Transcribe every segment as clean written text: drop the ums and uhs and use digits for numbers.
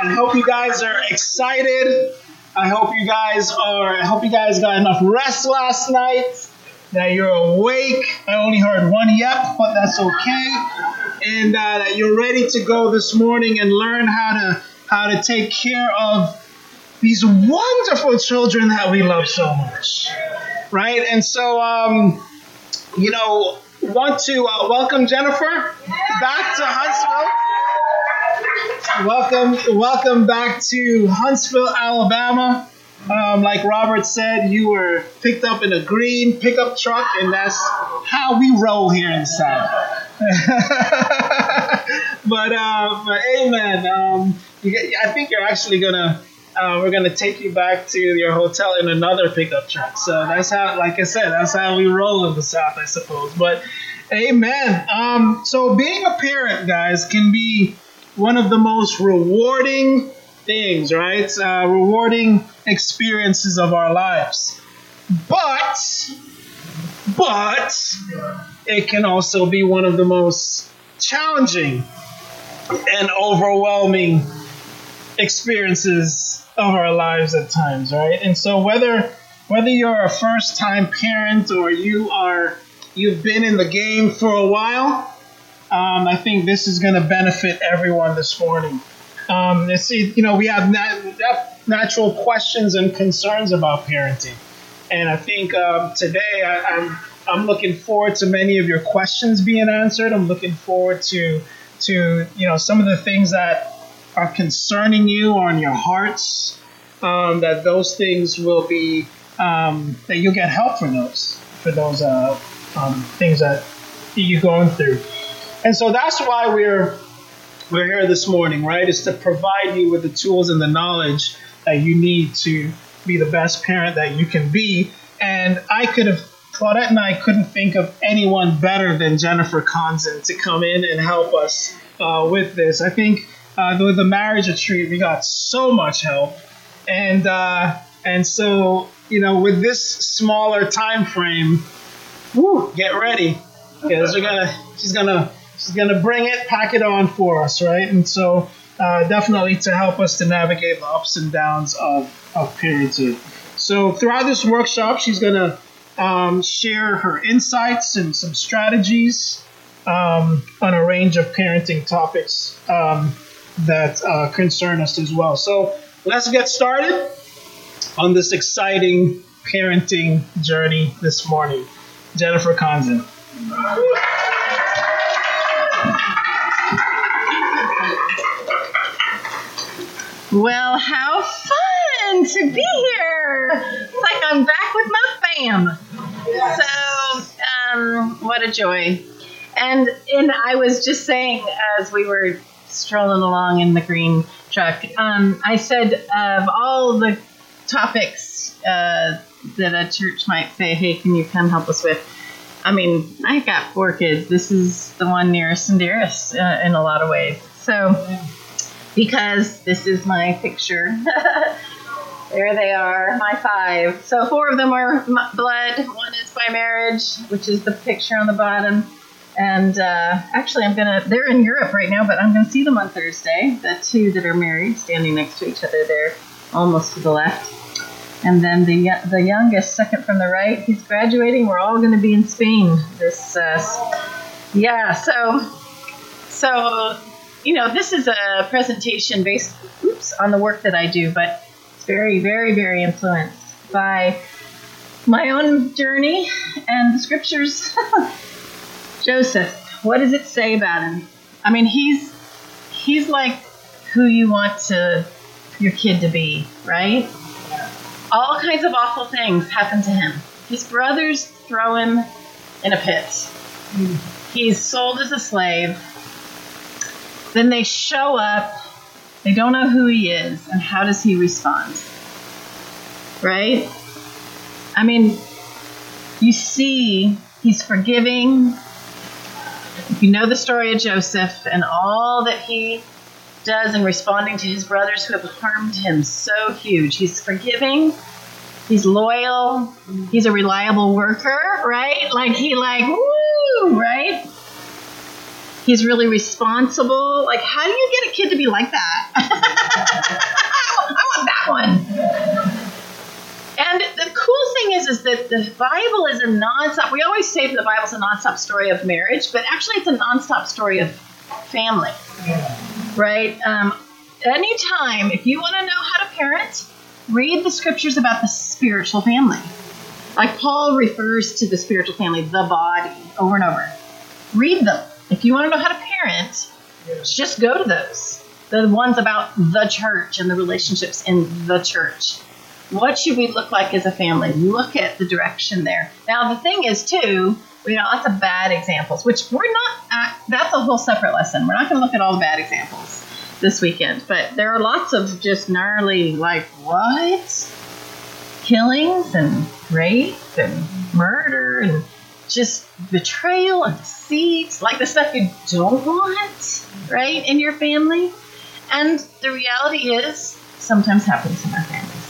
I hope you guys are excited. I hope you guys got enough rest last night, that you're awake. I only heard one yep, but that's okay. And that you're ready to go this morning and learn how to take care of these wonderful children that we love so much, right? And so, want to welcome Jennifer back to Huntsville. Welcome back to Huntsville, Alabama. Like Robert said, you were picked up in a green pickup truck, and that's how we roll here in the South. But amen. I think you're actually we're gonna take you back to your hotel in another pickup truck. So that's how, like I said, that's how we roll in the South, I suppose. But amen. So being a parent, guys, can be one of the most rewarding things, right? Rewarding experiences of our lives. But it can also be one of the most challenging and overwhelming experiences of our lives at times, right? And so whether you're a first-time parent or you've been in the game for a while, I think this is going to benefit everyone this morning. We have natural questions and concerns about parenting. And I think today I'm looking forward to many of your questions being answered. I'm looking forward to some of the things that are concerning you or in your hearts, that those things will be, that you'll get help for those things that you're going through. And so that's why we're here this morning, right? Is to provide you with the tools and the knowledge that you need to be the best parent that you can be. And Claudette and I couldn't think of anyone better than Jennifer Konzen to come in and help us with this. I think with the marriage retreat, we got so much help. And so, with this smaller time frame, get ready, because she's gonna bring it, pack it on for us, right? And so definitely to help us to navigate the ups and downs of parenting. So throughout this workshop, she's gonna share her insights and some strategies on a range of parenting topics that concern us as well. So let's get started on this exciting parenting journey this morning. Jennifer Konzen. Well, how fun to be here. It's like I'm back with my fam. Yes. So, what a joy. And I was just saying as we were strolling along in the green truck, I said of all the topics that a church might say, hey, can you come help us with? I mean, I got 4 kids. This is the one nearest and dearest in a lot of ways. So, because this is my picture. There they are, my 5. So 4 of them are blood. 1 is by marriage, which is the picture on the bottom. And actually, they're in Europe right now, but I'm going to see them on Thursday. The 2 that are married, standing next to each other there, almost to the left. And then the youngest, second from the right, he's graduating. We're all going to be in Spain. This is a presentation based on the work that I do, but it's very, very, very influenced by my own journey and the scriptures. Joseph, what does it say about him? I mean, he's like who you want your kid to be, right? All kinds of awful things happen to him. His brothers throw him in a pit. He's sold as a slave. Then they show up. They don't know who he is, and how does he respond? Right? I mean, you see he's forgiving. If you know the story of Joseph and all that he does in responding to his brothers who have harmed him so huge. He's forgiving. He's loyal. He's a reliable worker, right? Woo, right? He's really responsible. How do you get a kid to be like that? the Bible is a nonstop. We always say that the Bible is a nonstop story of marriage, but actually it's a nonstop story of family, right? Anytime, if you want to know how to parent, read the scriptures about the spiritual family. Like Paul refers to the spiritual family, the body, over and over. Read them. If you want to know how to parent, just go to those. The ones about the church and the relationships in the church. What should we look like as a family? Look at the direction there. Now, the thing is, too, we got lots of bad examples, which we're not at. That's a whole separate lesson. We're not going to look at all the bad examples this weekend. But there are lots of just gnarly, like, what? Killings and rape and murder and just betrayal and deceit, like the stuff you don't want, right, in your family. And the reality is, sometimes happens in our families,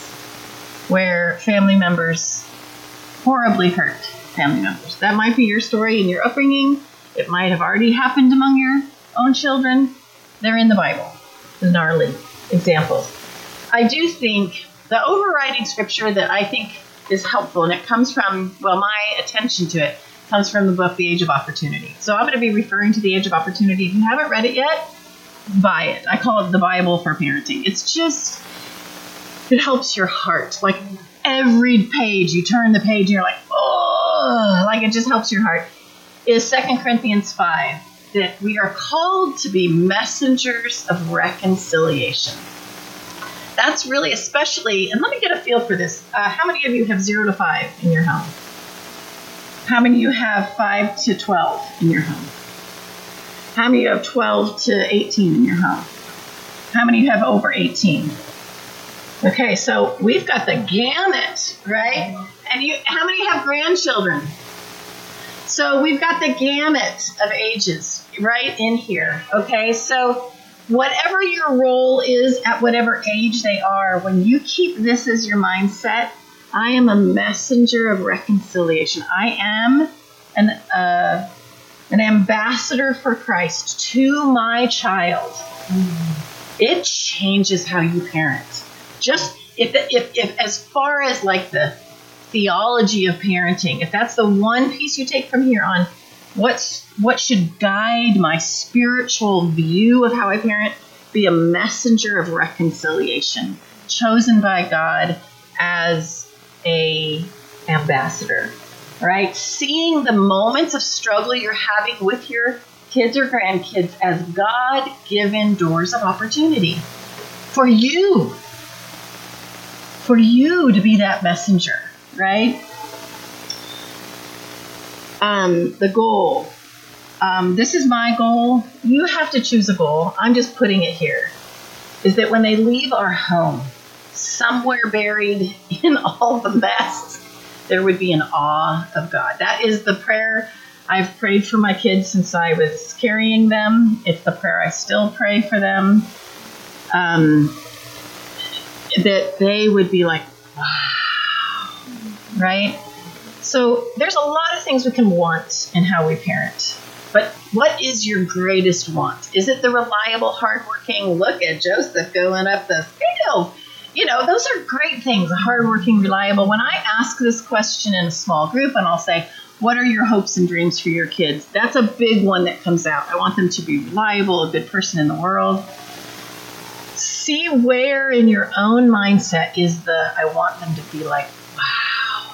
where family members horribly hurt family members. That might be your story in your upbringing. It might have already happened among your own children. They're in the Bible, the gnarly examples. I do think the overriding scripture that I think is helpful, and it comes from, well, my attention to it comes from the book, The Age of Opportunity. So I'm going to be referring to The Age of Opportunity. If you haven't read it yet, buy it. I call it the Bible for parenting. It's just, it helps your heart. Like every page, you turn the page and you're like, oh, like it just helps your heart. It is 2 Corinthians 5, that we are called to be messengers of reconciliation. That's really especially, and let me get a feel for this. How many of you have 0 to 5 in your home? How many of you have 5 to 12 in your home? How many of you have 12 to 18 in your home? How many of you have over 18? Okay, so we've got the gamut, right? And you, how many have grandchildren? So we've got the gamut of ages right in here. Okay, so whatever your role is at whatever age they are, when you keep this as your mindset, I am a messenger of reconciliation. I am an ambassador for Christ to my child. It changes how you parent. Just if as far as like the theology of parenting, if that's the one piece you take from here on, What should guide my spiritual view of how I parent? Be a messenger of reconciliation, chosen by God as an ambassador, right? Seeing the moments of struggle you're having with your kids or grandkids as God-given doors of opportunity for you to be that messenger, right? The goal. This is my goal. You have to choose a goal. I'm just putting it here. Is that when they leave our home, somewhere buried in all the mess, there would be an awe of God. That is the prayer I've prayed for my kids since I was carrying them. It's the prayer I still pray for them. That they would be like, wow, right? So there's a lot of things we can want in how we parent. But what is your greatest want? Is it the reliable, hardworking, look at Joseph going up the scale? You know, those are great things, hardworking, reliable. When I ask this question in a small group and I'll say, what are your hopes and dreams for your kids? That's a big one that comes out. I want them to be reliable, a good person in the world. See where in your own mindset is the, I want them to be like,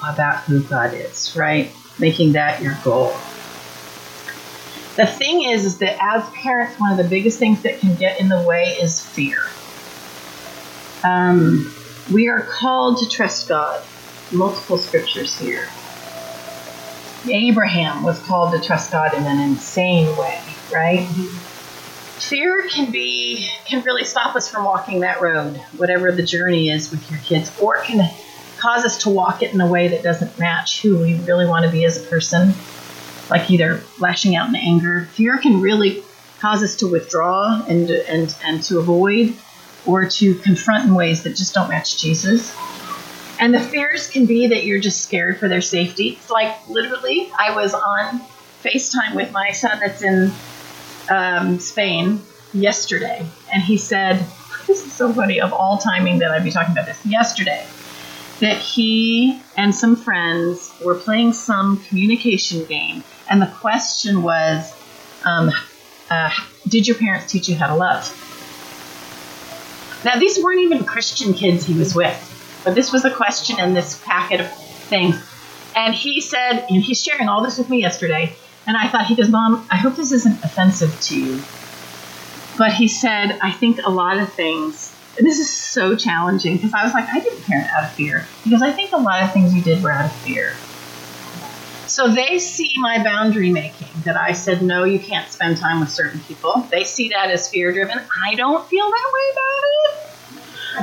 about who God is, right? Making that your goal. The thing is that as parents, one of the biggest things that can get in the way is fear. We are called to trust God. Multiple scriptures here. Abraham was called to trust God in an insane way, right? Fear can really stop us from walking that road, whatever the journey is with your kids, or can cause us to walk it in a way that doesn't match who we really want to be as a person, like either lashing out in anger. Fear can really cause us to withdraw and to avoid or to confront in ways that just don't match Jesus. And the fears can be that you're just scared for their safety. It's like literally I was on FaceTime with my son that's in Spain yesterday, and he said, this is so funny of all timing that I'd be talking about this, yesterday. that he and some friends were playing some communication game. And the question was, did your parents teach you how to love? Now, these weren't even Christian kids he was with, but this was a question in this packet of things. And he said, and he's sharing all this with me yesterday, and I thought, he goes, Mom, I hope this isn't offensive to you. But he said, I think a lot of things, and this is so challenging, because I was like, I didn't parent out of fear. Because I think a lot of things you did were out of fear. So they see my boundary making, that I said, no, you can't spend time with certain people. They see that as fear-driven. I don't feel that way about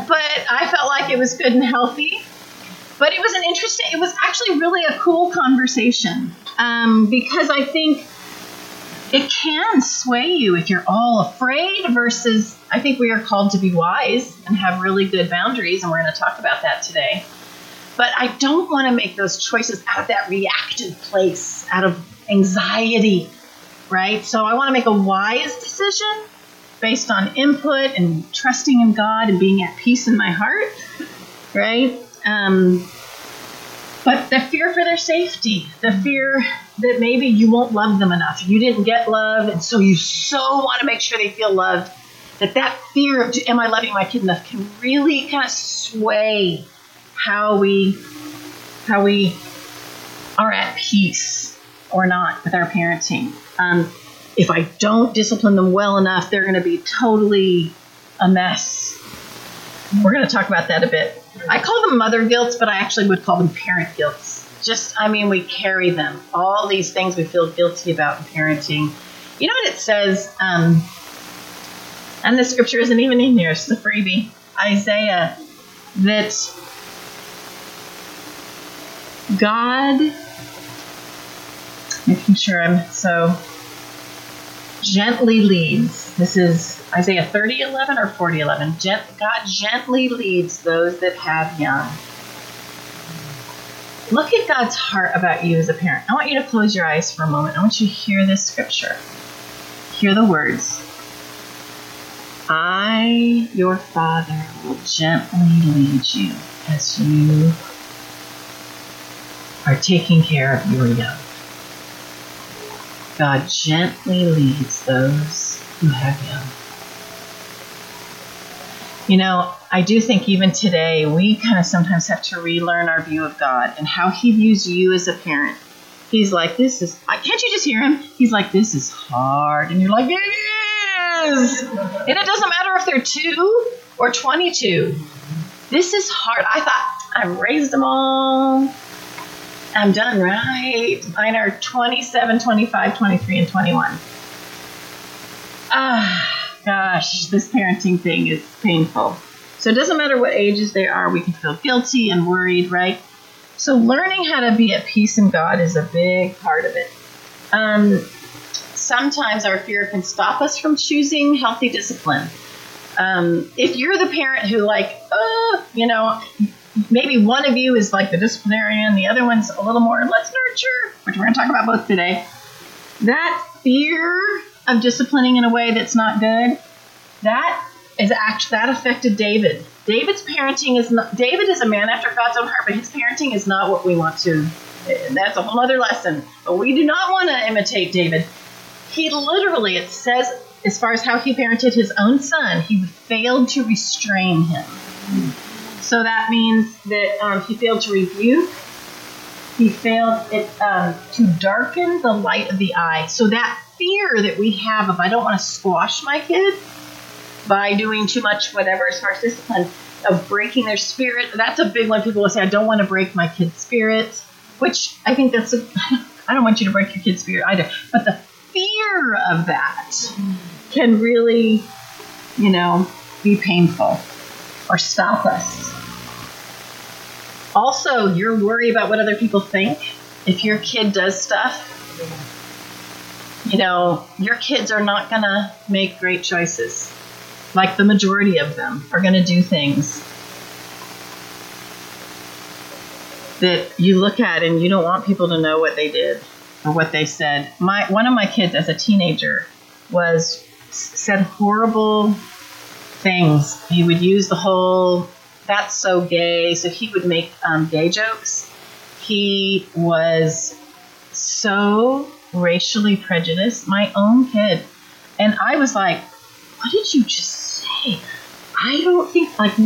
it. But I felt like it was good and healthy. But it was an interesting, it was actually really a cool conversation. Because I think it can sway you if you're all afraid versus, I think we are called to be wise and have really good boundaries, and we're going to talk about that today. But I don't want to make those choices out of that reactive place, out of anxiety, right? So I want to make a wise decision based on input and trusting in God and being at peace in my heart, right? But the fear for their safety, the fear that maybe you won't love them enough. You didn't get love, and so you so want to make sure they feel loved, that fear of, am I loving my kid enough, can really kind of sway how we are at peace or not with our parenting. If I don't discipline them well enough, they're going to be totally a mess. We're going to talk about that a bit. I call them mother guilts, but I actually would call them parent guilts. Just, I mean, we carry them. All these things we feel guilty about in parenting. You know what it says? And the scripture isn't even in here. It's the freebie. Isaiah, that God, making sure I'm so, gently leads. This is Isaiah 30:11 or 40:11. God gently leads those that have young. Look at God's heart about you as a parent. I want you to close your eyes for a moment. I want you to hear this scripture. Hear the words. I, your Father, will gently lead you as you are taking care of your young. God gently leads those who have young. You know, I do think even today, we kind of sometimes have to relearn our view of God and how he views you as a parent. He's like, this is, can't you just hear him? He's like, this is hard. And you're like, it is. And it doesn't matter if they're 2 or 22. This is hard. I thought, I've raised them all. I'm done, right? Mine are 27, 25, 23, and 21. Gosh, this parenting thing is painful. So it doesn't matter what ages they are, we can feel guilty and worried, right? So learning how to be at peace in God is a big part of it. Sometimes our fear can stop us from choosing healthy discipline. If you're the parent who maybe one of you is like the disciplinarian, the other one's a little more, let's nurture, which we're going to talk about both today. That fear of disciplining in a way that's not good, that affected David. David's parenting David is a man after God's own heart, but his parenting is not what we want to. That's a whole other lesson. But we do not want to imitate David. He literally, it says, as far as how he parented his own son, he failed to restrain him. So that means that he failed to rebuke. He failed to darken the light of the eye. So that fear that we have of, I don't want to squash my kid by doing too much whatever as far as discipline, of breaking their spirit. That's a big one. People will say, I don't want to break my kid's spirit, which I think I don't want you to break your kid's spirit either. But the fear of that can really, be painful or stop us. Also, your worry about what other people think. If your kid does stuff, your kids are not going to make great choices. Like the majority of them are going to do things that you look at and you don't want people to know what they did or what they said. One of my kids as a teenager said horrible things. He would use the whole that's so gay. So he would make gay jokes. He was so racially prejudiced, my own kid. And I was like, what did you just say? I don't think, like,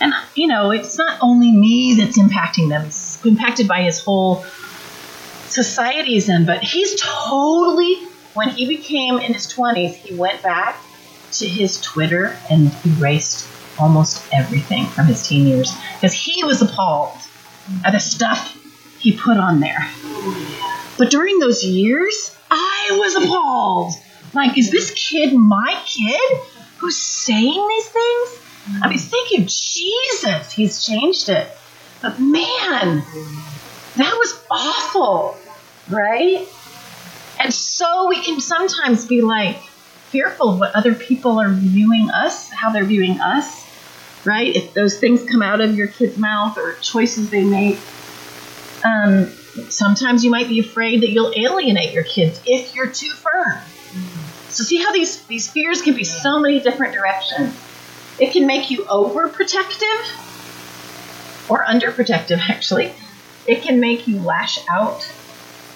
and, you know, it's not only me that's impacting them. It's impacted by his whole society's in. But he's totally, when he became in his 20s, he went back to his Twitter and erased almost everything from his teen years because he was appalled at the stuff he put on there. But during those years, I was appalled. Like, is this kid my kid who's saying these things? I mean, thank you, Jesus, he's changed it. But man, that was awful, right? And so we can sometimes be like fearful of what other people are viewing us, how they're viewing us, right? If those things come out of your kid's mouth or choices they make, sometimes you might be afraid that you'll alienate your kids if you're too firm. So see how these fears can be so many different directions. It can make you overprotective or underprotective, actually. It can make you lash out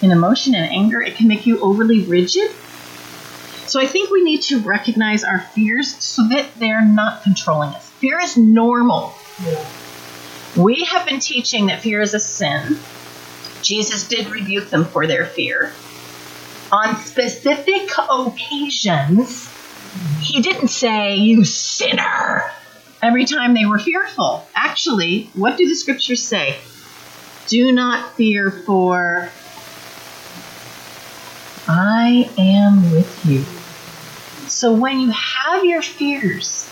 in emotion and anger. It can make you overly rigid. So I think we need to recognize our fears so that they're not controlling us. Fear is normal. Yeah. We have been teaching that fear is a sin. Jesus did rebuke them for their fear. On specific occasions, he didn't say, you sinner, every time they were fearful. Actually, what do the scriptures say? Do not fear, for I am with you. So when you have your fears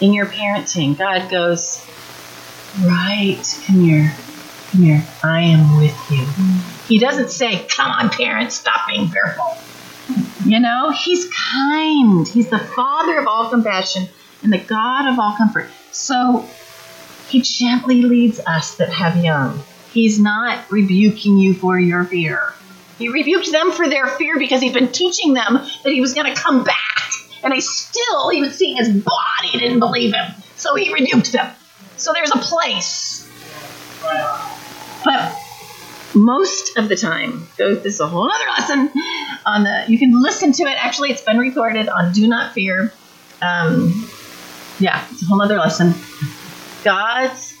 in your parenting, God goes, right, come here, I am with you. He doesn't say, come on, parents, stop being fearful. You know, he's kind. He's the Father of all compassion and the God of all comfort. So he gently leads us that have young. He's not rebuking you for your fear. He rebuked them for their fear because he'd been teaching them that he was going to come back. And they still, even seeing his body, didn't believe him. So he rebuked them. So there's a place. But most of the time, this is a whole other lesson. You can listen to it. Actually, it's been recorded on Do Not Fear. It's a whole other lesson. God's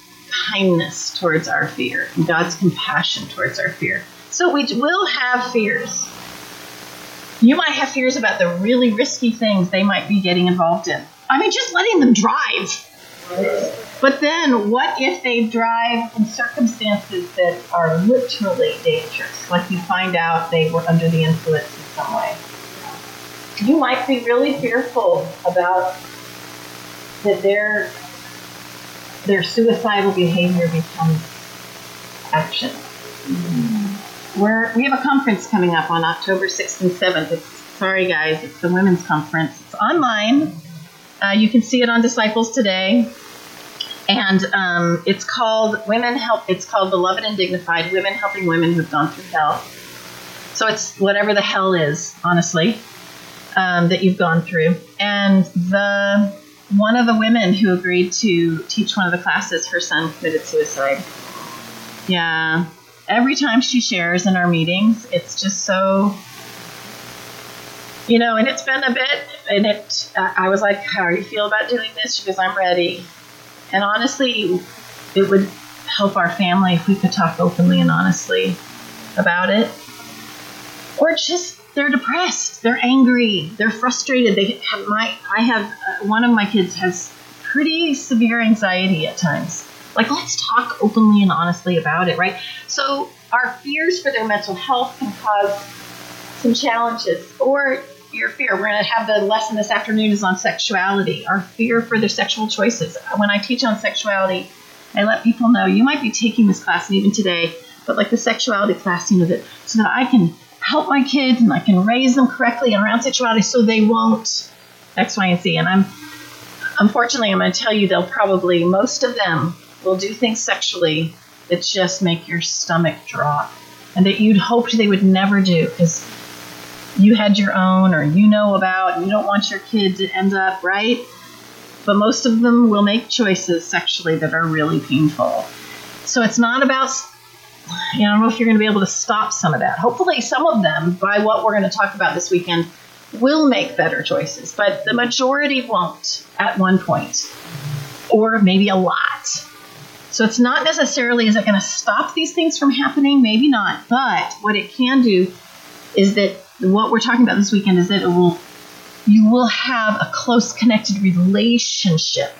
kindness towards our fear and God's compassion towards our fear. So we will have fears. You might have fears about the really risky things they might be getting involved in. I mean, just letting them drive. But then what if they drive in circumstances that are literally dangerous? Like you find out they were under the influence in some way. You might be really fearful about that their suicidal behavior becomes action. We have a conference coming up on October 6th and 7th. It's the women's conference. It's online. You can see it on Disciples Today. And it's called Beloved and Dignified: Women Helping Women Who've Gone Through Hell. So it's whatever the hell is, honestly, that you've gone through. And one of the women who agreed to teach one of the classes, her son committed suicide. Yeah. Every time she shares in our meetings, it's just so, you know, and it's been a bit, and I was like, how do you feel about doing this? She goes, I'm ready. And honestly, it would help our family if we could talk openly and honestly about it. Or just, they're depressed, they're angry, they're frustrated. One of my kids has pretty severe anxiety at times. Like, let's talk openly and honestly about it, right? So our fears for their mental health can cause some challenges. Or your fear, we're going to have the lesson this afternoon is on sexuality, our fear for their sexual choices. When I teach on sexuality, I let people know, you might be taking this class, and even today, but like the sexuality class, you know, that so that I can help my kids and I can raise them correctly around sexuality so they won't X, Y, and Z. And I'm going to tell you most of them, will do things sexually that just make your stomach drop and that you'd hoped they would never do because you had your own or you know about and you don't want your kid to end up, right? but most of them will make choices sexually that are really painful. So it's not about, you know, I don't know if you're going to be able to stop some of that. Hopefully some of them, by what we're going to talk about this weekend, will make better choices, but the majority won't at one point, or maybe a lot. So it's not necessarily, is it going to stop these things from happening? Maybe not, but what it can do is that what we're talking about this weekend is that you will have a close connected relationship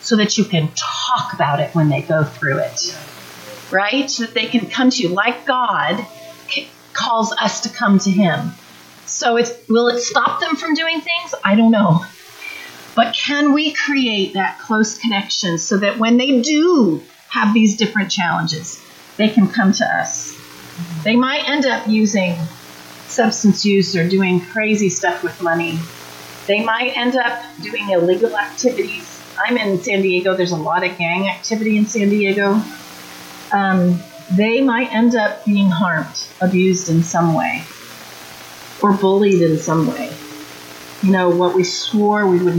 so that you can talk about it when they go through it, right? So that they can come to you like God calls us to come to him. So will it stop them from doing things? I don't know. But can we create that close connection so that when they do have these different challenges, they can come to us? They might end up using substance use or doing crazy stuff with money. They might end up doing illegal activities. I'm in San Diego. There's a lot of gang activity in San Diego. They might end up being harmed, abused in some way, or bullied in some way. You know, what we swore we would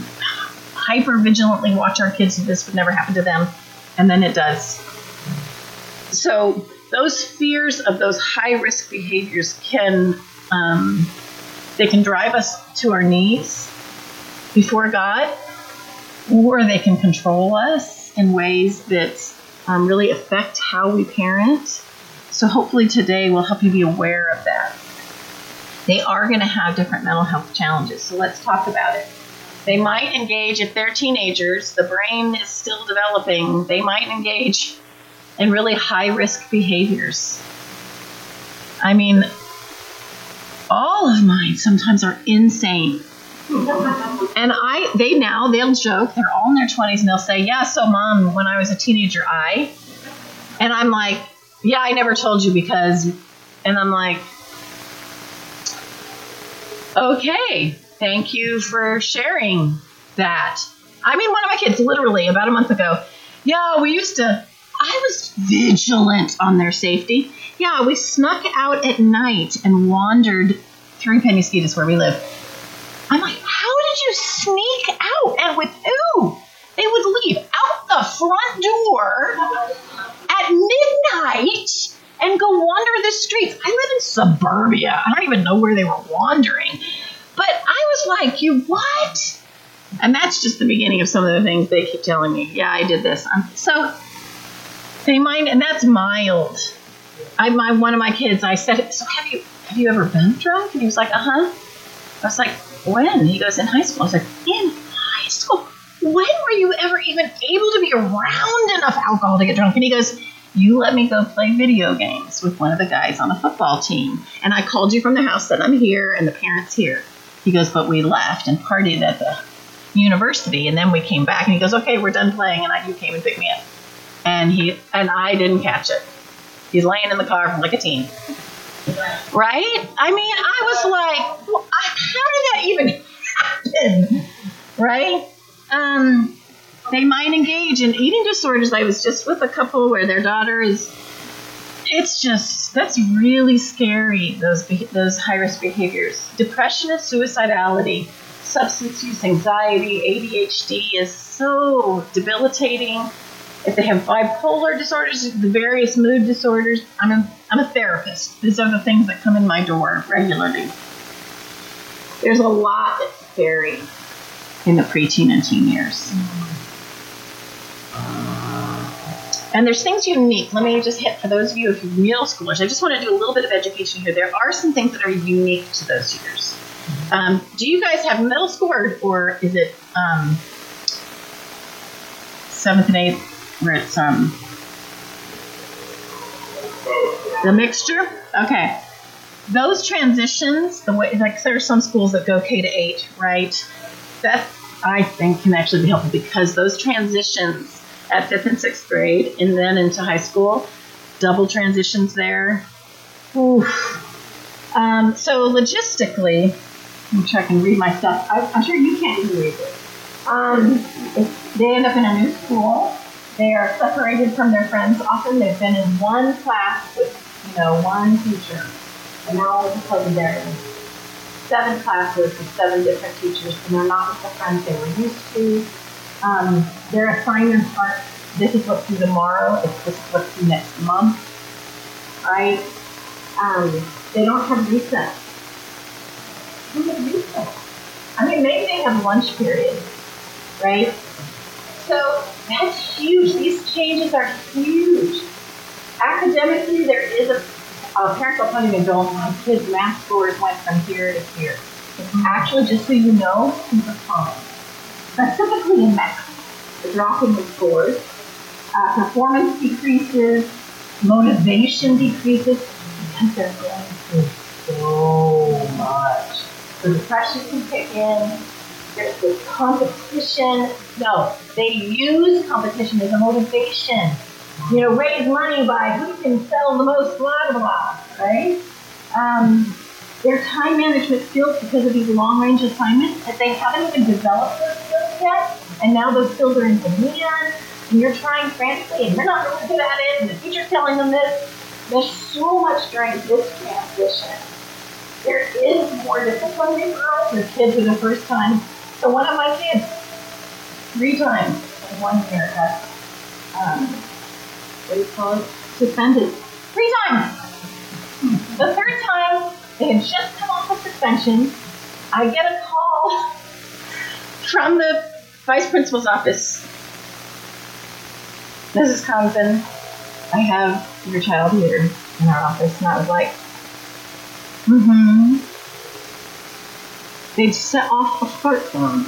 hyper vigilantly watch our kids, and this would never happen to them, and then it does. So those fears of those high-risk behaviors can drive us to our knees before God, or they can control us in ways that really affect how we parent. So hopefully today will help you be aware of that. They are going to have different mental health challenges, so let's talk about it. They might engage, if they're teenagers, the brain is still developing, they might engage in really high-risk behaviors. I mean, all of mine sometimes are insane. And they'll joke, they're all in their 20s, and they'll say, yeah, so mom, when I was a teenager, and I'm like, yeah, I never told you because, and I'm like, okay, thank you for sharing that. I mean, one of my kids, literally about a month ago, yeah, I was vigilant on their safety. Yeah, we snuck out at night and wandered through Penasquitos where we live. I'm like, how did you sneak out? And with who? They would leave out the front door at midnight and go wander the streets. I live in suburbia. I don't even know where they were wandering. But I was like, you what? And that's just the beginning of some of the things they keep telling me. Yeah, I did this. So they mind, and that's mild. One of my kids, I said, so have you ever been drunk? And he was like, uh-huh. I was like, when? He goes, in high school. I was like, in high school? When were you ever even able to be around enough alcohol to get drunk? And he goes, you let me go play video games with one of the guys on the football team. And I called you from the house that I'm here and the parents here. He goes, but we left and partied at the university. And then we came back and he goes, okay, we're done playing. And you came and picked me up. And I didn't catch it. He's laying in the car from nicotine. Right? I mean, I was like, well, how did that even happen? Right? They might engage in eating disorders. I was just with a couple where their daughter is, that's really scary, those high-risk behaviors. Depression and suicidality, substance use, anxiety, ADHD is so debilitating. If they have bipolar disorders, the various mood disorders, I'm a therapist. These are the things that come in my door regularly. There's a lot that's scary in the preteen and teen years. And there's things unique. Let me just hit, for those of you, if you're middle schoolers, I just want to do a little bit of education here. There are some things that are unique to those years. Do you guys have middle school or is it 7th and 8th where it's the mixture? Okay. Those transitions, the way, like there are some schools that go K to 8, right? That I think can actually be helpful because those transitions at 5th and 6th grade and then into high school, double transitions there. Oof. So logistically, I'm sure I can read my stuff. I'm sure you can't even read it. They end up in a new school. They are separated from their friends. Often they've been in one class with, one teacher. And now all of a sudden they're in 7 classes with 7 different teachers, and they're not with the friends they were used to. Their assignments aren't, this is what's due tomorrow, it's this is what's due next month, right? They don't have recess. Who has recess? I mean, maybe they have lunch period, right? So that's huge. These changes are huge. Academically, there is parents don't even know, my kids' math scores went from here to here. Mm-hmm. Actually, just so you know, super common. Specifically in math, the drop in the scores, performance decreases, motivation decreases, because they're going through so much. The depression can kick in, there's this competition. No, they use competition as a motivation. You know, raise money by who can sell the most, blah, blah, blah, right? Their time management skills, because of these long-range assignments, that they haven't even developed those skills yet, and now those skills are in demand, and you're trying frantically, and you're not really good at it, and the teacher's telling them this. There's so much during this transition. There is more discipline required for kids for the first time. So one of my kids, 3 times in 1 year, has suspended. 3 times. The 3rd time, they had just come off of suspension. I get a call from the vice principal's office. Mrs. Konzen, I have your child here in our office. And I was like, They've set off a fart bomb.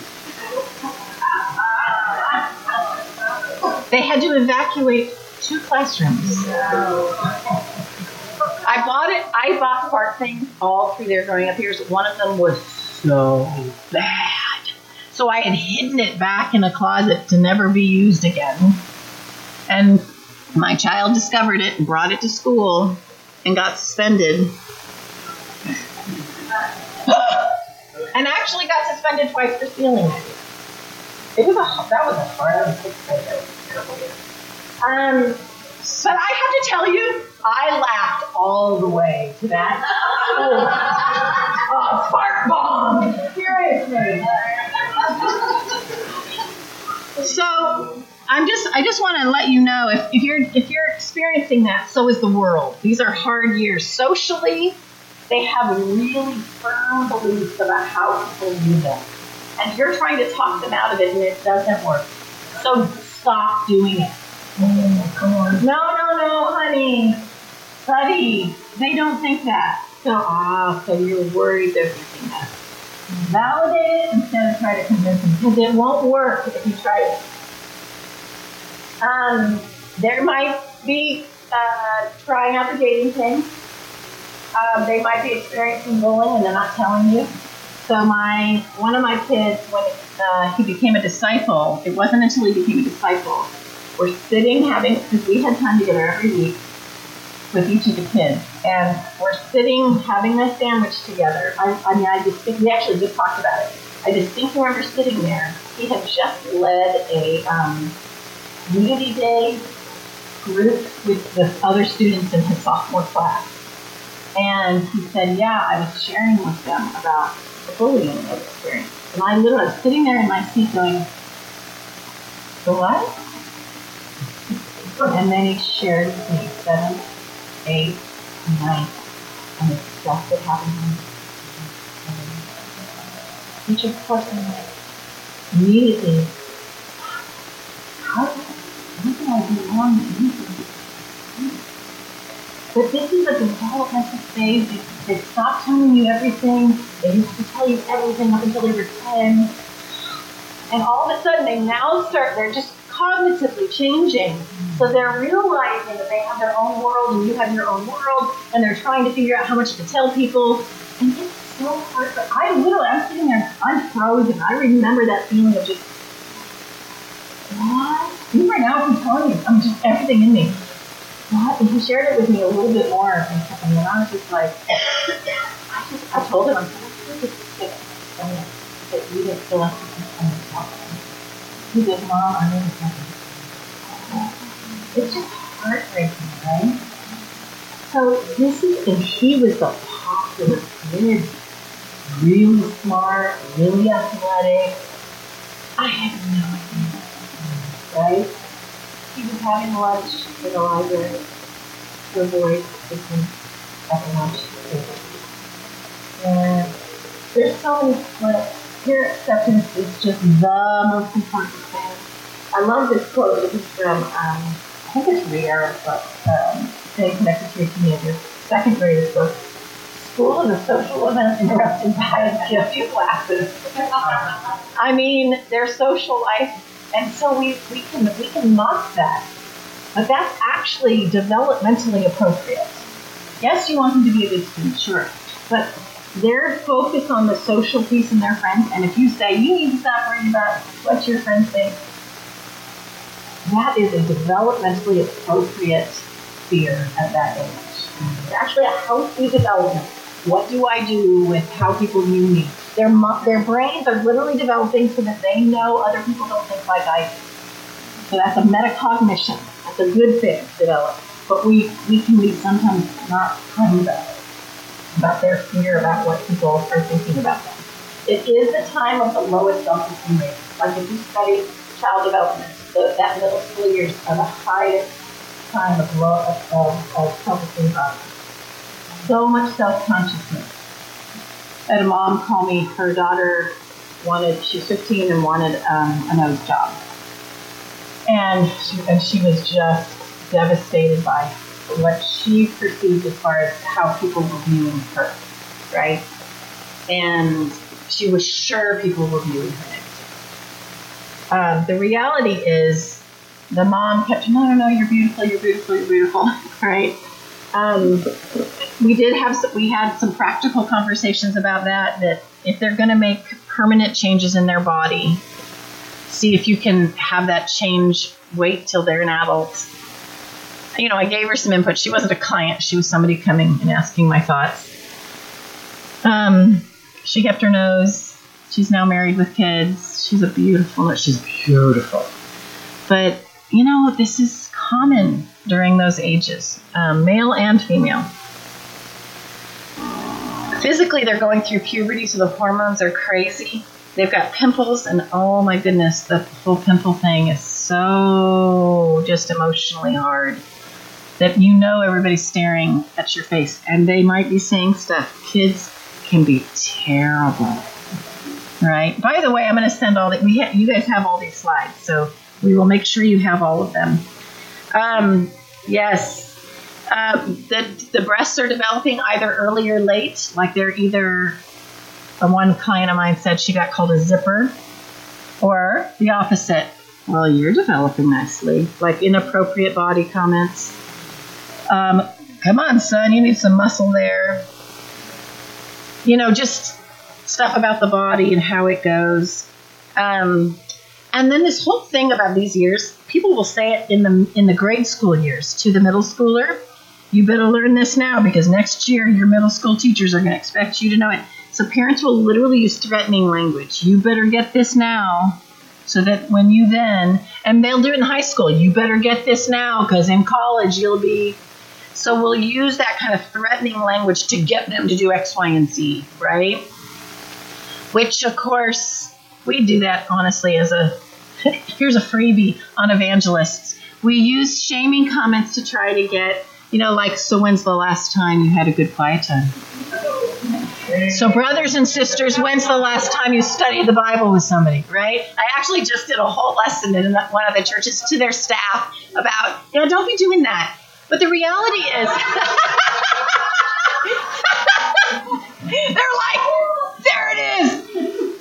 They had to evacuate 2 classrooms. No. I bought fart things all through their growing up years. One of them was so bad. So I had hidden it back in a closet to never be used again. And my child discovered it and brought it to school and got suspended. And actually got suspended twice for stealing it. That was a fart. I was 6 years old. But I have to tell you, I laughed all the way to that. Oh, fart bomb! Seriously. So I just want to let you know if you're experiencing that, so is the world. These are hard years socially. They have really firm beliefs about how people do them, and you're trying to talk them out of it, and it doesn't work. So stop doing it. Oh, come on. No, honey. Buddy, they don't think that. So you're worried they're thinking that. Validate it instead of try to convince them, because it won't work if you try it. There might be trying out the dating thing. They might be experiencing bullying and they're not telling you. So one of my kids, when he became a disciple, it wasn't until he became a disciple. We're because we had time together every week with each of the kids, and we're sitting having a sandwich together. We actually just talked about it. I distinctly remember sitting there. He had just led a unity day group with the other students in his sophomore class, and he said, "Yeah, I was sharing with them about the bullying experience," and I literally was sitting there in my seat going, "The what?" And then he shared with me 7, 8, 9, and it's stuff that happened to me. Which, of course, I'm like, immediately, how can I be wrong with anything? But this is a developmental phase. They stop telling you everything. They used to tell you everything up until they were 10. And all of a sudden, they now start, they're just cognitively changing. So they're realizing that they have their own world and you have your own world, and they're trying to figure out how much to tell people. And it's so hard. But I'm sitting there, I'm frozen. I remember that feeling of just, what? Even right now, I'm telling you, I'm just everything in me. What? And he shared it with me a little bit more. And then I was just like, I told him, I'm going to sick. But you didn't feel like I'm talking. He goes, Mom, I'm in the second. It's just heartbreaking, right? So this is, and he was the popular kid. really smart, really athletic. I had no idea, right? He was having lunch in the library. Her voice was at the lunch table. And there's so many, but your acceptance is just the most important thing. I love this quote. This is from, I think it's Riera's book, Staying Connected to Your Teenager, second grader's book. School is a social event interrupted by a few classes. I mean, their social life, and so we can mock that, but that's actually developmentally appropriate. Yes, you want them to be a good student, sure, but their focus on the social piece and their friends, and if you say you need to stop worrying about what your friends think, that is a developmentally appropriate fear at that age. It's actually a healthy development. What do I do with how people view me? Their brains are literally developing so that they know other people don't think like I do. So that's a metacognition. That's a good thing to develop. But we can be sometimes not kind about their fear about what people are thinking about them. It is the time of the lowest self-esteem rate. Like if you study child development, that middle school years are the highest time of low of self-esteem problems. So much self-consciousness. I had a mom call me. Her daughter she's 15 and wanted a nose job, and she was just devastated by what she perceived as far as how people were viewing her, right? And she was sure people were viewing her negatively. The reality is, the mom kept, no, you're beautiful, right? We had some practical conversations about that if they're going to make permanent changes in their body, see if you can have that change, wait till they're an adult. You know, I gave her some input. She wasn't a client. She was somebody coming and asking my thoughts. She kept her nose. She's now married with kids. She's beautiful. But you know, this is common during those ages, male and female. Physically, they're going through puberty, so the hormones are crazy. They've got pimples, and oh my goodness, the whole pimple thing is so just emotionally hard that everybody's staring at your face, and they might be saying stuff. Kids can be terrible, right? By the way, I'm going to send all that. You guys have all these slides, so we will make sure you have all of them. The breasts are developing either early or late. Like they're either, one client of mine said she got called a zipper, or the opposite. Well, you're developing nicely. Like inappropriate body comments. Come on, son, you need some muscle there. You know, just stuff about the body and how it goes. And then this whole thing about these years, people will say it in the grade school years to the middle schooler. You better learn this now because next year your middle school teachers are going to expect you to know it. So parents will literally use threatening language. You better get this now so that when you then, and they'll do it in high school. You better get this now because in college you'll be. So we'll use that kind of threatening language to get them to do X, Y, and Z, right? Which, of course, we do that, honestly, here's a freebie on evangelists. We use shaming comments to try to get, so when's the last time you had a good quiet time? So brothers and sisters, when's the last time you studied the Bible with somebody, right? I actually just did a whole lesson in one of the churches to their staff about, don't be doing that. But the reality is,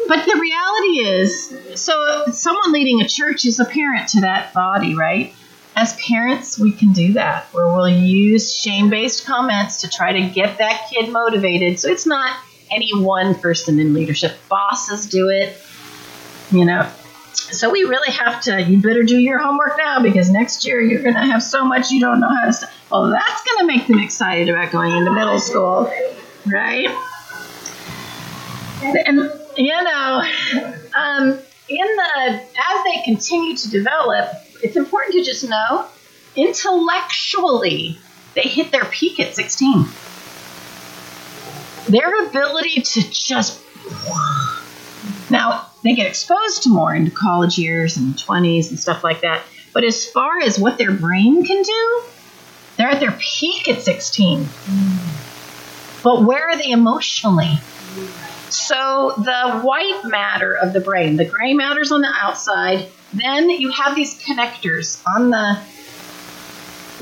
But the reality is, so someone leading a church is a parent to that body, right? As parents, we can do that, where we'll use shame-based comments to try to get that kid motivated. So it's not any one person in leadership. Bosses do it, So we really have to, you better do your homework now because next year you're going to have so much you don't know how to study. Well, that's going to make them excited about going into middle school, right? And as they continue to develop, it's important to just know intellectually they hit their peak at 16. Their ability to just Now, they get exposed to more into college years and 20s and stuff like that. But as far as what their brain can do, they're at their peak at 16. But where are they emotionally? So the white matter of the brain, the gray matter's on the outside. Then you have these connectors on the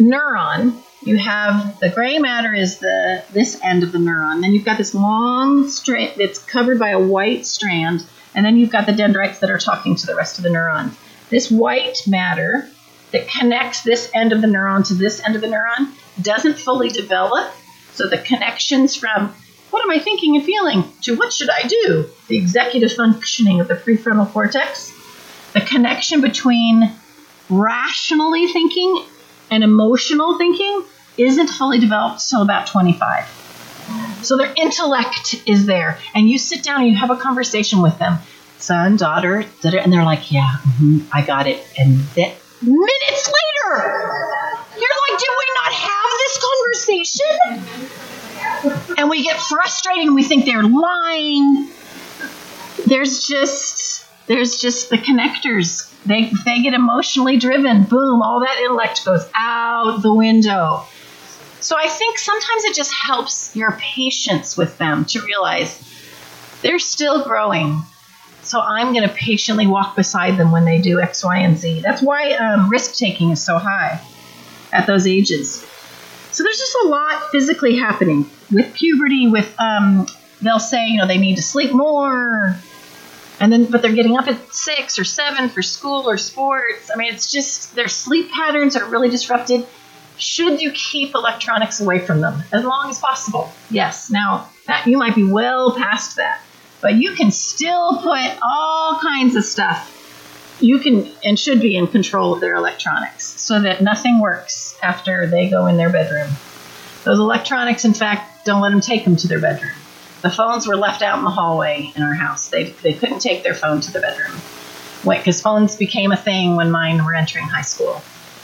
neuron. You have the gray matter is this end of the neuron. Then you've got this long strand that's covered by a white strand. And then you've got the dendrites that are talking to the rest of the neuron. This white matter that connects this end of the neuron to this end of the neuron doesn't fully develop. So the connections from what am I thinking and feeling to what should I do, the executive functioning of the prefrontal cortex, the connection between rationally thinking and emotional thinking isn't fully developed till about 25. So their intellect is there. And you sit down and you have a conversation with them. Son, daughter, and they're like, yeah, I got it. And then minutes later, you're like, did we not have this conversation? And we get frustrated and we think they're lying. There's just the connectors. They get emotionally driven. Boom, all that intellect goes out the window. So I think sometimes it just helps your patience with them to realize they're still growing. So I'm going to patiently walk beside them when they do X, Y, and Z. That's why risk-taking is so high at those ages. So there's just a lot physically happening. With puberty, they'll say, they need to sleep more. But they're getting up at 6 or 7 for school or sports. I mean, it's just their sleep patterns are really disrupted. Should you keep electronics away from them as long as possible? Yes. Now, that you might be well past that, but you can still put all kinds of stuff. You can and should be in control of their electronics so that nothing works after they go in their bedroom. Those electronics, in fact, don't let them take them to their bedroom. The phones were left out in the hallway in our house. They couldn't take their phone to the bedroom because phones became a thing when mine were entering high school.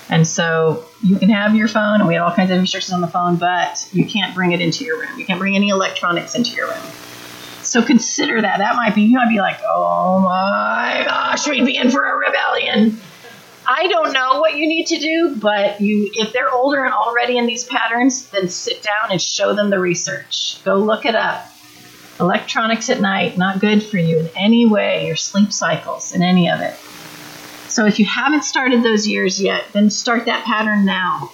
And so you can have your phone, and we had all kinds of restrictions on the phone, but you can't bring it into your room. You can't bring any electronics into your room. So consider that. You might be like, oh my gosh, we'd be in for a rebellion. I don't know what you need to do, but if they're older and already in these patterns, then sit down and show them the research. Go look it up. Electronics at night, not good for you in any way, your sleep cycles and any of it. So if you haven't started those years yet, then start that pattern now.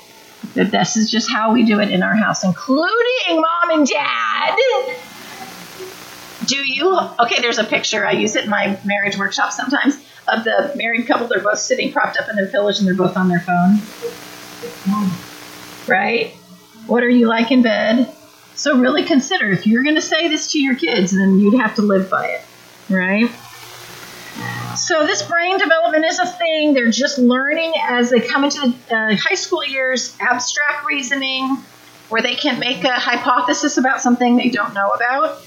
That this is just how we do it in our house, including mom and dad. Okay, there's a picture. I use it in my marriage workshop sometimes of the married couple. They're both sitting propped up in their pillows and they're both on their phone. Right? What are you like in bed? So really consider, if you're going to say this to your kids, then you'd have to live by it, right? So this brain development is a thing. They're just learning as they come into the high school years, abstract reasoning, where they can make a hypothesis about something they don't know about.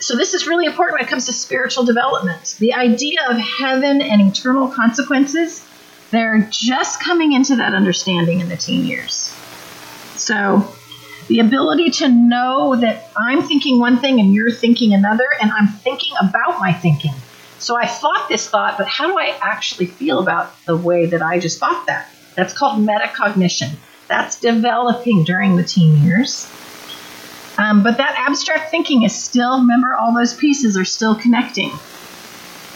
So this is really important when it comes to spiritual development. The idea of heaven and eternal consequences, they're just coming into that understanding in the teen years. So the ability to know that I'm thinking one thing and you're thinking another, and I'm thinking about my thinking. So I thought this thought, but how do I actually feel about the way that I just thought that? That's called metacognition. That's developing during the teen years. But that abstract thinking is still, remember, all those pieces are still connecting.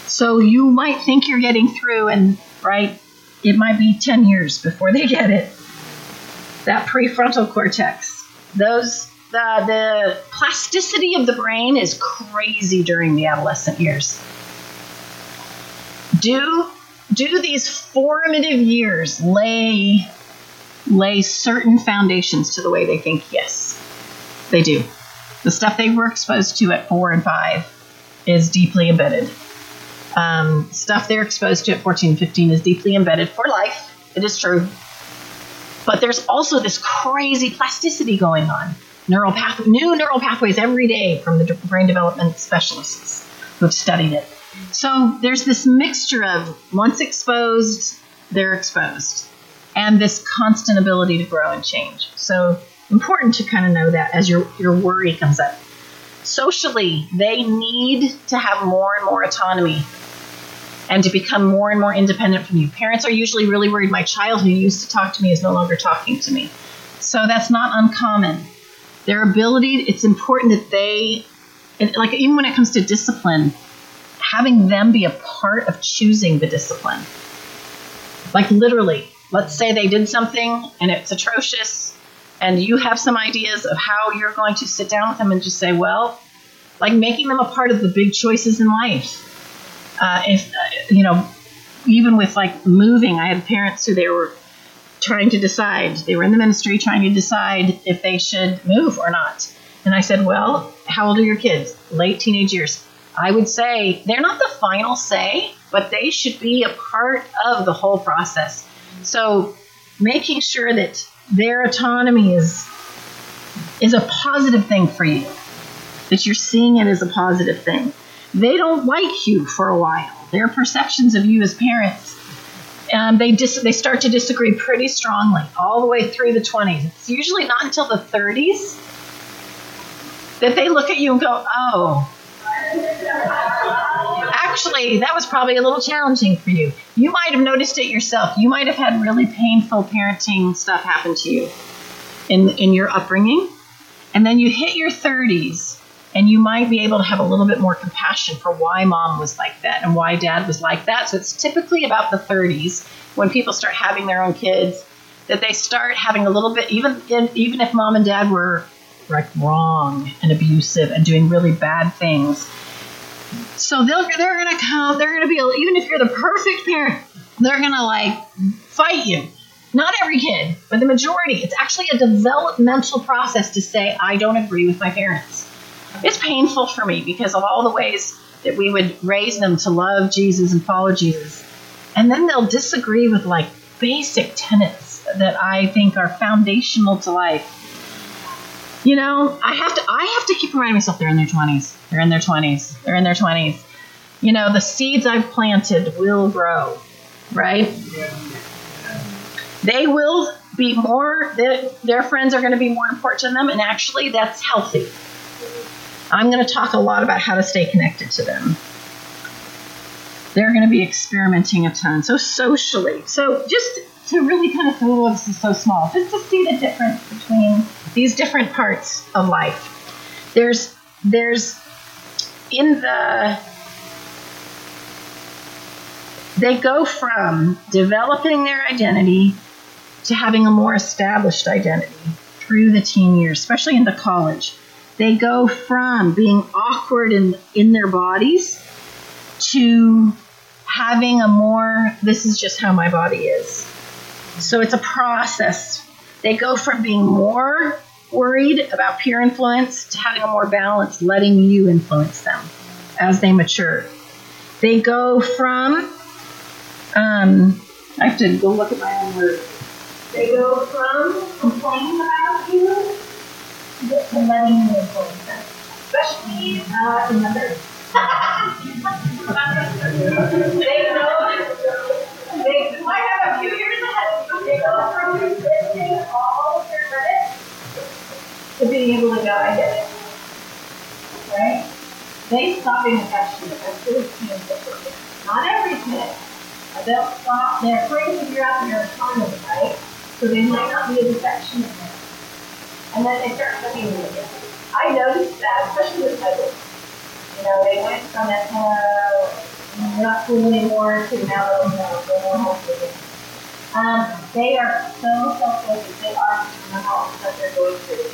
So you might think you're getting through, and right, it might be 10 years before they get it. That prefrontal cortex. The plasticity of the brain is crazy during the adolescent years. Do these formative years lay certain foundations to the way they think? Yes, they do. The stuff they were exposed to at 4 and 5 is deeply embedded. Stuff they're exposed to at 14 and 15 is deeply embedded for life. It is true. But there's also this crazy plasticity going on. New neural pathways every day from the brain development specialists who've studied it. So there's this mixture of once exposed, they're exposed. And this constant ability to grow and change. So important to kind of know that as your worry comes up. Socially, they need to have more and more autonomy and to become more and more independent from you. Parents are usually really worried, my child who used to talk to me is no longer talking to me. So that's not uncommon. Their ability, it's important that they, like even when it comes to discipline, having them be a part of choosing the discipline. Like literally, let's say they did something and it's atrocious and you have some ideas of how you're going to sit down with them and just say, well, like making them a part of the big choices in life. Even with like moving, I had parents who they were trying to decide, they were in the ministry trying to decide if they should move or not. And I said, well, how old are your kids? Late teenage years. I would say they're not the final say, but they should be a part of the whole process. So making sure that their autonomy is a positive thing for you, that you're seeing it as a positive thing. They don't like you for a while. Their perceptions of you as parents, they start to disagree pretty strongly all the way through the 20s. It's usually not until the 30s that they look at you and go, oh, actually, that was probably a little challenging for you. You might have noticed it yourself. You might have had really painful parenting stuff happen to you in your upbringing. And then you hit your 30s. And you might be able to have a little bit more compassion for why mom was like that and why dad was like that. So it's typically about the 30s when people start having their own kids that they start having a little bit, even if mom and dad were like wrong and abusive and doing really bad things. So they're going to come, they're going to be, even if you're the perfect parent, they're going to like fight you. Not every kid, but the majority. It's actually a developmental process to say, I don't agree with my parents. It's painful for me because of all the ways that we would raise them to love Jesus and follow Jesus. And then they'll disagree with like basic tenets that I think are foundational to life. You know, I have to keep reminding myself they're in their 20s. You know, the seeds I've planted will grow, right? They will be more, their friends are going to be more important to them. And actually that's healthy. I'm going to talk a lot about how to stay connected to them. They're going to be experimenting a ton. So socially. So just to really kind of, oh, this is so small. Just to see the difference between these different parts of life. There's in the, they go from developing their identity to having a more established identity through the teen years, especially into college. They go from being awkward in their bodies to having a more, this is just how my body is. So it's a process. They go from being more worried about peer influence to having a more balanced, letting you influence them as they mature. They go from, I have to go look at my own words. They go from complaining about you and letting you influence them, especially in others. They might have a few years ahead of you. They go from resisting all of their credit to being able to go, I get it. Right? They stop being affectionate. That's really important. Not every kid. They'll stop. They're afraid to figure out their autonomy, right? So they might not be as affectionate. And then they start cooking really good. I noticed that, especially with cousins. You know, they went from that kind of not cool anymore to now they're more healthy. They are so self-focused. They are in the house that they're going through.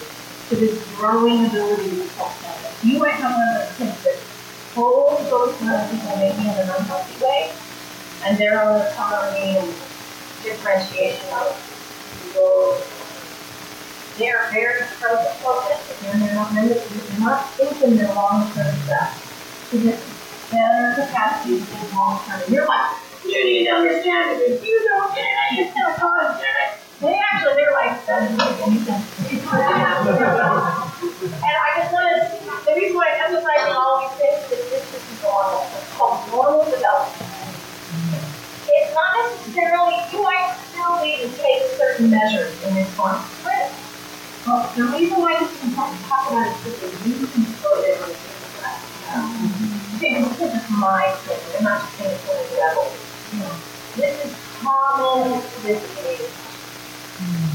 To this growing ability to self-focus. You might have one of those kids that holds those people maybe in an unhealthy way, and their own autonomy and differentiation of people. They are very present focused, and they're not thinking their long-term stuff. So just better capacity to think long-term in your life. You need to understand that if you don't get it, you still can't get it. They're like, that doesn't make any sense to me. And I just wanted, the reason why I emphasize all these things is this is normal. It's called normal development. It's not necessarily, you might still need to take certain measures in response to it. Well, the reason why you can talk about it is because you can put it in this is just my thing. They're not just saying it's going to the devil. This is common this age.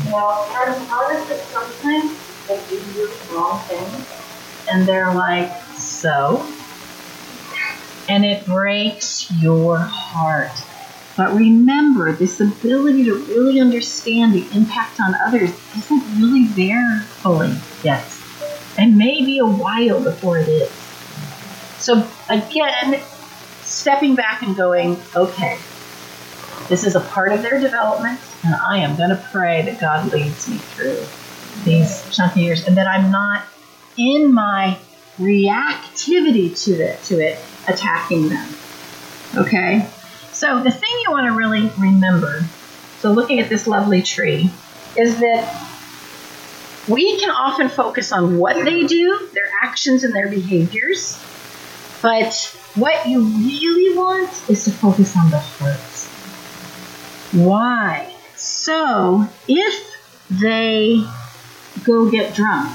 You know, and honestly, sometimes they give you the wrong thing, and they're like, so? And it breaks your heart. But remember, this ability to really understand the impact on others isn't really there fully yet. And maybe a while before it is. So again, stepping back and going, okay, this is a part of their development, and I am going to pray that God leads me through these chunky years, and that I'm not in my reactivity to it attacking them. Okay? So the thing you want to really remember, so looking at this lovely tree, is that we can often focus on what they do, their actions and their behaviors, but what you really want is to focus on the hearts. Why? So if they go get drunk,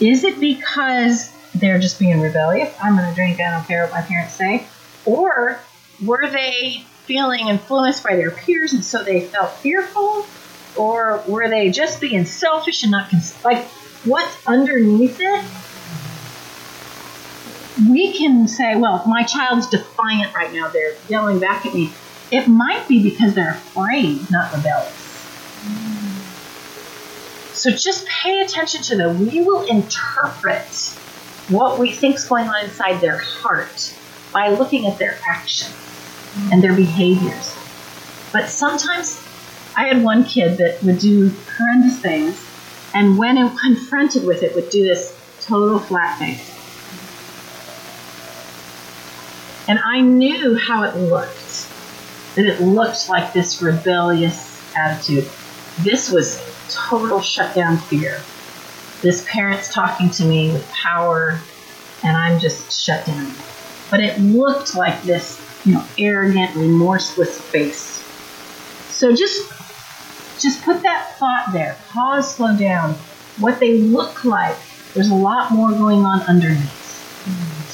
is it because they're just being rebellious? I'm going to drink, I don't care what my parents say. Or were they feeling influenced by their peers and so they felt fearful? Or were they just being selfish and not like, what's underneath it? We can say, well, my child's defiant right now. They're yelling back at me. It might be because they're afraid, not rebellious. So just pay attention to them. We will interpret what we think is going on inside their heart by looking at their actions and their behaviors. But sometimes I had one kid that would do horrendous things, and when confronted with it, would do this total flat face. And I knew how it looked, that it looked like this rebellious attitude. This was total shutdown fear. This parent's talking to me with power, and I'm just shut down. But it looked like this, arrogant, remorseless face. So just put that thought there. Pause, slow down. What they look like, there's a lot more going on underneath. Mm-hmm.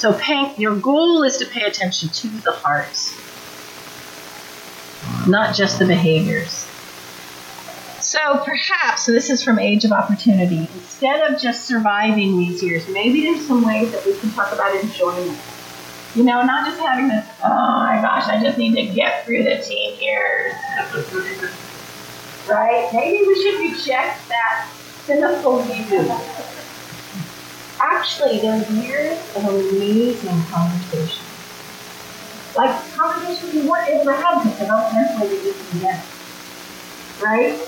So your goal is to pay attention to the hearts, not just the behaviors. So perhaps, this is from Age of Opportunity, instead of just surviving these years, maybe there's some ways that we can talk about enjoyment. Not just having this, oh my gosh, I just need to get through the teen years. Right? Maybe we should reject that cynical view. Actually, there's years of amazing conversations. Like conversations you weren't able to have because I don't necessarily do this again. Right?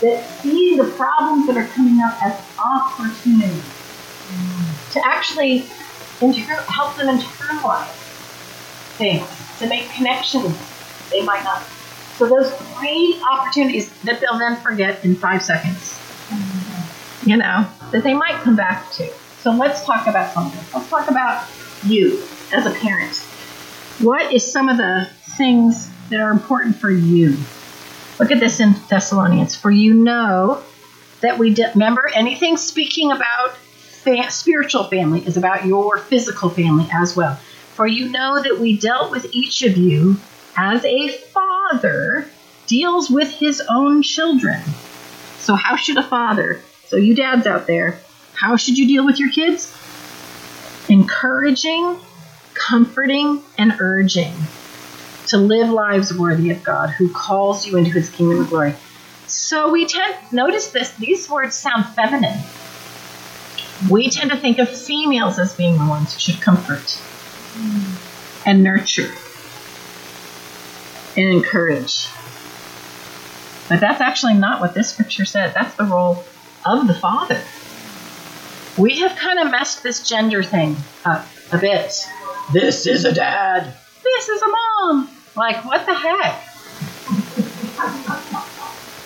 That see the problems that are coming up as opportunities to actually help them internalize things, to make connections they might not. So those great opportunities that they'll then forget in 5 seconds, that they might come back to. So let's talk about something. Let's talk about you as a parent. What is some of the things that are important for you? Look at this in Thessalonians. For you know that we remember anything speaking about spiritual family is about your physical family as well. For you know that we dealt with each of you as a father deals with his own children. So how should a father, so you dads out there, how should you deal with your kids? Encouraging, comforting, and urging to live lives worthy of God who calls you into his kingdom of glory. So we notice this, these words sound feminine. We tend to think of females as being the ones who should comfort and nurture and encourage. But that's actually not what this scripture said. That's the role of the father. We have kind of messed this gender thing up a bit. This is a dad. This is a mom. Like, what the heck?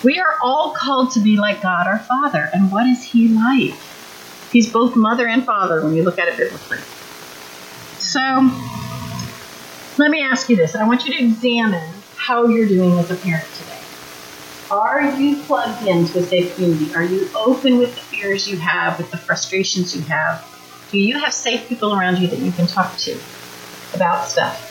We are all called to be like God our Father. And what is he like? He's both mother and father when you look at it biblically. So let me ask you this. I want you to examine how you're doing as a parent today. Are you plugged into a safe community? Are you open with the fears you have, with the frustrations you have? Do you have safe people around you that you can talk to about stuff?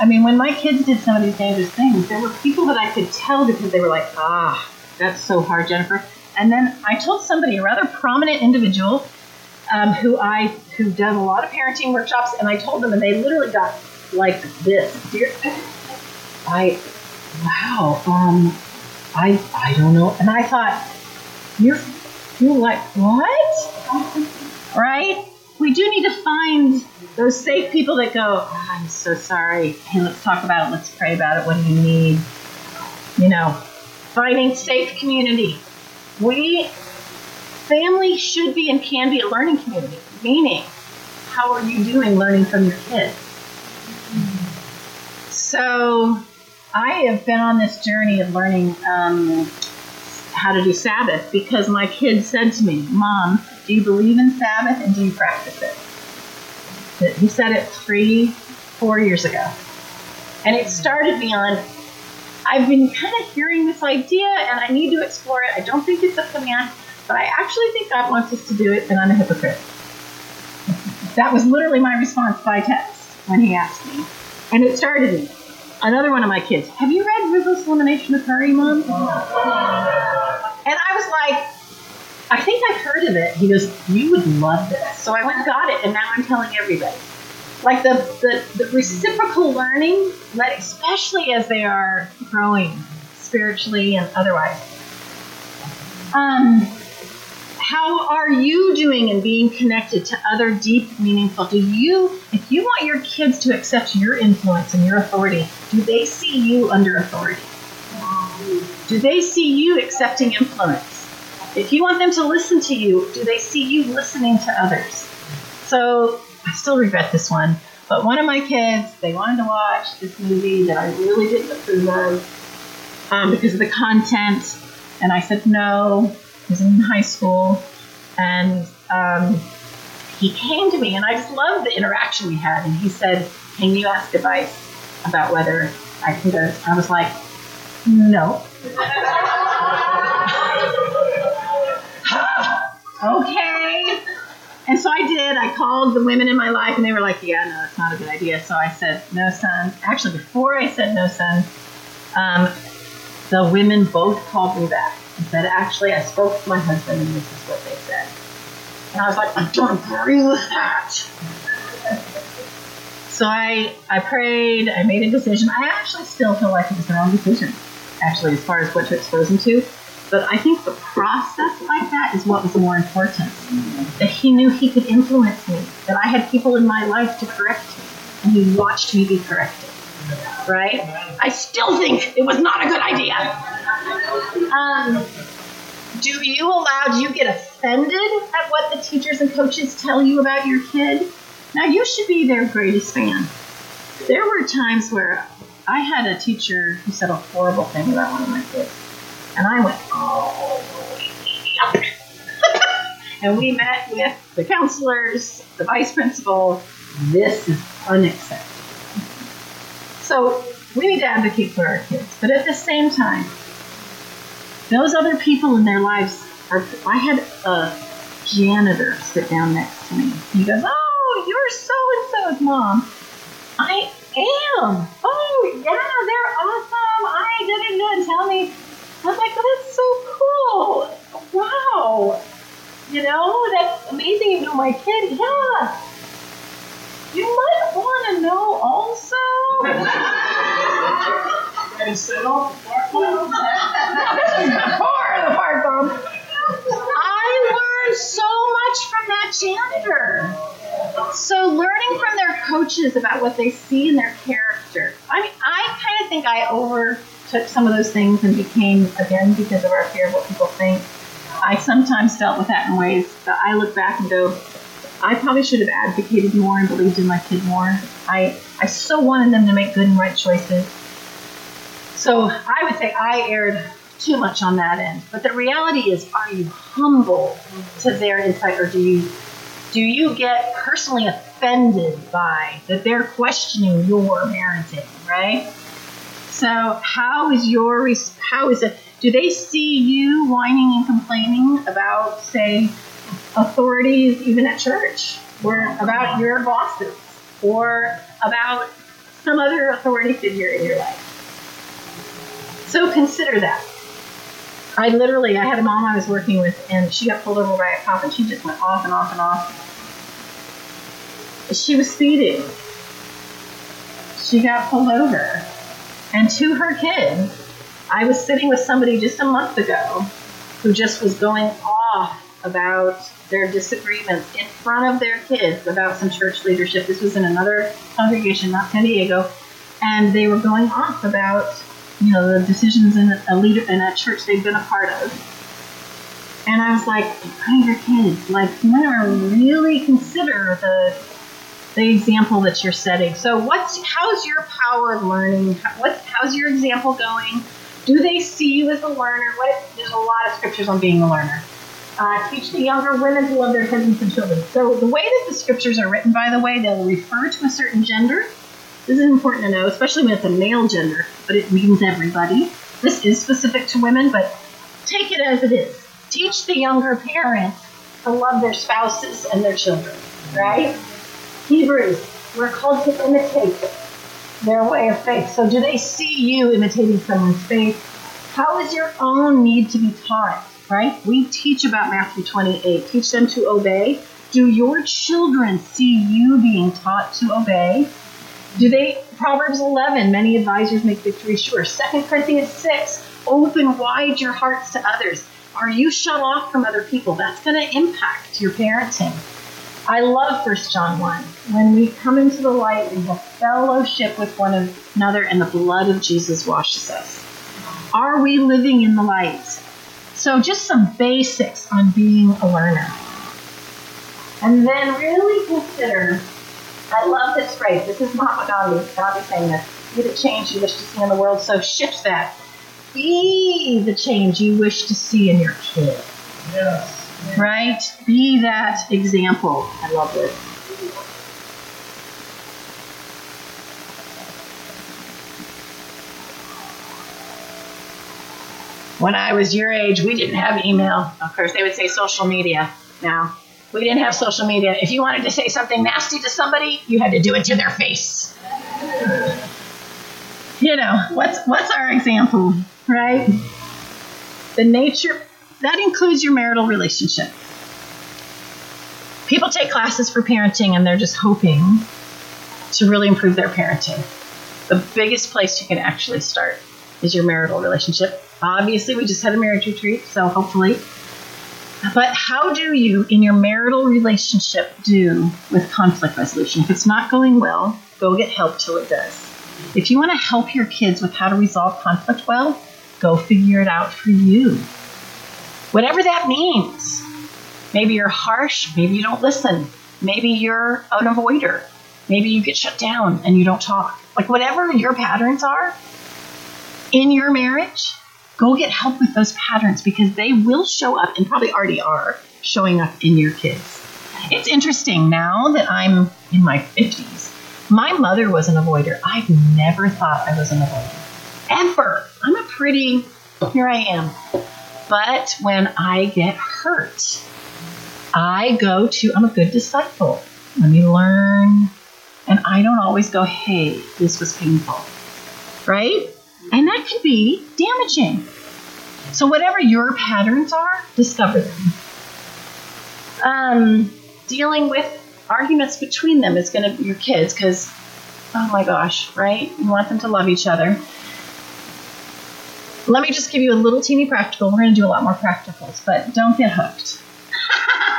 I mean, when my kids did some of these dangerous things, there were people that I could tell because they were like, ah, that's so hard, Jennifer. And then I told somebody, a rather prominent individual who does a lot of parenting workshops, and I told them, and they literally got like this. I don't know. And I thought, you're like, what? Right? We do need to find those safe people that go, oh, I'm so sorry. Hey, let's talk about it. Let's pray about it. What do you need? You know, finding safe community. Family should be and can be a learning community. Meaning, how are you doing learning from your kids? So I have been on this journey of learning how to do Sabbath because my kids said to me, Mom, do you believe in Sabbath and do you practice it? He said it 3-4 years ago. And it started me on, I've been kind of hearing this idea and I need to explore it. I don't think it's a command, but I actually think God wants us to do it and I'm a hypocrite. That was literally my response by text when he asked me. And it started me. Another one of my kids, have you read Ruthless Elimination of Hurry, Mom? And I was like, I think I've heard of it. He goes, you would love this. So I went and got it, and now I'm telling everybody. Like the reciprocal learning, especially as they are growing spiritually and otherwise. How are you doing in being connected to other deep, meaningful? If you want your kids to accept your influence and your authority, do they see you under authority? Do they see you accepting influence? If you want them to listen to you, do they see you listening to others? So I still regret this one, but one of my kids, they wanted to watch this movie that I really didn't approve of because of the content, and I said no. He was in high school, and he came to me, and I just loved the interaction we had. And he said, can you ask advice about whether I can go? I was like, no. Okay. And so I did. I called the women in my life, and they were like, yeah, no, that's not a good idea. So I said, no, son. Actually, before I said no, son, the women both called me back. And said, actually, I spoke to my husband, and this is what they said. And I was like, I don't agree with that. So I prayed. I made a decision. I actually still feel like it was the wrong decision, actually, as far as what to expose him to. But I think the process like that is what was more important, that he knew he could influence me, that I had people in my life to correct me, and he watched me be corrected, right? I still think it was not a good idea. Do you get offended at what the teachers and coaches tell you about your kid? Now, you should be their greatest fan. There were times where I had a teacher who said a horrible thing about one of my kids, and I went, and we met with the counselors, the vice principal. This is unacceptable. So we need to advocate for our kids, but at the same time, those other people in their lives are. I had a janitor sit down next to me. He goes, oh, you're so-and-so's mom. I am. Oh, yeah, they're awesome. I didn't know. Tell me. I was like, oh, that's so cool. Wow. You know, that's amazing. You know my kid. Yeah. You might want to know also. And so, this is before the fart bomb. I learned so much from that janitor. So learning from their coaches about what they see in their character. I mean, I kind of think I overtook some of those things and became, again, because of our fear of what people think. I sometimes dealt with that in ways that I look back and go, I probably should have advocated more and believed in my kid more. I so wanted them to make good and right choices. So I would say I erred too much on that end. But the reality is, are you humble to their insight, or do you get personally offended by that they're questioning your parenting, right? So do they see you whining and complaining about, say, authorities, even at church, or about your bosses, or about some other authority figure in your life? So consider that. I had a mom I was working with, and she got pulled over by a cop, and she just went off and off and off. She was speeding. She got pulled over. And to her kids, I was sitting with somebody just a month ago who just was going off about their disagreements in front of their kids about some church leadership. This was in another congregation, not San Diego. And they were going off about, you know, the decisions in a leader in a church they've been a part of. And I was like, in front of your kids, like, you never really consider the example that you're setting. So how's your power of learning? How's your example going? Do they see you as a learner? There's a lot of scriptures on being a learner. Teach the younger women to love their husbands and children. So the way that the scriptures are written, by the way, they'll refer to a certain gender. This is important to know, especially when it's a male gender, but it means everybody. This is specific to women, but take it as it is. Teach the younger parents to love their spouses and their children, right? Hebrews, we're called to imitate their way of faith. So do they see you imitating someone's faith? How is your own need to be taught, right? We teach about Matthew 28. Teach them to obey. Do your children see you being taught to obey? Proverbs 11, many advisors make victory sure. 2 Corinthians 6, open wide your hearts to others. Are you shut off from other people? That's going to impact your parenting. I love 1 John 1. When we come into the light, we have fellowship with one another, and the blood of Jesus washes us. Are we living in the light? So just some basics on being a learner. And then really consider, I love this phrase. This is Mahatma Gandhi. Gandhi saying this. Be the change you wish to see in the world. So shift that. Be the change you wish to see in your kid. Yes. Right? Be that example. I love this. When I was your age, we didn't have email. Of course, they would say social media now. We didn't have social media. If you wanted to say something nasty to somebody, you had to do it to their face. You know, what's our example, right? The nature... That includes your marital relationship. People take classes for parenting, and they're just hoping to really improve their parenting. The biggest place you can actually start is your marital relationship. Obviously, we just had a marriage retreat, so hopefully. But how do you, in your marital relationship, do with conflict resolution? If it's not going well, go get help till it does. If you want to help your kids with how to resolve conflict well, go figure it out for you. Whatever that means. Maybe you're harsh. Maybe you don't listen. Maybe you're an avoider. Maybe you get shut down and you don't talk. Like whatever your patterns are in your marriage, go get help with those patterns because they will show up and probably already are showing up in your kids. It's interesting now that I'm in my 50s. My mother was an avoider. I've never thought I was an avoider. Ever. Here I am. But when I get hurt, I'm a good disciple. Let me learn. And I don't always go, hey, this was painful, right? And that could be damaging. So whatever your patterns are, discover them. Dealing with arguments between them is going to be your kids because, oh my gosh, right? You want them to love each other. Let me just give you a little teeny practical. We're going to do a lot more practicals, but don't get hooked.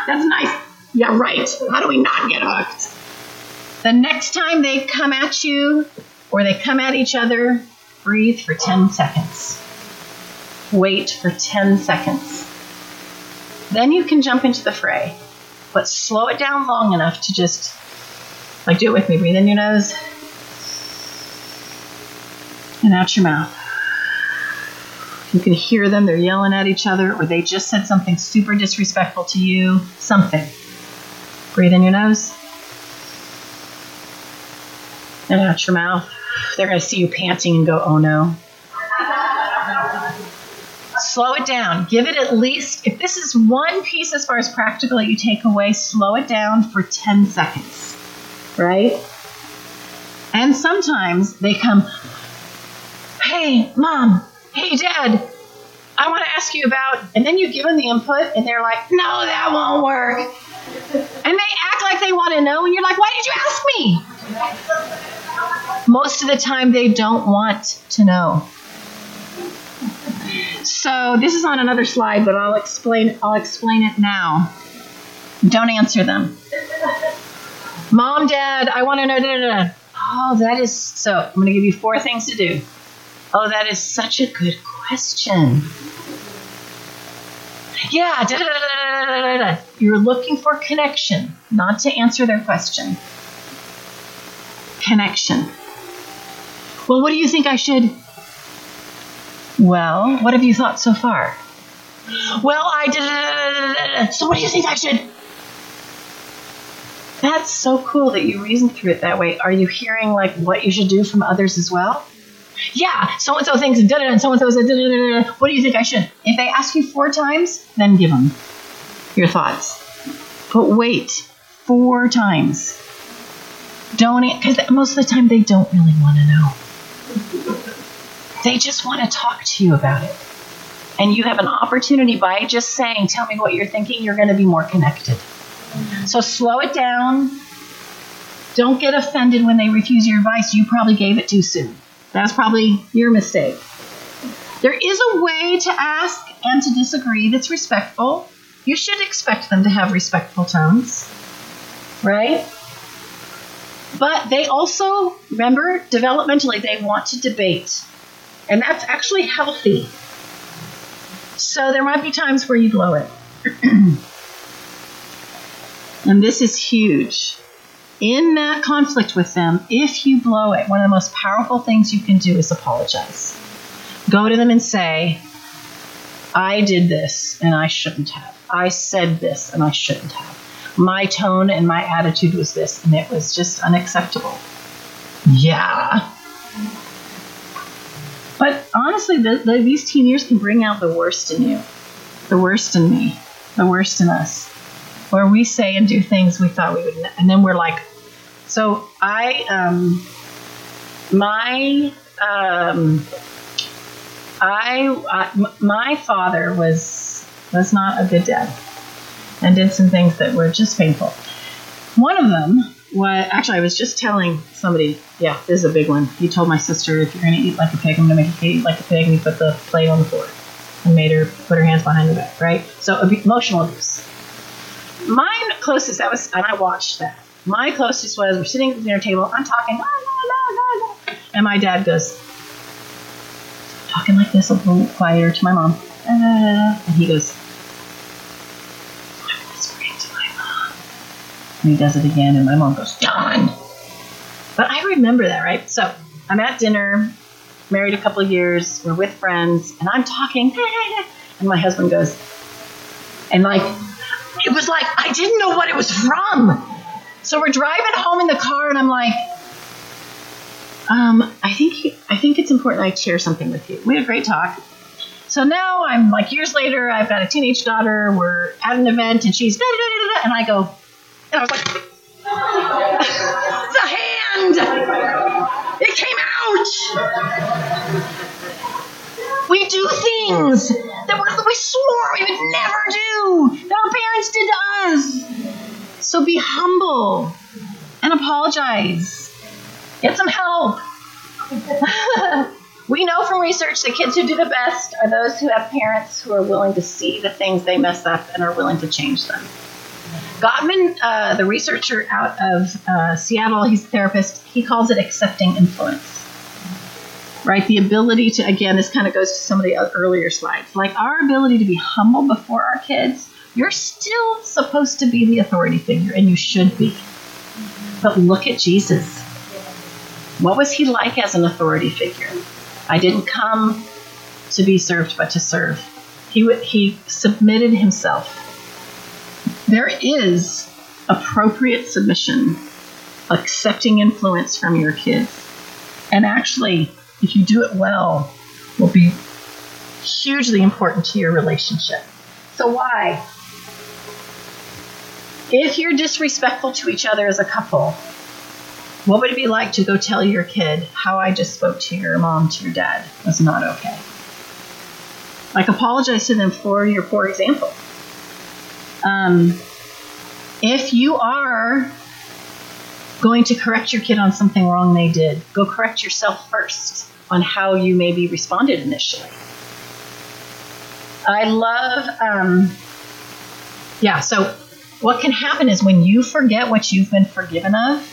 That's nice. Yeah, right. How do we not get hooked? The next time they come at you or they come at each other, breathe for 10 seconds. Wait for 10 seconds. Then you can jump into the fray, but slow it down long enough to just, like, do it with me. Breathe in your nose and out your mouth. You can hear them. They're yelling at each other, or they just said something super disrespectful to you. Something. Breathe in your nose. And out your mouth. they're going to see you panting and go, oh no. Slow it down. Give it at least, if this is one piece as far as practical that you take away, slow it down for 10 seconds, right? And sometimes they come, hey, Mom, hey, Dad, I want to ask you about, and then you give them the input, and they're like, no, that won't work. And they act like they want to know, and you're like, why did you ask me? Most of the time, they don't want to know. So this is on another slide, but I'll explain it now. Don't answer them. Mom, Dad, I want to know. Oh, that is so. I'm going to give you 4 things to do. Oh, that is such a good question. Yeah. You're looking for connection, not to answer their question. Connection. Well, what do you think I should? Well, what have you thought so far? Well, I did. So what do you think I should? That's so cool that you reasoned through it that way. Are you hearing like what you should do from others as well? Yeah, so-and-so thinks da-da and so-and-so says da-da-da-da. What do you think I should? If they ask you 4 times, then give them your thoughts. But wait 4 times. Don't, because most of the time they don't really want to know. They just want to talk to you about it. And you have an opportunity by just saying, tell me what you're thinking, you're going to be more connected. So slow it down. Don't get offended when they refuse your advice. You probably gave it too soon. That's probably your mistake. There is a way to ask and to disagree that's respectful. You should expect them to have respectful tones, right? But they also, remember, developmentally, they want to debate. And that's actually healthy. So there might be times where you blow it. And this is huge. In that conflict with them, if you blow it, one of the most powerful things you can do is apologize. Go to them and say, I did this and I shouldn't have. I said this and I shouldn't have. My tone and my attitude was this and it was just unacceptable. Yeah. But honestly, these teen years can bring out the worst in you, the worst in me, the worst in us, where we say and do things we thought we wouldn't. And then we're like, so my father was not a good dad and did some things that were just painful. One of them was, actually, I was just telling somebody, yeah, this is a big one. He told my sister, if you're going to eat like a pig, I'm going to make you eat like a pig. And he put the plate on the floor and made her put her hands behind her back, right? So emotional abuse. My closest, that was, and I watched that. My closest was, we're sitting at the dinner table, I'm talking, la, la, la, la, la. And my dad goes, talking like this, a little quieter to my mom. And he goes, I'm whispering to my mom. And he does it again, and my mom goes, John. But I remember that, right? So I'm at dinner, married a couple of years, we're with friends, and I'm talking, and my husband goes, and like, it was like, I didn't know what it was from. So we're driving home in the car and I'm like, I think it's important I share something with you. We had a great talk. So now I'm like, years later, I've got a teenage daughter. We're at an event and she's, da, da, da, da, and I go, and I was like, the hand, it came out. We do things that we swore we would never do, that our parents did to us. So be humble and apologize. Get some help. We know from research that kids who do the best are those who have parents who are willing to see the things they mess up and are willing to change them. Gottman, the researcher out of Seattle, he's a therapist, he calls it accepting influence. Right? The ability to, again, this kind of goes to some of the earlier slides, like our ability to be humble before our kids. You're still supposed to be the authority figure, and you should be. But look at Jesus. What was he like as an authority figure? I didn't come to be served, but to serve. He submitted himself. There is appropriate submission, accepting influence from your kids. and actually, if you do it well, will be hugely important to your relationship. So why? If you're disrespectful to each other as a couple, what would it be like to go tell your kid how I just spoke to your mom, to your dad was not okay? Like, apologize to them for your poor example. If you are going to correct your kid on something wrong they did, go correct yourself first on how you maybe responded initially. I love, so what can happen is when you forget what you've been forgiven of,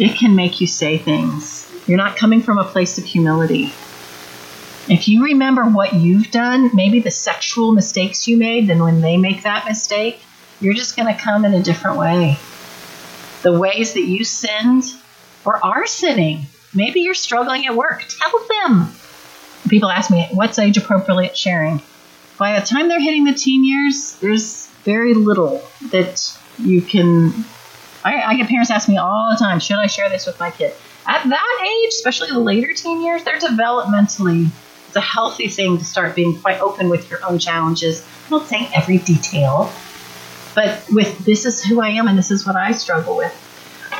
it can make you say things. You're not coming from a place of humility. If you remember what you've done, maybe the sexual mistakes you made, then when they make that mistake, you're just going to come in a different way. The ways that you sinned or are sinning. Maybe you're struggling at work. Tell them. People ask me, what's age appropriate sharing? By the time they're hitting the teen years, there's very little that you can... I get parents ask me all the time, should I share this with my kid? At that age, especially the later teen years, they're developmentally... It's a healthy thing to start being quite open with your own challenges. I'm not saying every detail, but with this is who I am and this is what I struggle with.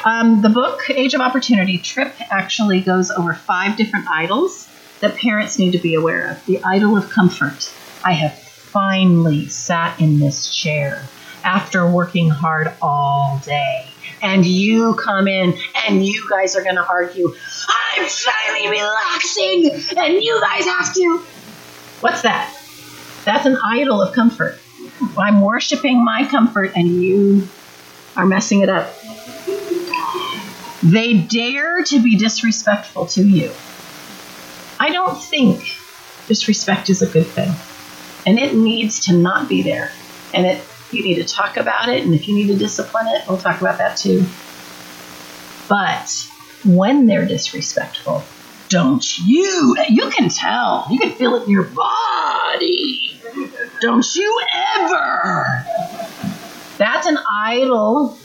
The book, Age of Opportunity, Tripp actually goes over 5 different idols that parents need to be aware of. The idol of comfort. I have finally sat in this chair after working hard all day. And you come in and you guys are going to argue, I'm finally relaxing and you guys have to. What's that? That's an idol of comfort. I'm worshiping my comfort and you are messing it up. They dare to be disrespectful to you. I don't think disrespect is a good thing. And it needs to not be there. And you need to talk about it, and if you need to discipline it, we'll talk about that too. But when they're disrespectful, you can tell. You can feel it in your body. Don't you ever. That's an idol,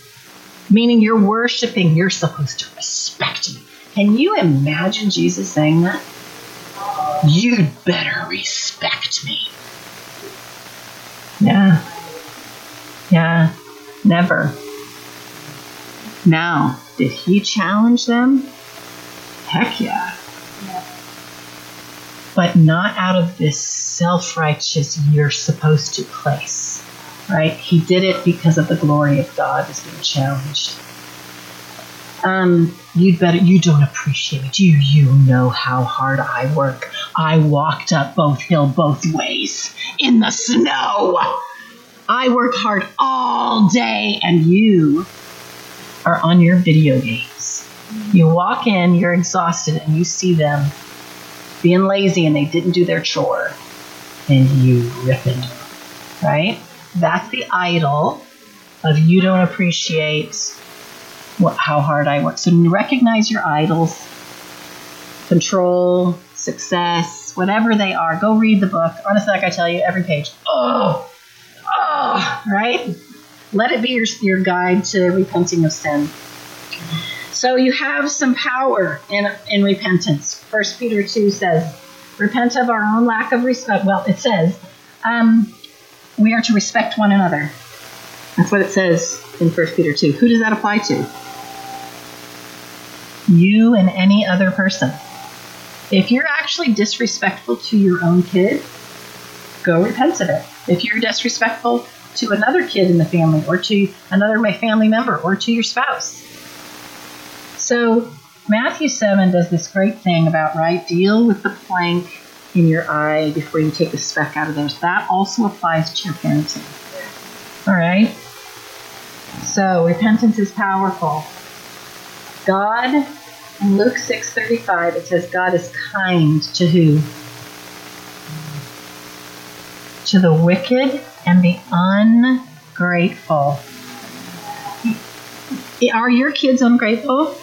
meaning you're worshiping. You're supposed to respect me. Can you imagine Jesus saying that? You'd better respect me. Yeah. Yeah, never. Now, did he challenge them? Heck yeah. But not out of this self-righteous you're supposed to place, right? He did it because of the glory of God is being challenged. You don't appreciate it. Do you know how hard I work? I walked up both hill both ways in the snow. I work hard all day and you are on your video games. You walk in, you're exhausted, and you see them being lazy and they didn't do their chore. And you rip it, right? That's the idol of you don't appreciate how hard I work. So recognize your idols, control, success, whatever they are. Go read the book. Honestly, like I tell you, every page. Oh, right? Let it be your guide to repenting of sin. So you have some power in repentance. First Peter 2 says, repent of our own lack of respect. Well, it says, we are to respect one another. That's what it says in First Peter 2. Who does that apply to? You and any other person. If you're actually disrespectful to your own kid, go repent of it. If you're disrespectful to another kid in the family or to another family member or to your spouse. So Matthew 7 does this great thing about, right, deal with the plank in your eye before you take the speck out of theirs. That also applies to your parenting. All right? So repentance is powerful. God, in Luke 6:35, it says God is kind to who? To the wicked and the ungrateful. Are your kids ungrateful?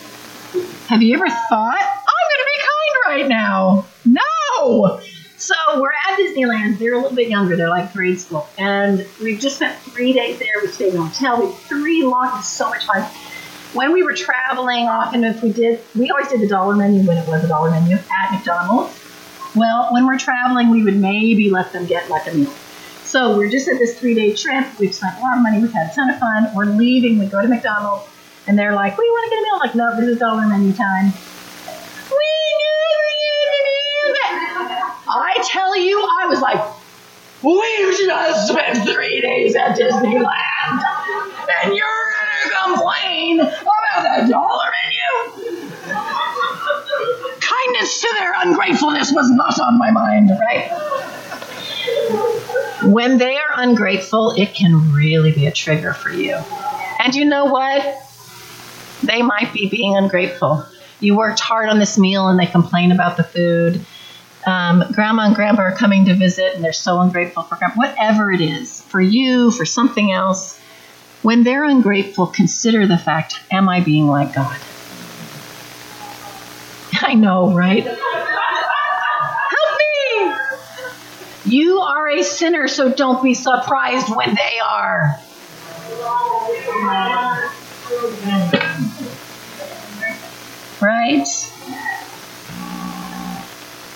Have you ever thought, I'm going to be kind right now? No! So we're at Disneyland. They're a little bit younger. They're like grade school. And we've just spent 3 days there. We stayed in a hotel. We had 3 long, so much fun. when we were traveling, often if we always did the dollar menu when it was a dollar menu at McDonald's. Well, when we're traveling, we would maybe let them get like a meal. So we're just at this 3-day trip. We've spent a lot of money. We've had a ton of fun. We're leaving. We go to McDonald's, and they're like, "We want to get a meal." I'm like, "No, this is dollar menu time." We never get a meal. I tell you, I was like, "We just spent 3 days at Disneyland, and you're gonna complain about the dollar menu?" Kindness to their ungratefulness was not on my mind, right? When they are ungrateful, it can really be a trigger for you. And you know what? They might be being ungrateful. You worked hard on this meal and they complain about the food. Grandma and grandpa are coming to visit and they're so ungrateful for grandpa. Whatever it is, for you, for something else, when they're ungrateful, consider the fact, am I being like God? I know, right? You are a sinner, so don't be surprised when they are. Right?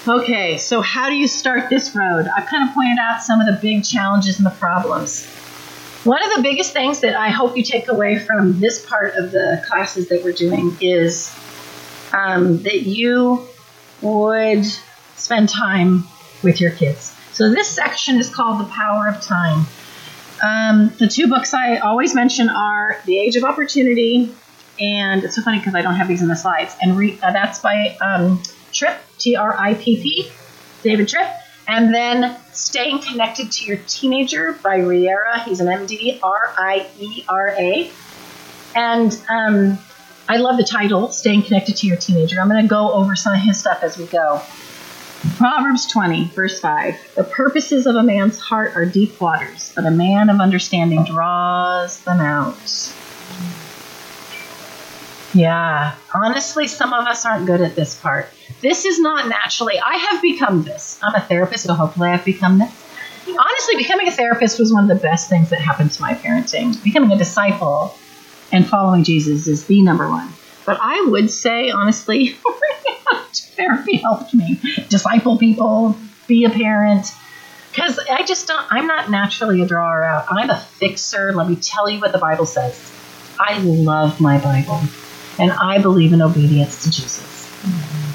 Okay, so how do you start this road? I've kind of pointed out some of the big challenges and the problems. One of the biggest things that I hope you take away from this part of the classes that we're doing is that you would spend time with your kids. So this section is called The Power of Time. The two books I always mention are The Age of Opportunity, and it's so funny because I don't have these in the slides, and that's by Tripp, Tripp, David Tripp, and then Staying Connected to Your Teenager by Riera. He's an MD, Riera. And I love the title, Staying Connected to Your Teenager. I'm going to go over some of his stuff as we go. Proverbs 20, verse 5. The purposes of a man's heart are deep waters, but a man of understanding draws them out. Yeah, honestly, some of us aren't good at this part. This is not naturally. I have become this. I'm a therapist, so hopefully I've become this. Honestly, becoming a therapist was one of the best things that happened to my parenting. Becoming a disciple and following Jesus is the number one. But I would say, honestly, therapy helped me disciple people, be a parent, because I'm not naturally a drawer out. I'm a fixer. Let me tell you what the Bible says. I love my Bible, and I believe in obedience to Jesus.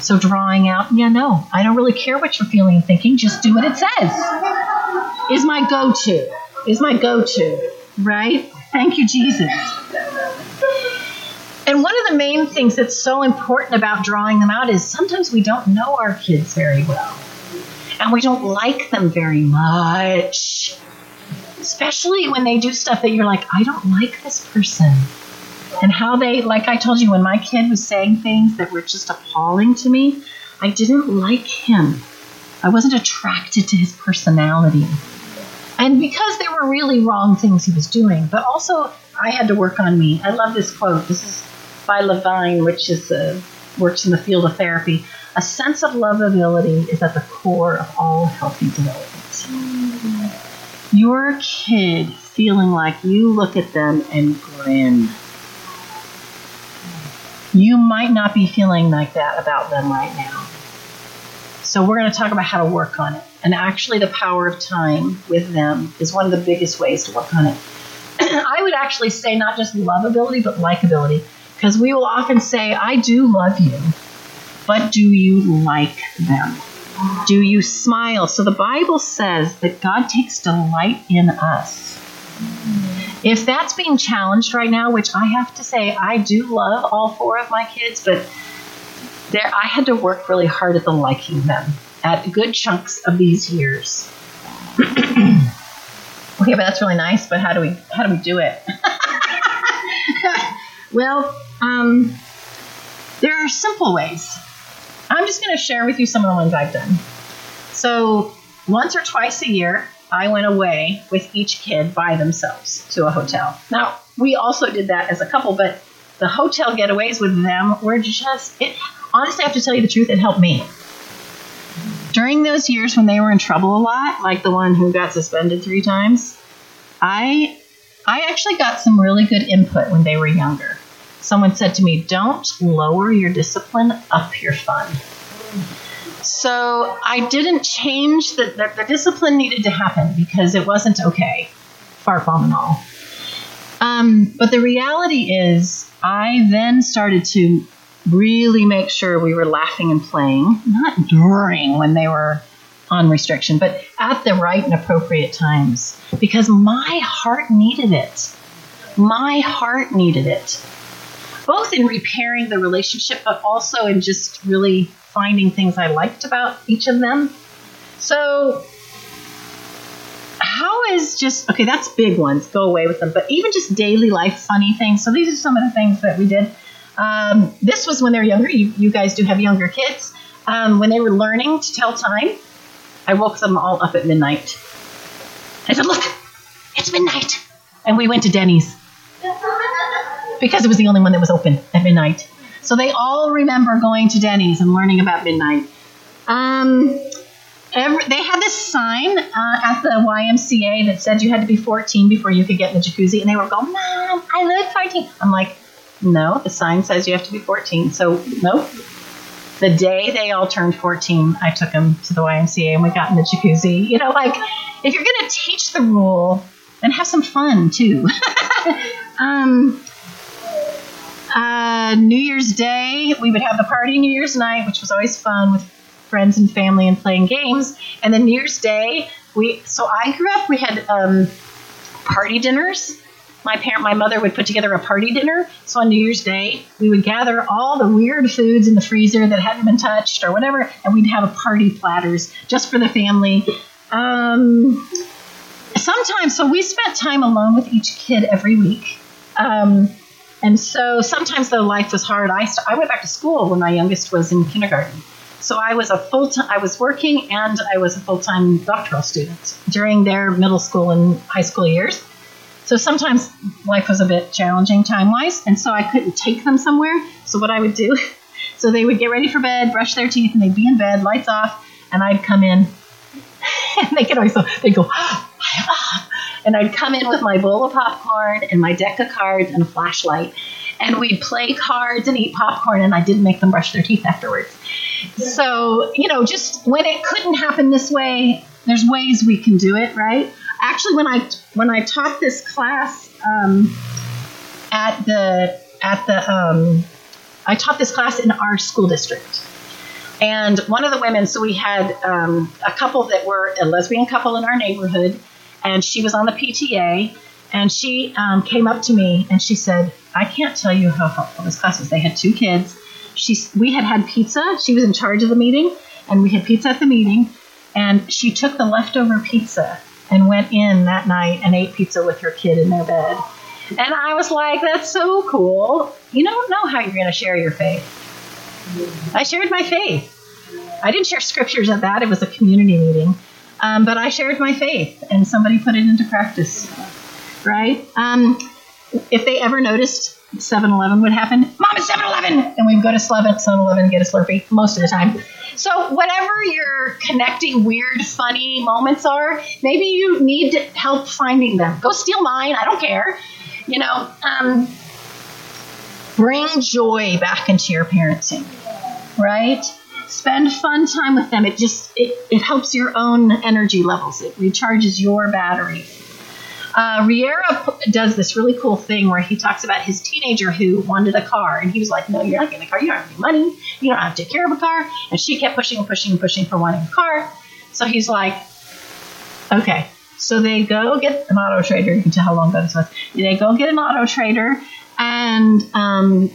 So drawing out, I don't really care what you're feeling and thinking. Just do what it says is my go-to, right? Thank you, Jesus. And one of the main things that's so important about drawing them out is sometimes we don't know our kids very well. And we don't like them very much. Especially when they do stuff that you're like, I don't like this person. And how they, like I told you, when my kid was saying things that were just appalling to me, I didn't like him. I wasn't attracted to his personality. And because there were really wrong things he was doing, but also I had to work on me. I love this quote. This is by Levine, which is works in the field of therapy. A sense of lovability is at the core of all healthy development. Your kid feeling like you look at them and grin. You might not be feeling like that about them right now. So we're going to talk about how to work on it. And actually the power of time with them is one of the biggest ways to work on it. I would actually say not just lovability, but likability. Because we will often say, I do love you, but do you like them? Do you smile? So the Bible says that God takes delight in us. If that's being challenged right now, which I have to say, I do love all four of my kids, but I had to work really hard at the liking them at good chunks of these years. Okay, but that's really nice, but how do we do it? Well, there are simple ways. I'm just going to share with you some of the ones I've done. So once or twice a year, I went away with each kid by themselves to a hotel. Now, we also did that as a couple, but the hotel getaways with them were just, honestly, I have to tell you the truth, it helped me. During those years when they were in trouble a lot, like the one who got suspended 3 times, I actually got some really good input when they were younger. Someone said to me, don't lower your discipline, up your fun. So I didn't change the discipline needed to happen because it wasn't okay, far from and all. But the reality is I then started to really make sure we were laughing and playing, not during when they were on restriction, but at the right and appropriate times, because my heart needed it. My heart needed it, both in repairing the relationship, but also in just really finding things I liked about each of them. So how is just, okay, that's big ones, go away with them, but even just daily life, funny things. So these are some of the things that we did. This was when they're younger. You guys do have younger kids. When they were learning to tell time, I woke them all up at midnight. I said, look, it's midnight. And we went to Denny's because it was the only one that was open at midnight. So they all remember going to Denny's and learning about midnight. They had this sign at the YMCA that said you had to be 14 before you could get in the jacuzzi. And they were going, Mom, I look 14. I'm like, no, the sign says you have to be 14. So, nope. The day they all turned 14, I took them to the YMCA and we got in the jacuzzi. You know, like, if you're going to teach the rule, then have some fun, too. New Year's Day, we would have the party New Year's night, which was always fun with friends and family and playing games. And then New Year's Day, so I grew up, we had party dinners. My mother would put together a party dinner. So on New Year's Day, we would gather all the weird foods in the freezer that hadn't been touched or whatever, and we'd have a party platters just for the family. Sometimes, so we spent time alone with each kid every week. And so sometimes though life was hard, I went back to school when my youngest was in kindergarten. So I was working and I was a full-time doctoral student during their middle school and high school years. So sometimes life was a bit challenging time-wise, and so I couldn't take them somewhere. So what I would do, so they would get ready for bed, brush their teeth, and they'd be in bed, lights off, and I'd come in. And they'd go, oh. And I'd come in with my bowl of popcorn and my deck of cards and a flashlight. And we'd play cards and eat popcorn, and I didn't make them brush their teeth afterwards. So, you know, just when it couldn't happen this way, there's ways we can do it, right? Actually, when I taught this class I taught this class in our school district, and one of the women. So we had a couple that were a lesbian couple in our neighborhood, and she was on the PTA, and she came up to me and she said, "I can't tell you how helpful this class was. They had two kids. We had pizza. She was in charge of the meeting, and we had pizza at the meeting, and she took the leftover pizza." And went in that night and ate pizza with her kid in their bed. And I was like, that's so cool. You don't know how you're going to share your faith. I shared my faith. I didn't share scriptures at that. It was a community meeting. But I shared my faith, and somebody put it into practice, right? If they ever noticed 7-Eleven would happen, Mom, it's 7-Eleven! And we'd go to 7-Eleven, get a Slurpee most of the time. So whatever your connecting weird, funny moments are, maybe you need help finding them. Go steal mine. I don't care. You know, bring joy back into your parenting, right? Spend fun time with them. It helps your own energy levels. It recharges your battery. Riera does this really cool thing where he talks about his teenager who wanted a car, and he was like, no, you're not getting a car. You don't have any money. You don't have to take care of a car. And she kept pushing and pushing and pushing for wanting a car. So he's like, okay. So they go get an auto trader. You can tell how long ago this was. They go get an auto trader, and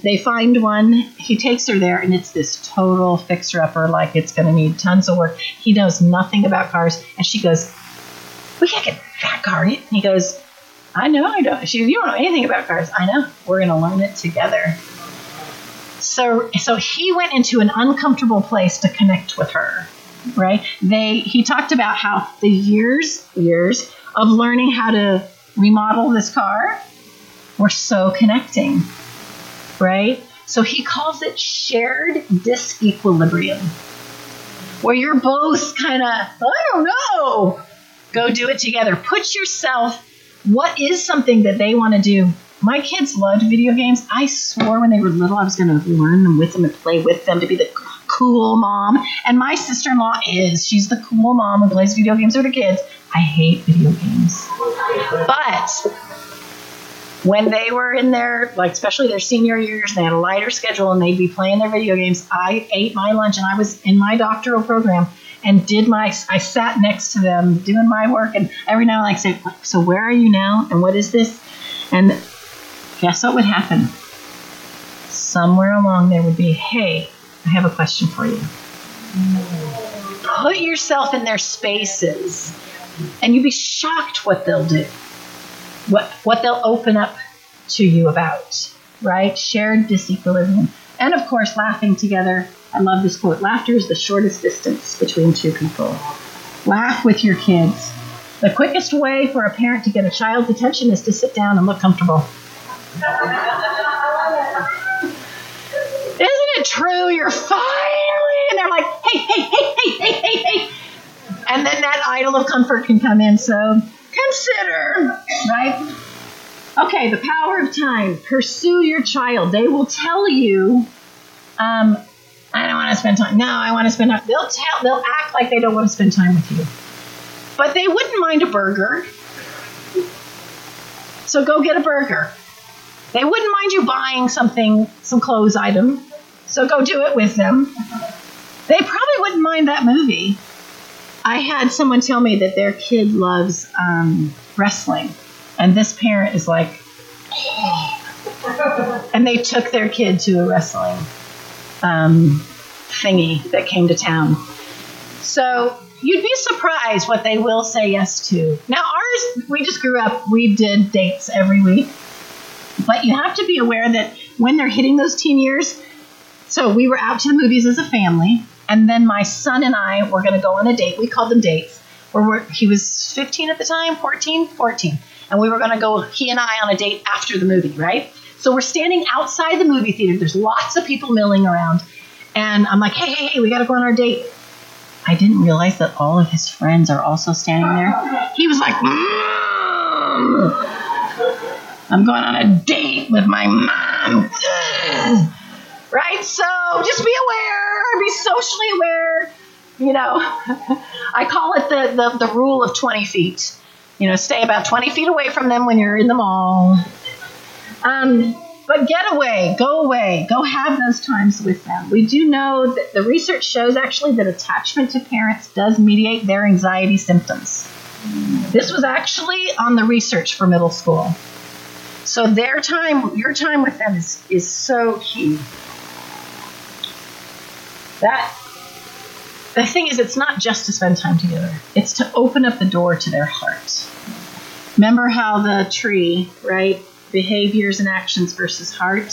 they find one. He takes her there, and it's this total fixer-upper, like it's going to need tons of work. He knows nothing about cars. And she goes, we can't get that car. And he goes, I know I don't. She goes, you don't know anything about cars. I know. We're going to learn it together. So he went into an uncomfortable place to connect with her, right? He talked about how the years of learning how to remodel this car were so connecting, right? So he calls it shared disequilibrium, where you're both kind of, I don't know. Go do it together. Put yourself, what is something that they want to do My kids loved video games. I swore when they were little I was going to learn them with them and play with them to be the cool mom. And my sister-in-law is. She's the cool mom who plays video games with her kids. I hate video games. But when they were in their, like especially their senior years, and they had a lighter schedule and they'd be playing their video games, I ate my lunch and I was in my doctoral program and I sat next to them doing my work. And every now and then I'd say, so where are you now? And what is this? And guess what would happen? Somewhere along there would be, hey, I have a question for you. Put yourself in their spaces and you'd be shocked what they'll do. What they'll open up to you about, right? Shared disequilibrium. And, of course, laughing together. I love this quote. Laughter is the shortest distance between two people. Laugh with your kids. The quickest way for a parent to get a child's attention is to sit down and look comfortable. Isn't it true? You're finally... And they're like, hey, hey, hey, hey, hey, hey, hey. And then that idol of comfort can come in, so... Consider, right? Okay, the power of time. Pursue your child. They will tell you, I don't want to spend time. No, I want to spend time. They'll act like they don't want to spend time with you. But they wouldn't mind a burger. So go get a burger. They wouldn't mind you buying something, some clothes item. So go do it with them. They probably wouldn't mind that movie. I had someone tell me that their kid loves wrestling, and this parent is like, oh. And they took their kid to a wrestling thingy that came to town. So you'd be surprised what they will say yes to. Now ours, we just grew up, we did dates every week, but you have to be aware that when they're hitting those teen years, so we were out to the movies as a family. And then my son and I were going to go on a date. We called them dates. He was 15 at the time, 14. And we were going to go, he and I, on a date after the movie, right? So we're standing outside the movie theater. There's lots of people milling around. And I'm like, hey, we got to go on our date. I didn't realize that all of his friends are also standing there. He was like, I'm going on a date with my mom. Right? So just be aware, be socially aware, you know. I call it the rule of 20 feet. You know, stay about 20 feet away from them when you're in the mall. But get away, go away, go have those times with them. We do know that the research shows actually that attachment to parents does mediate their anxiety symptoms. This was actually on the research for middle school. So their time, your time with them is so key. The thing is, it's not just to spend time together. It's to open up the door to their heart. Remember how the tree, right? Behaviors and actions versus heart.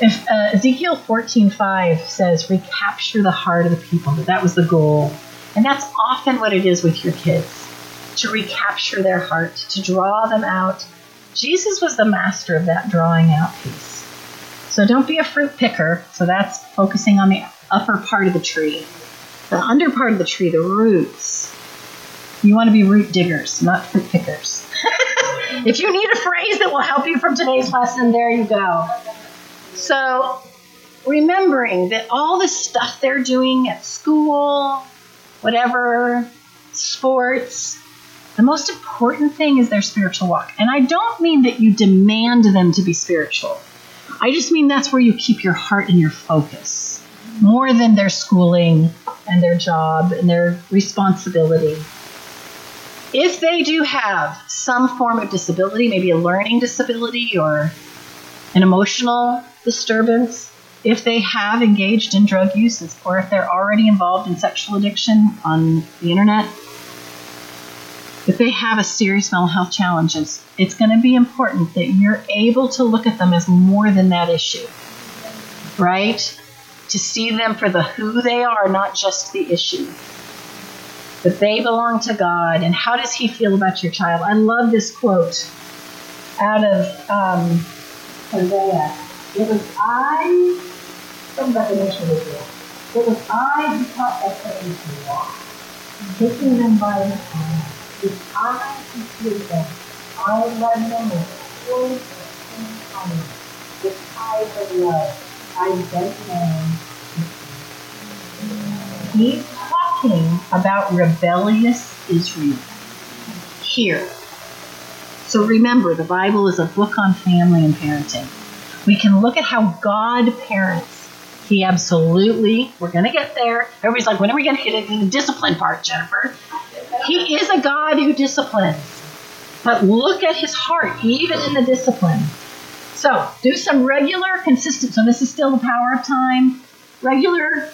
If Ezekiel 14:5 says, recapture the heart of the people. That was the goal. And that's often what it is with your kids, to recapture their heart, to draw them out. Jesus was the master of that drawing out piece. So don't be a fruit picker. So that's focusing on the upper part of the tree. The under part of the tree, the roots. You want to be root diggers, not fruit pickers. If you need a phrase that will help you from today's lesson, there you go. So remembering that all the stuff they're doing at school, whatever, sports, the most important thing is their spiritual walk. And I don't mean that you demand them to be spiritual. I just mean that's where you keep your heart and your focus, more than their schooling and their job and their responsibility. If they do have some form of disability, maybe a learning disability or an emotional disturbance, if they have engaged in drug uses, or if they're already involved in sexual addiction on the internet, if they have a serious mental health challenges, it's going to be important that you're able to look at them as more than that issue, right? To see them for the who they are, not just the issue. But they belong to God, and how does He feel about your child? I love this quote out of Hosea. It was I who taught them to walk, taking them by the hand. If I can see them, I love them more full of encounter with eyes of love, eyes bent down. He's talking about rebellious Israel here. So remember, the Bible is a book on family and parenting. We can look at how God parents. He absolutely, we're going to get there. Everybody's like, when are we going to get into the discipline part, Jennifer? He is a God who disciplines. But look at his heart, even in the discipline. So do some regular, consistent. So this is still the power of time. Regular.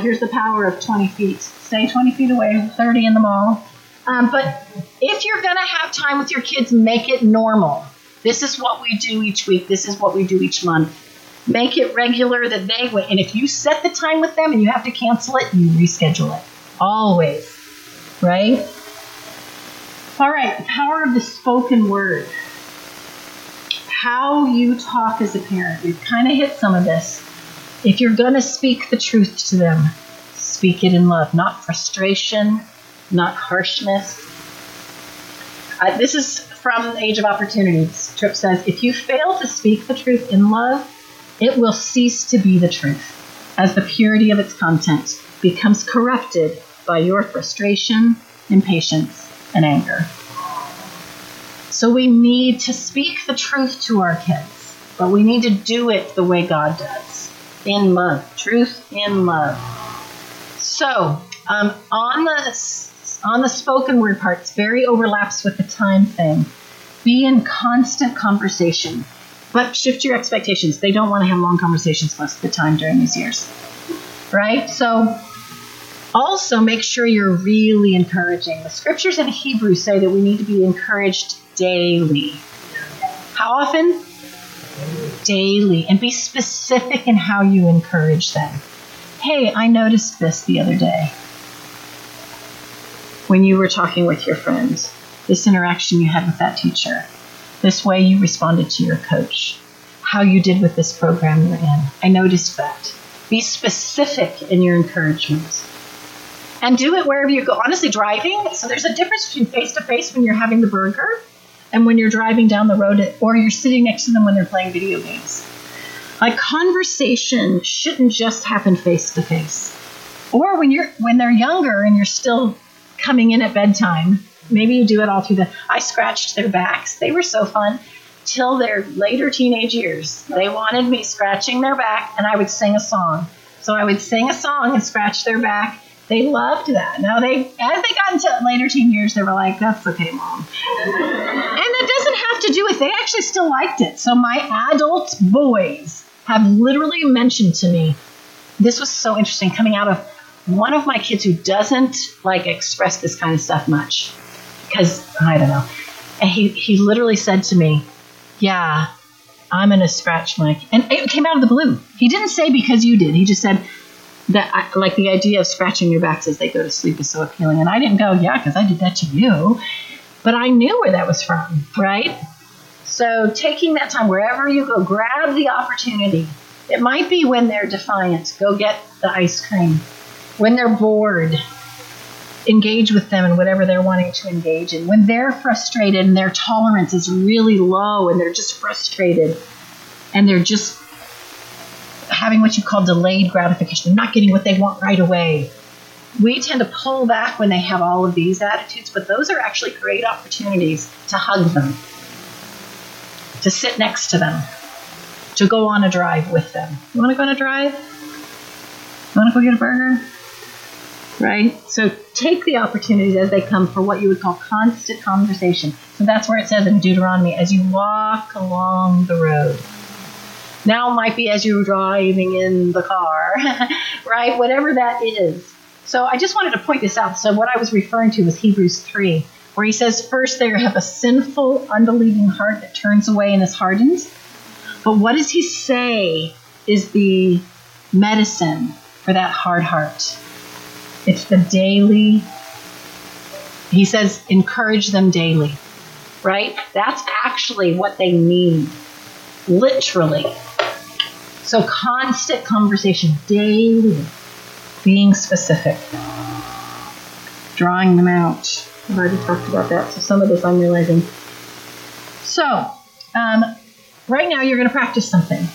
Here's the power of 20 feet. Stay 20 feet away, 30 in the mall. But if you're going to have time with your kids, make it normal. This is what we do each week. This is what we do each month. Make it regular that they wait. And if you set the time with them and you have to cancel it, you reschedule it. Always. Right? All right. The power of the spoken word. How you talk as a parent. We've kind of hit some of this. If you're going to speak the truth to them, speak it in love, not frustration, not harshness. This is from Age of Opportunity. Tripp says, if you fail to speak the truth in love, it will cease to be the truth as the purity of its content becomes corrupted by your frustration, impatience, and anger. So we need to speak the truth to our kids, but we need to do it the way God does. In love, truth in love. So on the spoken word parts, very overlaps with the time thing. Be in constant conversation, but shift your expectations. They don't want to have long conversations most of the time during these years, right? So also make sure you're really encouraging. The scriptures in Hebrews say that we need to be encouraged daily. How often? Daily. And be specific in how you encourage them. Hey, I noticed this the other day when you were talking with your friends, this interaction you had with that teacher, this way you responded to your coach, how you did with this program you're in. I noticed that. Be specific in your encouragements. And do it wherever you go. Honestly, driving, so there's a difference between face-to-face when you're having the burger and when you're driving down the road, or you're sitting next to them when they're playing video games. Like, conversation shouldn't just happen face-to-face. Or when they're younger and you're still coming in at bedtime, maybe you do it all through I scratched their backs. They were so fun. Till their later teenage years, they wanted me scratching their back, and I would sing a song. So I would sing a song and scratch their back. They loved that. Now, as they got into later teen years, they were like, that's okay, Mom. And that doesn't have to do with, they actually still liked it. So my adult boys have literally mentioned to me, this was so interesting, coming out of one of my kids who doesn't express this kind of stuff much, because, I don't know. And he literally said to me, yeah, I'm going to scratch my, and it came out of the blue. He didn't say because you did. He just said, the idea of scratching your backs as they go to sleep is so appealing. And I didn't go, yeah, because I did that to you. But I knew where that was from, right? So taking that time, wherever you go, grab the opportunity. It might be when they're defiant. Go get the ice cream. When they're bored, engage with them in whatever they're wanting to engage in. When they're frustrated and their tolerance is really low and they're just frustrated and they're just having what you call delayed gratification, not getting what they want right away. We tend to pull back when they have all of these attitudes, but those are actually great opportunities to hug them, to sit next to them, to go on a drive with them. You want to go on a drive? You want to go get a burger? Right? So take the opportunities as they come for what you would call constant conversation. So that's where it says in Deuteronomy, as you walk along the road. Now it might be as you're driving in the car, right? Whatever that is. So I just wanted to point this out. So what I was referring to was Hebrews 3, where he says, first, they have a sinful, unbelieving heart that turns away and is hardened. But what does he say is the medicine for that hard heart? It's the daily. He says, encourage them daily, right? That's actually what they need, literally. So constant conversation, daily, being specific, drawing them out. I've already talked about that, so some of this I'm realizing. So, right now you're going to practice something.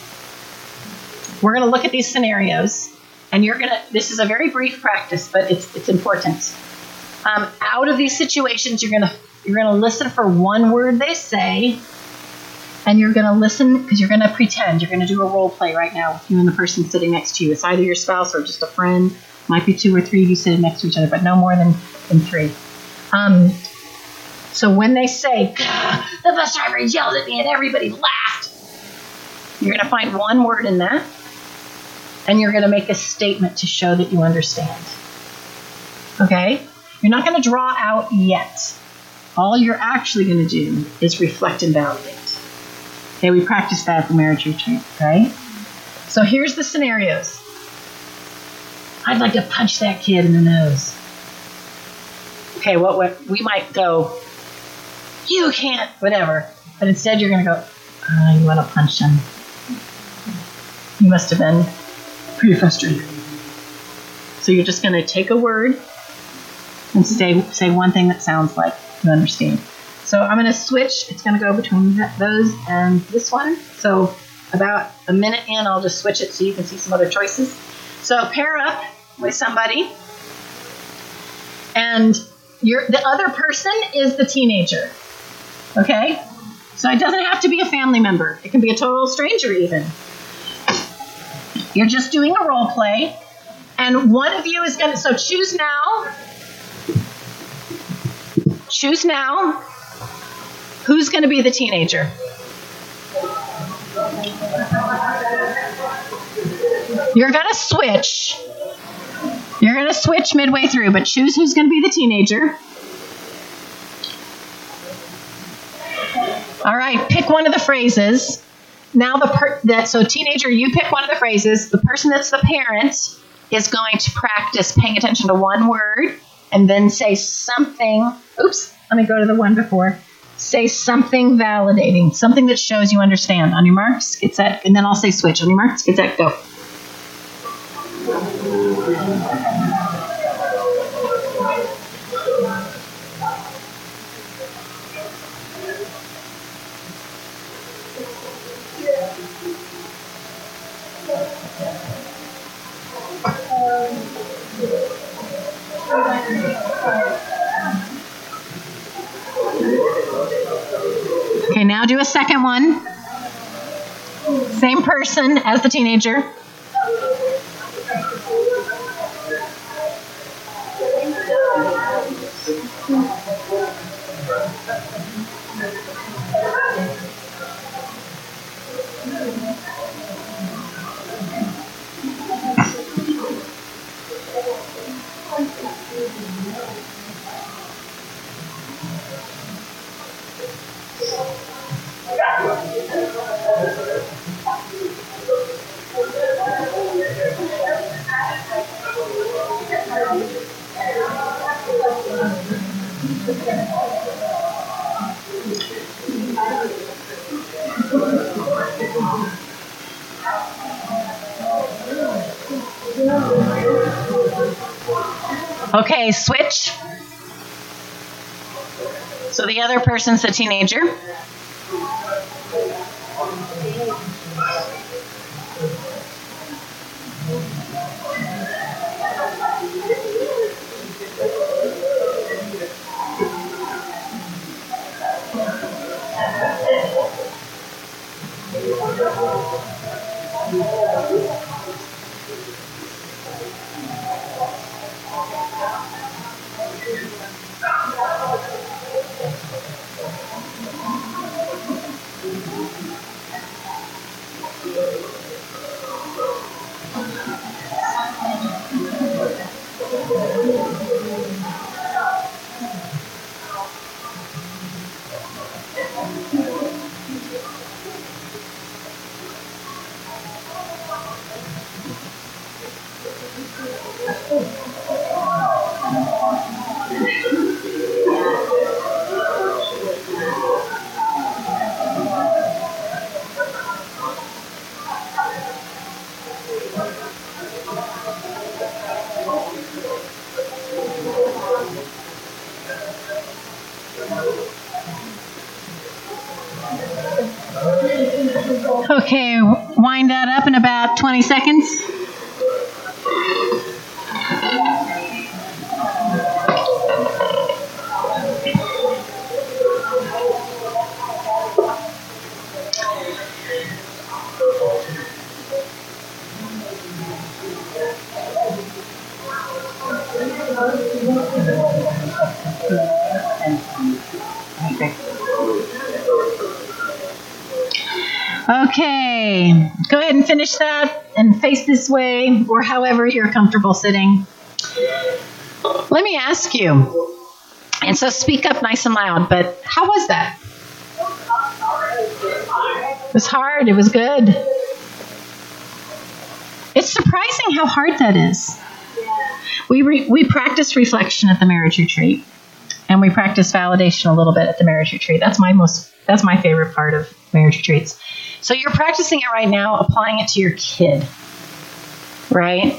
We're going to look at these scenarios, and you're going to, this is a very brief practice, but it's important. Out of these situations, you're going to listen for one word they say, and you're going to listen because you're going to pretend. You're going to do a role play right now with you and the person sitting next to you. It's either your spouse or just a friend. Might be two or three of you sitting next to each other, but no more than three. So when they say, the bus driver yelled at me and everybody laughed, you're going to find one word in that, and you're going to make a statement to show that you understand. Okay? You're not going to draw out yet. All you're actually going to do is reflect and validate. Okay, we practiced that at the marriage retreat, right? So here's the scenarios. I'd like to punch that kid in the nose. Okay, what we might go, you can't, whatever. But instead you're going to go, you want to punch him. You must have been pretty frustrated. So you're just going to take a word and say one thing that sounds like you understand. So I'm going to switch. It's going to go between those and this one. So about a minute in, I'll just switch it so you can see some other choices. So pair up with somebody. And the other person is the teenager. Okay? So it doesn't have to be a family member. It can be a total stranger even. You're just doing a role play. And one of you is going to... So choose now. Choose now. Who's going to be the teenager? You're going to switch. You're going to switch midway through, but choose who's going to be the teenager. All right, pick one of the phrases. Now so teenager, you pick one of the phrases. The person that's the parent is going to practice paying attention to one word and then say something. Oops, let me go to the one before. Say something validating, something that shows you understand. On your marks, get set, and then I'll say switch. On your marks, get set, go. Okay, now do a second one. Same person as the teenager. Okay, switch. So the other person's the teenager. Okay, wind that up in about 20 seconds. Okay, go ahead and finish that and face this way or however you're comfortable sitting. Let me ask you, and so speak up nice and loud, but how was that? It was hard. It was good. It's surprising how hard that is. We practice reflection at the marriage retreat, and we practice validation a little bit at the marriage retreat. That's my favorite part of marriage retreats. So you're practicing it right now, applying it to your kid, right?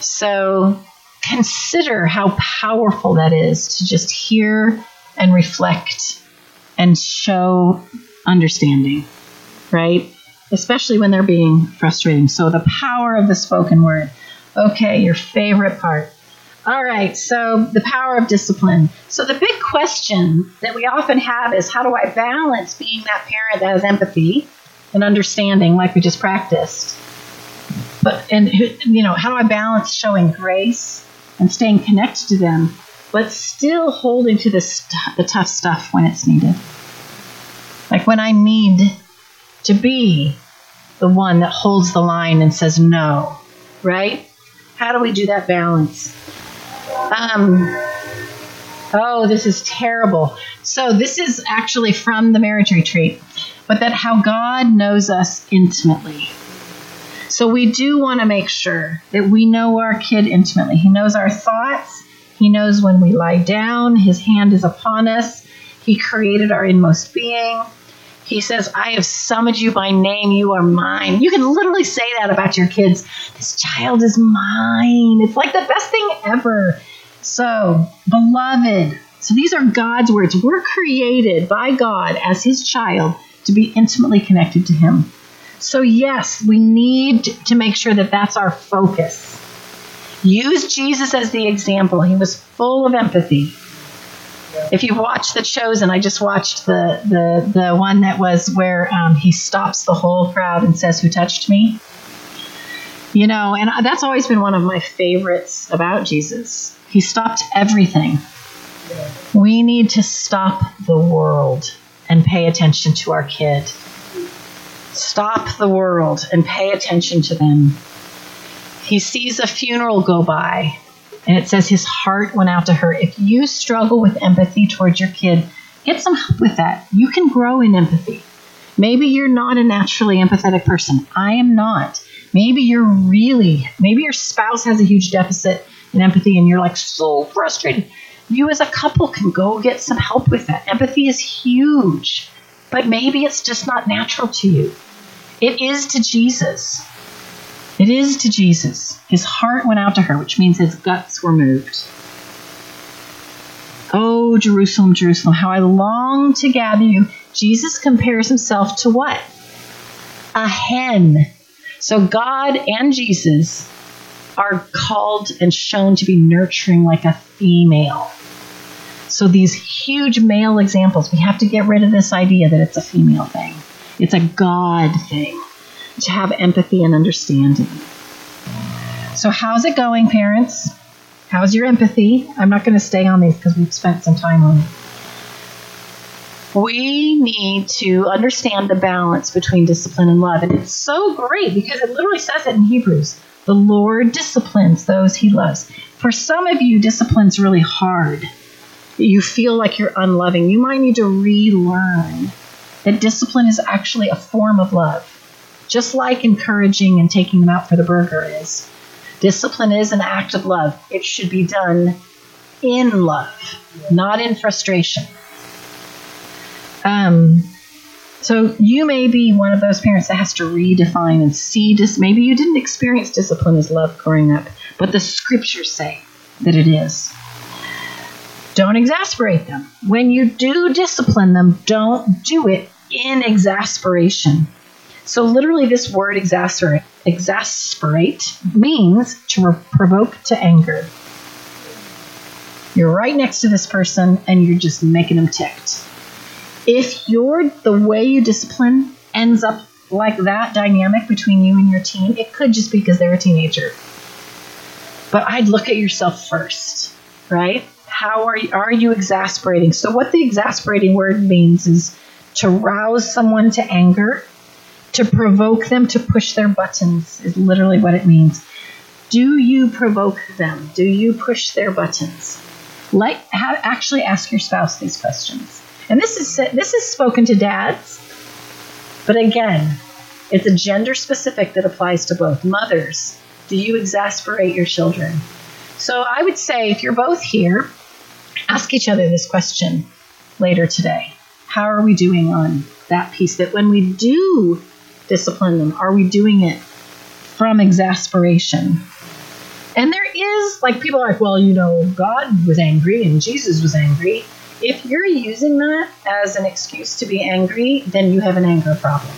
So consider how powerful that is to just hear and reflect and show understanding, right? Especially when they're being frustrating. So the power of the spoken word. Okay, your favorite part. All right, so the power of discipline. So the big question that we often have is, how do I balance being that parent that has empathy and understanding, like we just practiced, but how do I balance showing grace and staying connected to them, but still holding to the tough stuff when it's needed? Like when I need to be the one that holds the line and says no, right? How do we do that balance? This is terrible. So this is actually from the marriage retreat. But that how God knows us intimately. So we do want to make sure that we know our kid intimately. He knows our thoughts. He knows when we lie down. His hand is upon us. He created our inmost being. He says, I have summoned you by name. You are mine. You can literally say that about your kids. This child is mine. It's like the best thing ever. So, beloved. So these are God's words. We're created by God as his child to be intimately connected to him. So yes, we need to make sure that that's our focus. Use Jesus as the example. He was full of empathy. If you watch The Chosen, I just watched the one that was where he stops the whole crowd and says, who touched me? You know, and that's always been one of my favorites about Jesus. He stopped everything. We need to stop the world and pay attention to our kid. Stop the world and pay attention to them. He sees a funeral go by, and it says his heart went out to her. If you struggle with empathy towards your kid, get some help with that. You can grow in empathy. Maybe you're not a naturally empathetic person. I am not. Maybe your spouse has a huge deficit in empathy, and you're like so frustrated. You as a couple can go get some help with that. Empathy is huge, but maybe it's just not natural to you. It is to Jesus. It is to Jesus. His heart went out to her, which means his guts were moved. Oh, Jerusalem, Jerusalem, how I long to gather you. Jesus compares himself to what? A hen. So God and Jesus are called and shown to be nurturing like a female. So these huge male examples, we have to get rid of this idea that it's a female thing. It's a God thing to have empathy and understanding. So how's it going, parents? How's your empathy? I'm not going to stay on these because we've spent some time on it. We need to understand the balance between discipline and love. And it's so great because it literally says it in Hebrews. The Lord disciplines those he loves. For some of you, discipline's really hard. You feel like you're unloving. You might need to relearn that discipline is actually a form of love. Just like encouraging and taking them out for the burger is. Discipline is an act of love. It should be done in love, not in frustration. So you may be one of those parents that has to redefine and see this. Maybe you didn't experience discipline as love growing up, but the scriptures say that it is. Don't exasperate them. When you do discipline them, don't do it in exasperation. So literally this word exasperate means to provoke to anger. You're right next to this person and you're just making them ticked. If the way you discipline ends up like that dynamic between you and your teen, it could just be because they're a teenager. But I'd look at yourself first, right? How are you exasperating? So what the exasperating word means is to rouse someone to anger, to provoke them to push their buttons is literally what it means. Do you provoke them? Do you push their buttons? Actually ask your spouse these questions. And this is spoken to dads, but again, it's a gender specific that applies to both. Mothers, do you exasperate your children? So I would say if you're both here, ask each other this question later today. How are we doing on that piece? That when we do discipline them, are we doing it from exasperation? And there is, people are like, well, God was angry and Jesus was angry. If you're using that as an excuse to be angry, then you have an anger problem.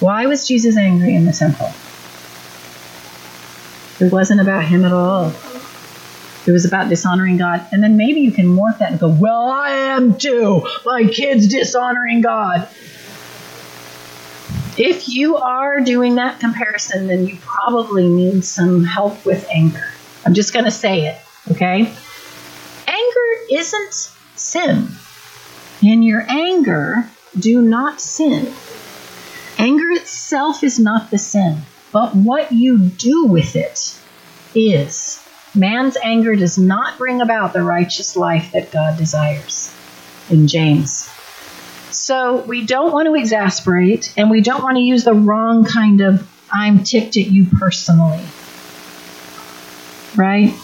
Why was Jesus angry in the temple? It wasn't about him at all. It was about dishonoring God. And then maybe you can morph that and go, well, I am too. My kid's dishonoring God. If you are doing that comparison, then you probably need some help with anger. I'm just going to say it, okay? Anger isn't sin. In your anger, do not sin. Anger itself is not the sin, but what you do with it is. Man's anger does not bring about the righteous life that God desires, in James. So we don't want to exasperate, and we don't want to use the wrong kind of I'm ticked at you personally. Right?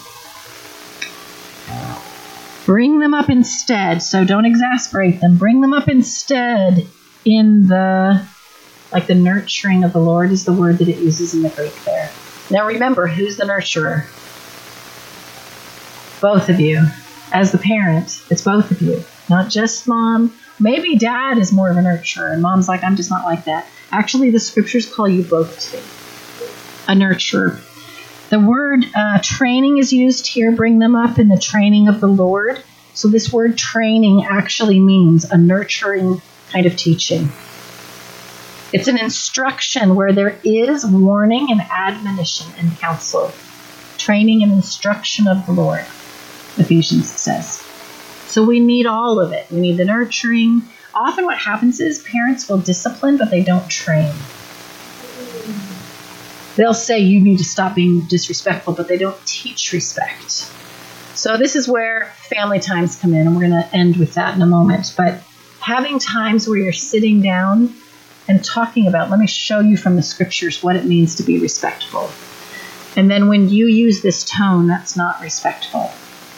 Bring them up instead. So don't exasperate them. Bring them up instead in the nurturing of the Lord is the word that it uses in the Greek there. Now remember, who's the nurturer? Both of you. As the parent, it's both of you. Not just mom. Maybe dad is more of a nurturer, and mom's like, I'm just not like that. Actually, the scriptures call you both a nurturer. The word training is used here. Bring them up in the training of the Lord. So this word training actually means a nurturing kind of teaching. It's an instruction where there is warning and admonition and counsel. Training and instruction of the Lord, Ephesians says. So we need all of it. We need the nurturing. Often what happens is parents will discipline, but they don't train. They'll say you need to stop being disrespectful, but they don't teach respect. So this is where family times come in, and we're going to end with that in a moment. But having times where you're sitting down and talking about, let me show you from the scriptures what it means to be respectful. And then when you use this tone, that's not respectful.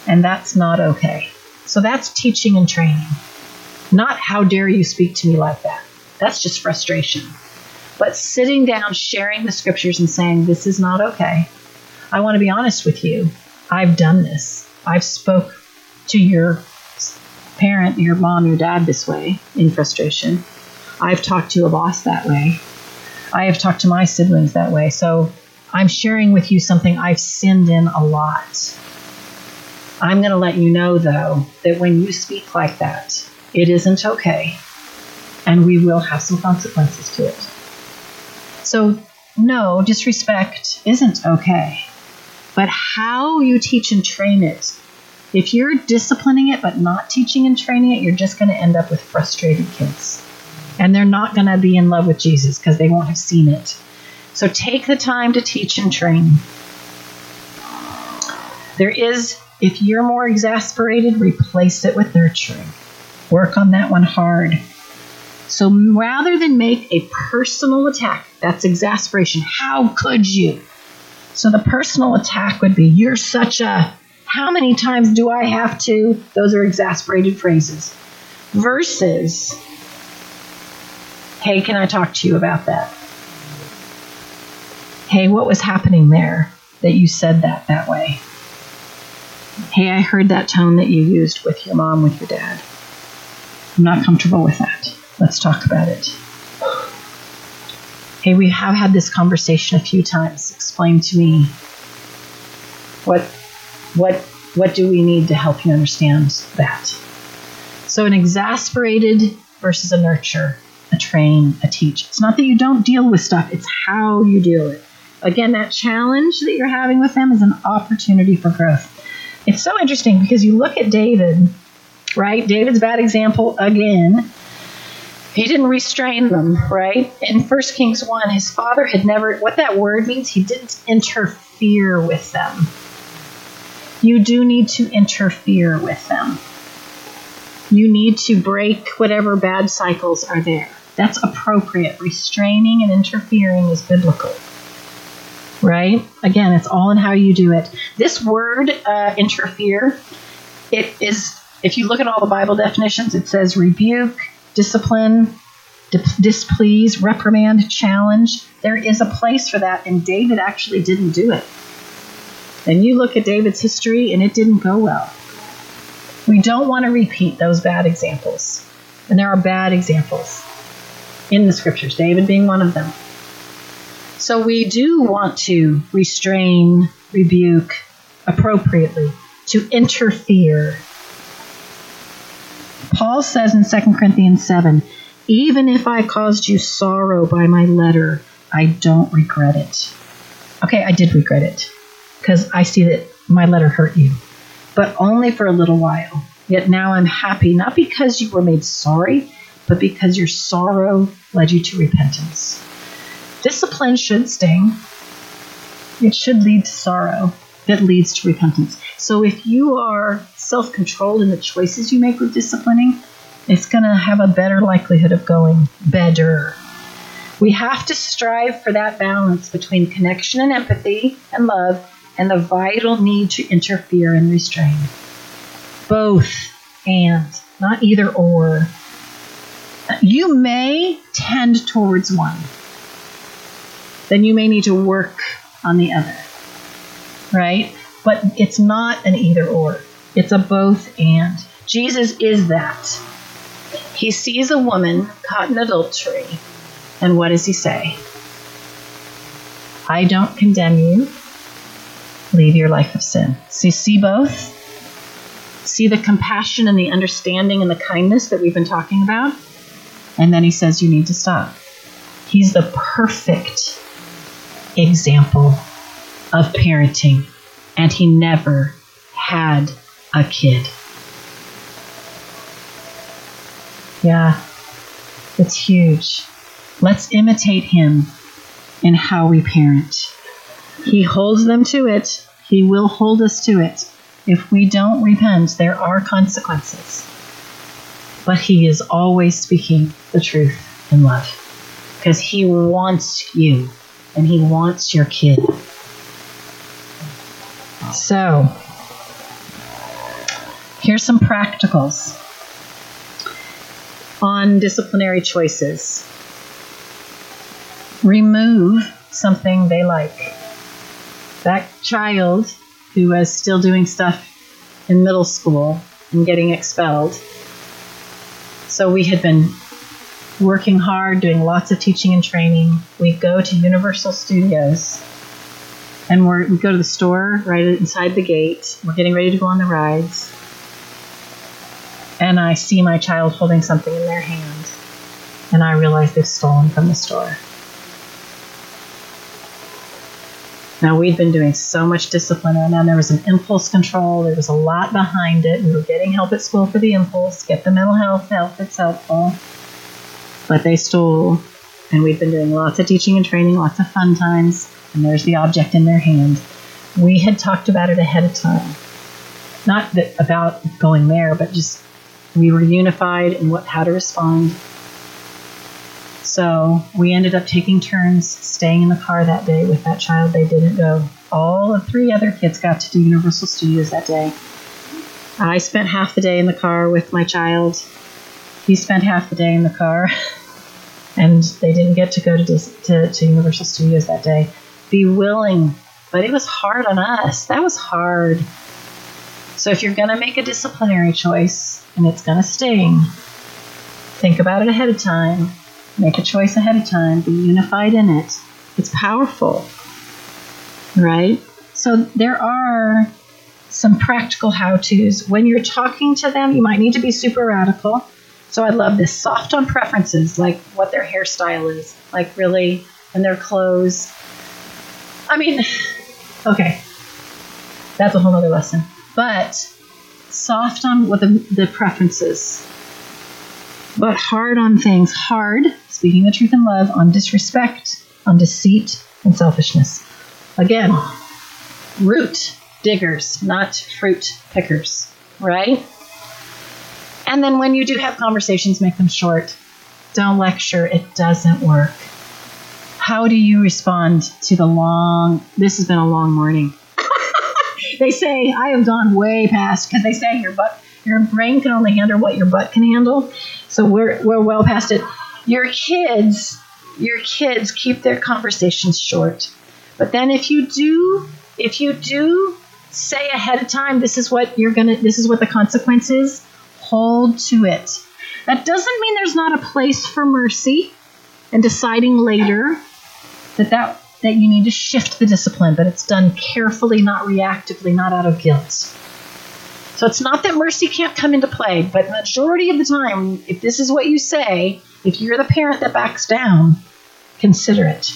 And that's not okay. So that's teaching and training. Not how dare you speak to me like that. That's just frustration. But sitting down, sharing the scriptures and saying, this is not okay. I want to be honest with you. I've done this. I've spoke to your parent, your mom, your dad this way in frustration. I've talked to a boss that way. I have talked to my siblings that way. So I'm sharing with you something I've sinned in a lot. I'm going to let you know, though, that when you speak like that, it isn't okay, and we will have some consequences to it. So, no, disrespect isn't okay, but how you teach and train it, if you're disciplining it but not teaching and training it, you're just going to end up with frustrated kids, and they're not going to be in love with Jesus because they won't have seen it. So take the time to teach and train. If you're more exasperated, replace it with nurturing. Work on that one hard. So rather than make a personal attack, that's exasperation. How could you? So the personal attack would be, you're such a, how many times do I have to? Those are exasperated phrases. Versus, hey, can I talk to you about that? Hey, what was happening there that you said that way? Hey, I heard that tone that you used with your mom, with your dad. I'm not comfortable with that. Let's talk about it. Hey, we have had this conversation a few times. Explain to me what do we need to help you understand that? So an exasperated versus a nurture, a train, a teach. It's not that you don't deal with stuff. It's how you deal with it. Again, that challenge that you're having with them is an opportunity for growth. It's so interesting because you look at David, right? David's bad example again. He didn't restrain them, right? In 1 Kings 1, his father had never, what that word means, he didn't interfere with them. You do need to interfere with them. You need to break whatever bad cycles are there. That's appropriate. Restraining and interfering is biblical. Right? Again, it's all in how you do it. This word, interfere, it is, if you look at all the Bible definitions, it says rebuke, discipline, displease, reprimand, challenge. There is a place for that, and David actually didn't do it. And you look at David's history, and it didn't go well. We don't want to repeat those bad examples. And there are bad examples in the scriptures, David being one of them. So we do want to restrain, rebuke appropriately, to interfere. Paul says in 2 Corinthians 7, even if I caused you sorrow by my letter, I don't regret it. Okay, I did regret it because I see that my letter hurt you, but only for a little while. Yet now I'm happy, not because you were made sorry, but because your sorrow led you to repentance. Discipline should sting. It should lead to sorrow that leads to repentance. So if you are self-controlled in the choices you make with disciplining, it's going to have a better likelihood of going better. We have to strive for that balance between connection and empathy and love and the vital need to interfere and restrain. Both and, not either or. You may tend towards one. Then you may need to work on the other, right? But it's not an either or. It's a both and. Jesus is that. He sees a woman caught in adultery, and what does he say? I don't condemn you. Leave your life of sin. So you see both? See the compassion and the understanding and the kindness that we've been talking about? And then he says you need to stop. He's the perfect example of parenting, and he never had a kid. Yeah, it's huge. Let's imitate him in how we parent. He holds them to it. He will hold us to it. If we don't repent, there are consequences. But he is always speaking the truth in love because he wants you and he wants your kid. So, here's some practicals on disciplinary choices. Remove something they like. That child who was still doing stuff in middle school and getting expelled. So we had been working hard, doing lots of teaching and training. We go to Universal Studios and we go to the store right inside the gate. We're getting ready to go on the rides. And I see my child holding something in their hand. And I realize they've stolen from the store. Now, we'd been doing so much discipline, and then there was an impulse control. There was a lot behind it. We were getting help at school for the impulse, get the mental health help. It's helpful. But they stole, and we'd been doing lots of teaching and training, lots of fun times, and there's the object in their hand. We had talked about it ahead of time. Not that about going there, but just we were unified in how to respond. So we ended up taking turns staying in the car that day with that child. They didn't go. All the three other kids got to do Universal Studios that day. I spent half the day in the car with my child. He spent half the day in the car. And they didn't get to go to Universal Studios that day. Be willing. But it was hard on us. That was hard. So if you're going to make a disciplinary choice, and it's going to sting, Think about it ahead of time. Make a choice ahead of time. Be unified in it. It's powerful, right? So there are some practical how-tos. When you're talking to them, you might need to be super radical. So I love this, soft on preferences, like what their hairstyle is, like really, and their clothes. I mean, okay, that's a whole other lesson. But soft on what the preferences, but hard on things. Hard, speaking the truth in love, on disrespect, on deceit, and selfishness. Again, root diggers, not fruit pickers, right? And then when you do have conversations, make them short. Don't lecture. It doesn't work. How do you respond to the long, this has been a long morning. They say, I have gone way past, because they say your brain can only handle what your butt can handle. So we're well past it. Your kids keep their conversations short. But then if you do say ahead of time, this is what the consequence is, hold to it. That doesn't mean there's not a place for mercy and deciding later that you need to shift the discipline, but it's done carefully, not reactively, not out of guilt. So it's not that mercy can't come into play, but majority of the time, if this is what you say, if you're the parent that backs down, consider it,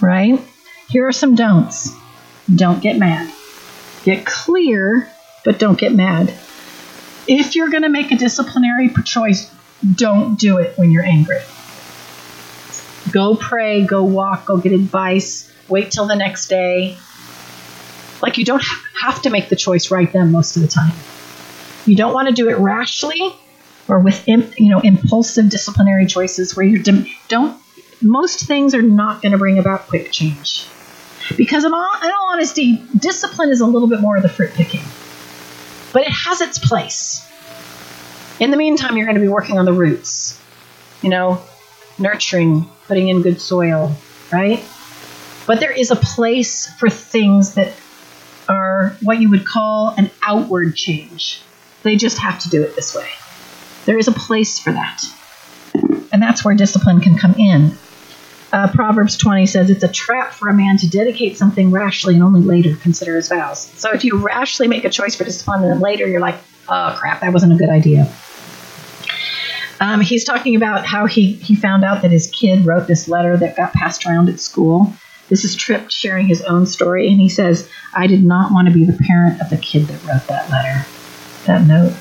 right? Here are some don'ts. Don't get mad. Get clear, but don't get mad. If you're going to make a disciplinary choice, don't do it when you're angry. Go pray, go walk, go get advice, wait till the next day. Like, you don't have to make the choice right then most of the time. You don't want to do it rashly or with impulsive disciplinary choices where you don't. Most things are not going to bring about quick change. Because in all honesty, discipline is a little bit more of the fruit picking. But it has its place. In the meantime, you're going to be working on the roots. Nurturing, putting in good soil, right? But there is a place for things that are what you would call an outward change. They just have to do it this way. There is a place for that. And that's where discipline can come in. Proverbs 20 says it's a trap for a man to dedicate something rashly and only later consider his vows. So if you rashly make a choice for discipline and then later you're like, oh crap, that wasn't a good idea. He's talking about how he found out that his kid wrote this letter that got passed around at school. This is Tripp sharing his own story, and he says, I did not want to be the parent of the kid that wrote that letter, that note.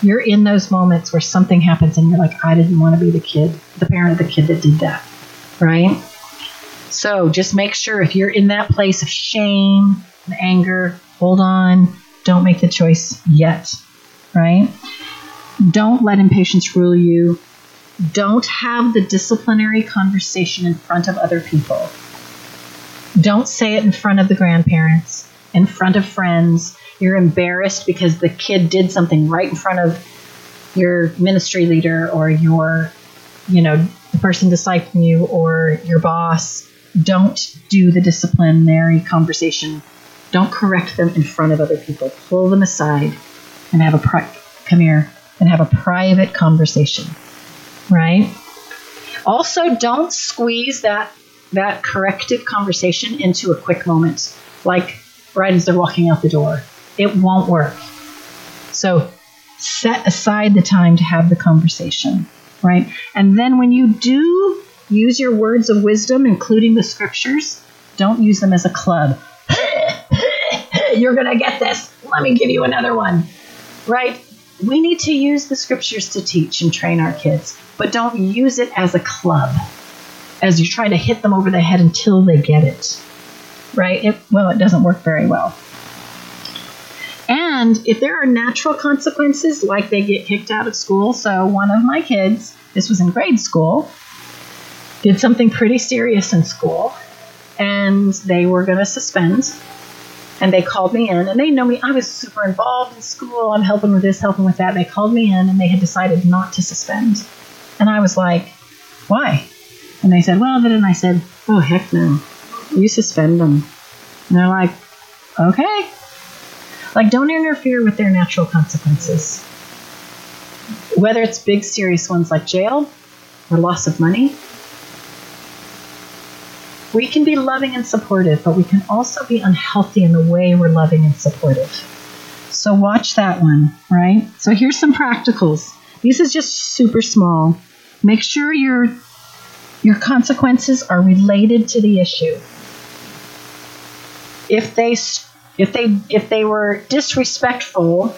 You're in those moments where something happens and you're like, I didn't want to be the parent of the kid that did that, right? So just make sure if you're in that place of shame and anger, hold on, don't make the choice yet, right? Don't let impatience rule you. Don't have the disciplinary conversation in front of other people. Don't say it in front of the grandparents, in front of friends. You're embarrassed because the kid did something right in front of your ministry leader or your, the person discipling you or your boss. Don't do the disciplinary conversation. Don't correct them in front of other people. Pull them aside and have a private conversation, right? Also, don't squeeze that corrective conversation into a quick moment, like right as they're walking out the door. It won't work. So set aside the time to have the conversation, right? And then when you do use your words of wisdom, including the scriptures, don't use them as a club. You're going to get this. Let me give you another one, right? We need to use the scriptures to teach and train our kids, but don't use it as a club, as you try to hit them over the head until they get it, right? It doesn't work very well. And if there are natural consequences, like they get kicked out of school, so one of my kids, this was in grade school, did something pretty serious in school, and they were going to suspend. And they called me in, and they know me. I was super involved in school. I'm helping with this, helping with that. They called me in, and they had decided not to suspend. And I was like, why? And they said, well, then I said, oh, heck no. You suspend them. And they're like, okay. Like, don't interfere with their natural consequences. whether it's big, serious ones like jail or loss of money. We can be loving and supportive, but we can also be unhealthy in the way we're loving and supportive. So watch that one, right? So here's some practicals. This is just super small. Make sure your consequences are related to the issue. If they were disrespectful,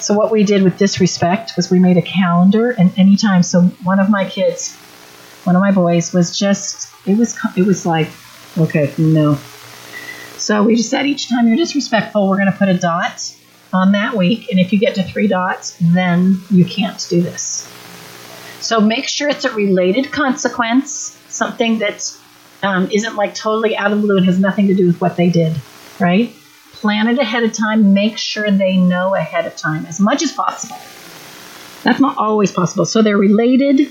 so what we did with disrespect was we made a calendar, and anytime, so one of my boys was just, it was like, okay, no. So we just said each time you're disrespectful, we're going to put a dot on that week, and if you get to 3 dots, then you can't do this. So make sure it's a related consequence, something that isn't like totally out of the blue and has nothing to do with what they did, right? Plan it ahead of time. Make sure they know ahead of time as much as possible. That's not always possible. So they're related.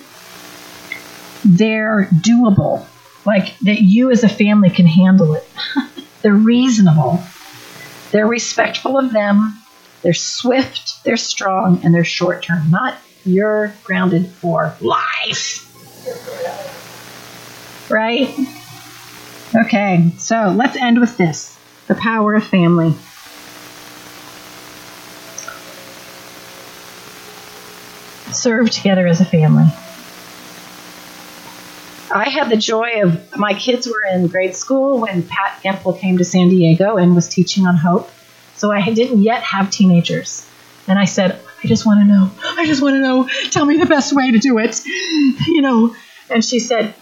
They're doable, like that you as a family can handle it. They're reasonable. They're respectful of them. They're swift. They're strong. And they're short-term. Not you're grounded for life. Right? Okay, so let's end with this. The power of family. Serve together as a family. I had the joy of, my kids were in grade school when Pat Gamble came to San Diego and was teaching on hope. So I didn't yet have teenagers. And I said, I just want to know. Tell me the best way to do it. And she said,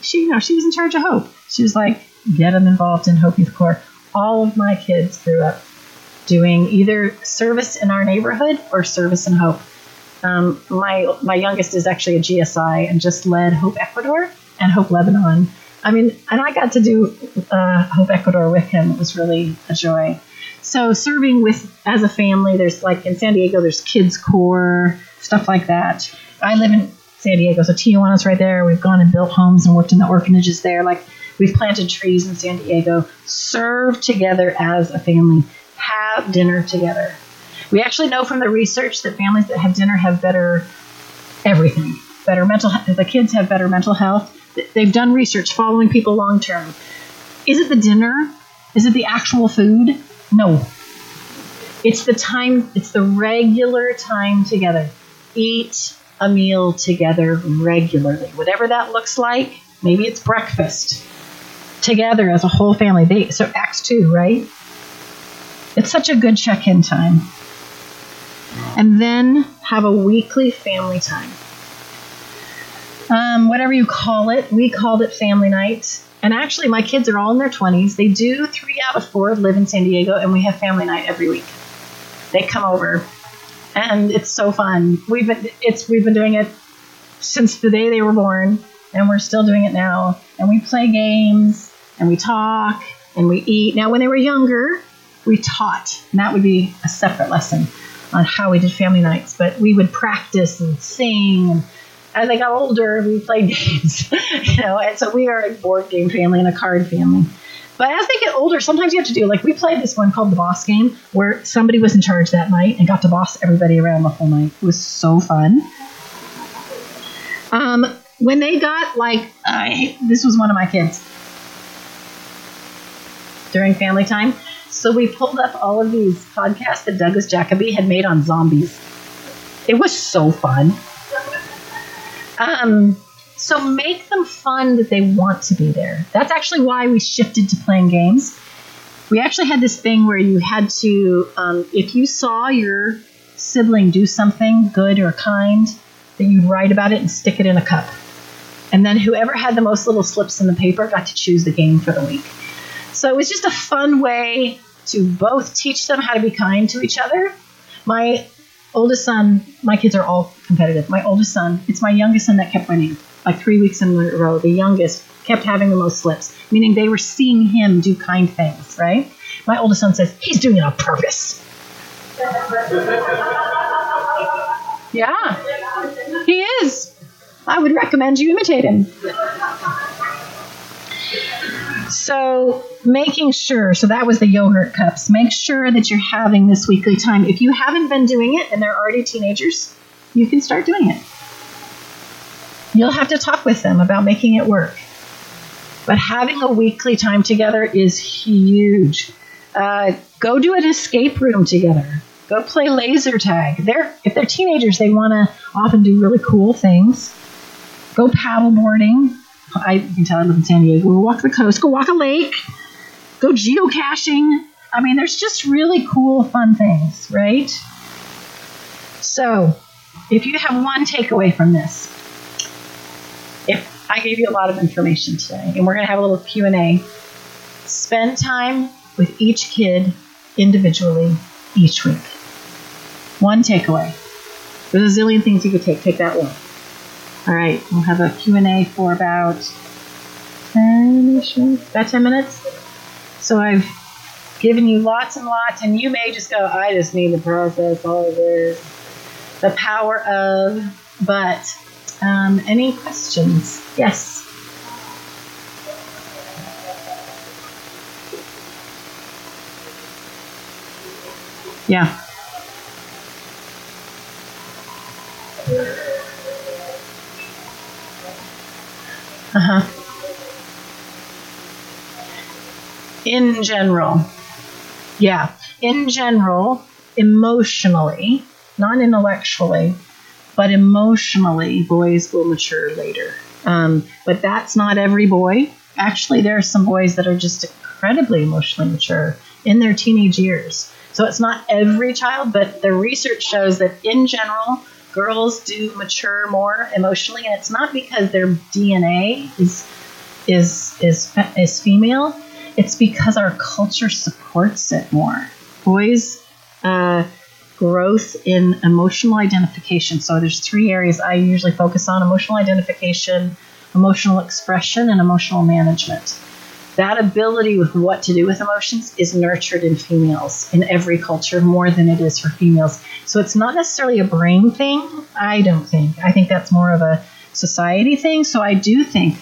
she was in charge of hope. She was like, get them involved in Hope Youth Corps. All of my kids grew up doing either service in our neighborhood or service in hope. My youngest is actually a GSI and just led Hope Ecuador and Hope Lebanon. And I got to do Hope Ecuador with him. It was really a joy. So serving as a family, there's like in San Diego, there's Kids Corps, stuff like that. I live in San Diego, so Tijuana's right there. We've gone and built homes and worked in the orphanages there. Like we've planted trees in San Diego. Serve together as a family. Have dinner together. We actually know from the research that families that have dinner have better everything, better mental health. The kids have better mental health. They've done research following people long term. Is it the dinner? Is it the actual food? No. It's the time. It's the regular time together. Eat a meal together regularly, whatever that looks like. Maybe it's breakfast together as a whole family. So Acts 2, right? It's such a good check-in time. And then have a weekly family time. Whatever you call it, we called it family night. And actually, my kids are all in their 20s. They do 3 out of 4 live in San Diego, and we have family night every week. They come over, and it's so fun. We've been doing it since the day they were born, and we're still doing it now. And we play games, and we talk, and we eat. Now, when they were younger, we taught, and that would be a separate lesson on how we did family nights, but we would practice and sing. And as I got older, we played games, and so we are a board game family and a card family. But as they get older, sometimes you have to do, like we played this one called the boss game, where somebody was in charge that night and got to boss everybody around the whole night. It was so fun. When they got this was one of my kids during family time. So we pulled up all of these podcasts that Douglas Jacobi had made on zombies. It was so fun. So make them fun that they want to be there. That's actually why we shifted to playing games. We actually had this thing where you had to, if you saw your sibling do something good or kind, then you'd write about it and stick it in a cup. And then whoever had the most little slips in the paper got to choose the game for the week. So it was just a fun way to both teach them how to be kind to each other. My oldest son, my kids are all competitive. My oldest son, it's my youngest son that kept winning. Like 3 weeks in a row, the youngest kept having the most slips, meaning they were seeing him do kind things, right? My oldest son says, he's doing it on purpose. Yeah, he is. I would recommend you imitate him. So making sure, so that was the yogurt cups. Make sure that you're having this weekly time. If you haven't been doing it and they're already teenagers, you can start doing it. You'll have to talk with them about making it work. But having a weekly time together is huge. Go do an escape room together. Go play laser tag. If they're teenagers, they want to often do really cool things. Go paddle boarding. You can tell I live in San Diego. Go walk the coast. Go walk a lake. Go geocaching. I mean, there's just really cool, fun things, right? So if you have one takeaway from this, I gave you a lot of information today, and we're going to have a little Q&A. Spend time with each kid individually each week. One takeaway. There's a zillion things you could take. Take that one. All right, we'll have a Q&A for about 10 minutes. So I've given you lots and lots, and you may just go, I just need to process all of this. The power of, but... any questions? Yes. Yeah. In general. Yeah. In general, emotionally, not intellectually, but emotionally, boys will mature later. But that's not every boy. Actually, there are some boys that are just incredibly emotionally mature in their teenage years. So it's not every child, but the research shows that in general, girls do mature more emotionally, and it's not because their DNA is female. It's because our culture supports it more. Boys... growth in emotional identification. So there's three areas I usually focus on: emotional identification, emotional expression, and emotional management. That ability with what to do with emotions is nurtured in females in every culture more than it is for females. So it's not necessarily a brain thing, I don't think. I think that's more of a society thing. So I do think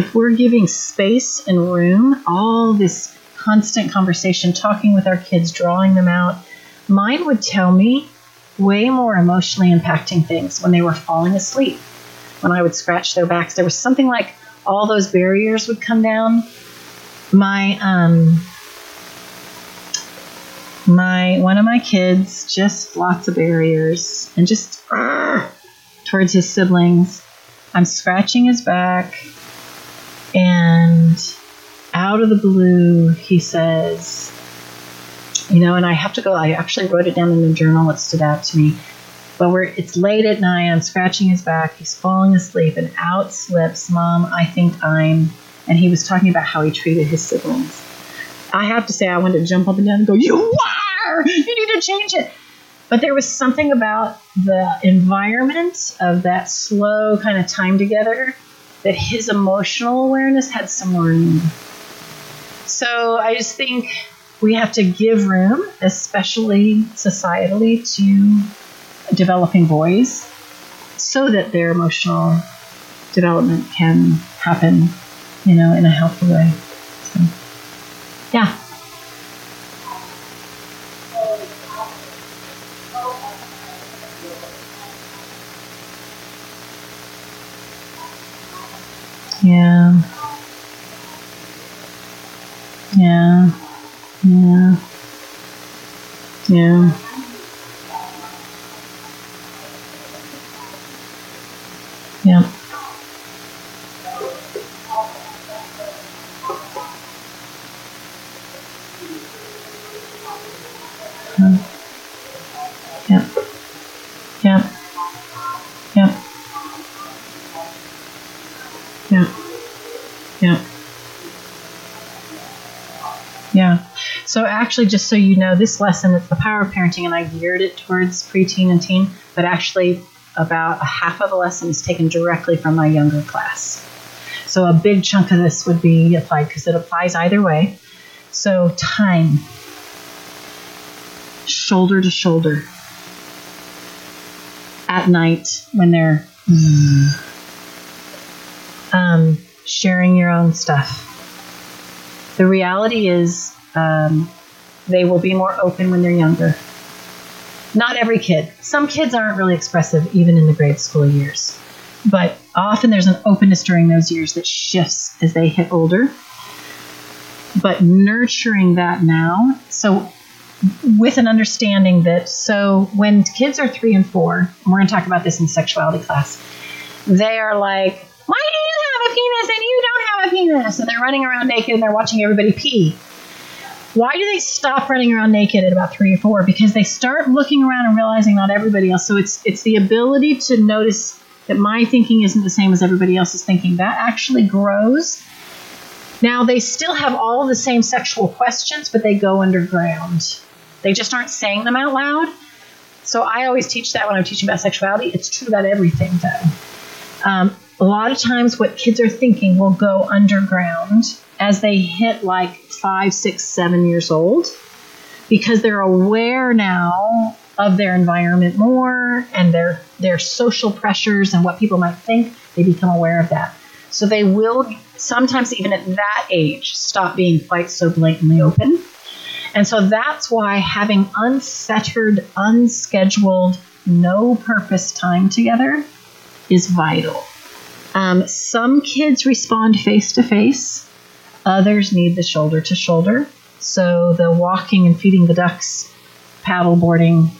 if we're giving space and room, all this constant conversation, talking with our kids, drawing them out, mine would tell me way more emotionally impacting things when they were falling asleep, when I would scratch their backs. There was something like all those barriers would come down. One of my kids, just lots of barriers and just towards his siblings. I'm scratching his back, and out of the blue, he says, and I have to go, I actually wrote it down in a journal, it stood out to me. But it's late at night, I'm scratching his back, he's falling asleep, and out slips, Mom, I think and he was talking about how he treated his siblings. I have to say, I wanted to jump up and down and go, you need to change it. But there was something about the environment of that slow kind of time together that his emotional awareness had some room. So I just think... we have to give room, especially societally, to developing boys so that their emotional development can happen, in a healthy way. So, yeah. Yeah. Yeah. Yeah. Yeah. Yeah. Yeah. Yeah. Yeah. Yeah. Yeah. Yeah. So actually, just so you know, this lesson, it's the power of parenting, and I geared it towards preteen and teen, but actually about a half of the lesson is taken directly from my younger class. So a big chunk of this would be applied because it applies either way. So time, shoulder to shoulder, at night when they're sharing your own stuff. The reality is they will be more open when they're younger. Not every kid. Some kids aren't really expressive even in the grade school years. But often there's an openness during those years that shifts as they hit older. But nurturing that now, so with an understanding that, so when kids are 3 and 4, and we're going to talk about this in sexuality class, they are like, why do you have a penis and you don't have a penis? And they're running around naked and they're watching everybody pee. Why do they stop running around naked at about 3 or 4? Because they start looking around and realizing not everybody else. So it's the ability to notice that my thinking isn't the same as everybody else's thinking. That actually grows. Now, they still have all the same sexual questions, but they go underground. They just aren't saying them out loud. So I always teach that when I'm teaching about sexuality. It's true about everything, though. A lot of times what kids are thinking will go underground as they hit like 5, 6, 7 years old, because they're aware now of their environment more and their social pressures and what people might think. They become aware of that. So they will sometimes, even at that age, stop being quite so blatantly open. And so that's why having unfettered, unscheduled, no-purpose time together is vital. Some kids respond face-to-face. Others need the shoulder-to-shoulder. So the walking and feeding the ducks, paddle boarding,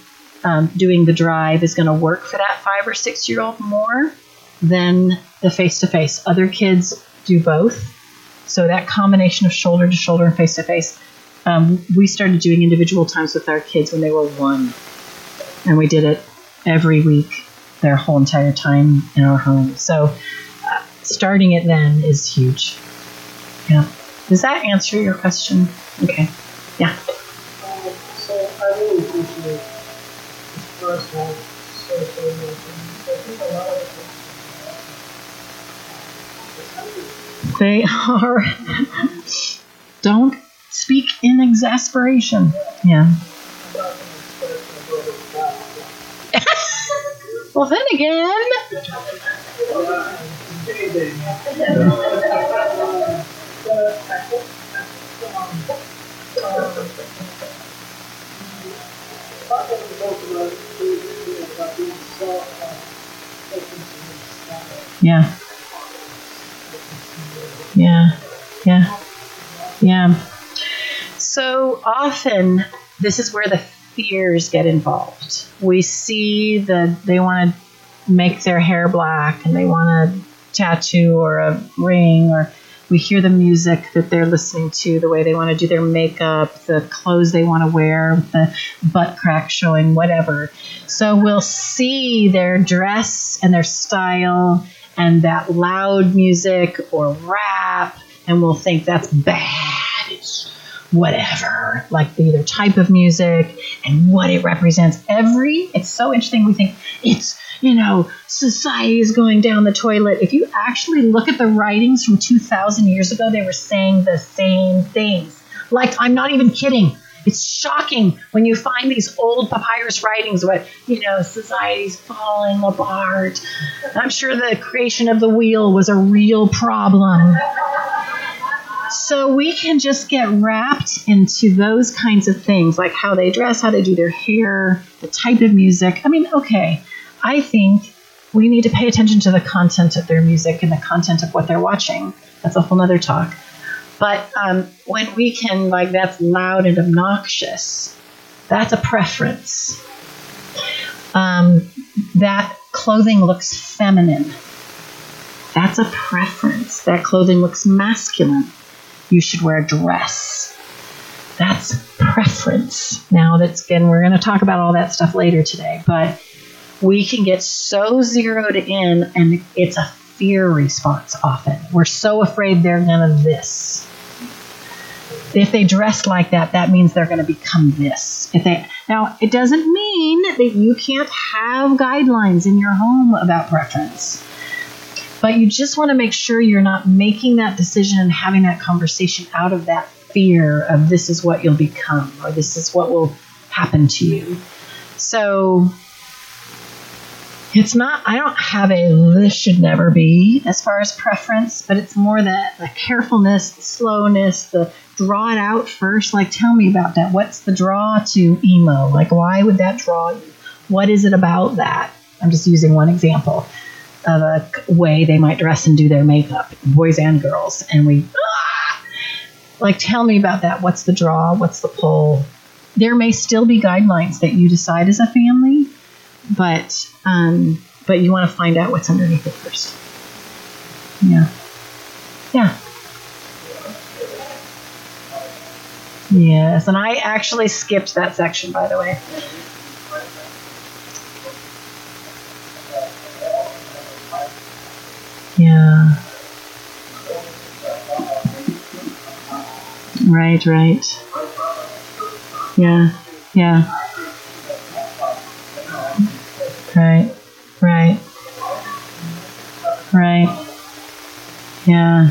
doing the drive is going to work for that 5 or 6-year-old more than the face-to-face. Other kids do both. So that combination of shoulder-to-shoulder and face-to-face, we started doing individual times with our kids when they were 1. And we did it every week, their whole entire time in our home. So starting it then is huge. Yeah. Does that answer your question? Okay. Yeah. So I really appreciate this first one. So much. I think a lot of people, they are. Don't speak in exasperation. Yeah. Well, then again. Yeah. Yeah. So often, this is where the fears get involved. We see that they want to make their hair black and they want a tattoo or a ring, or we hear the music that they're listening to, the way they want to do their makeup, the clothes they want to wear, the butt crack showing, whatever. So we'll see their dress and their style and that loud music or rap, and we'll think that's bad, it's whatever, like the type of music and what it represents. It's so interesting, we think it's, society is going down the toilet. If you actually look at the writings from 2,000 years ago, they were saying the same things. Like, I'm not even kidding. It's shocking when you find these old papyrus writings, what, society's falling apart. I'm sure the creation of the wheel was a real problem. So we can just get wrapped into those kinds of things, like how they dress, how they do their hair, the type of music. I mean, okay, I think we need to pay attention to the content of their music and the content of what they're watching. That's a whole nother talk. But when we can, that's loud and obnoxious, that's a preference. That clothing looks feminine. That's a preference. That clothing looks masculine. You should wear a dress. That's preference. Now, we're going to talk about all that stuff later today, but we can get so zeroed in, and it's a fear response often. We're so afraid they're going to this. If they dress like that, that means they're going to become this. Now, it doesn't mean that you can't have guidelines in your home about preference. But you just want to make sure you're not making that decision and having that conversation out of that fear of this is what you'll become or this is what will happen to you. So It's not, I don't have a this should never be as far as preference, but it's more that the carefulness, the slowness, the draw it out first. Like, tell me about that. What's the draw to emo? Like, why would that draw you? What is it about that? I'm just using one example of a way they might dress and do their makeup, boys and girls. And we, like, tell me about that. What's the draw? What's the pull? There may still be guidelines that you decide as a family, but you want to find out what's underneath it first. Yeah. Yes, and I actually skipped that section, by the way. Yeah. Right. Yeah. Right. Yeah.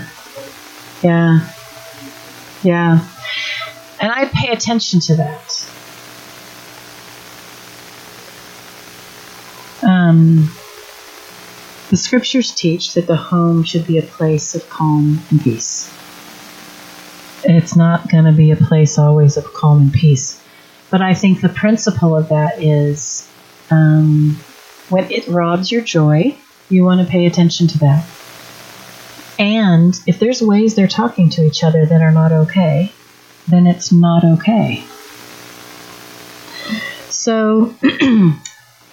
And I pay attention to that. The scriptures teach that the home should be a place of calm and peace. It's not going to be a place always of calm and peace. But I think the principle of that is when it robs your joy, you want to pay attention to that. And if there's ways they're talking to each other that are not okay, then it's not okay. So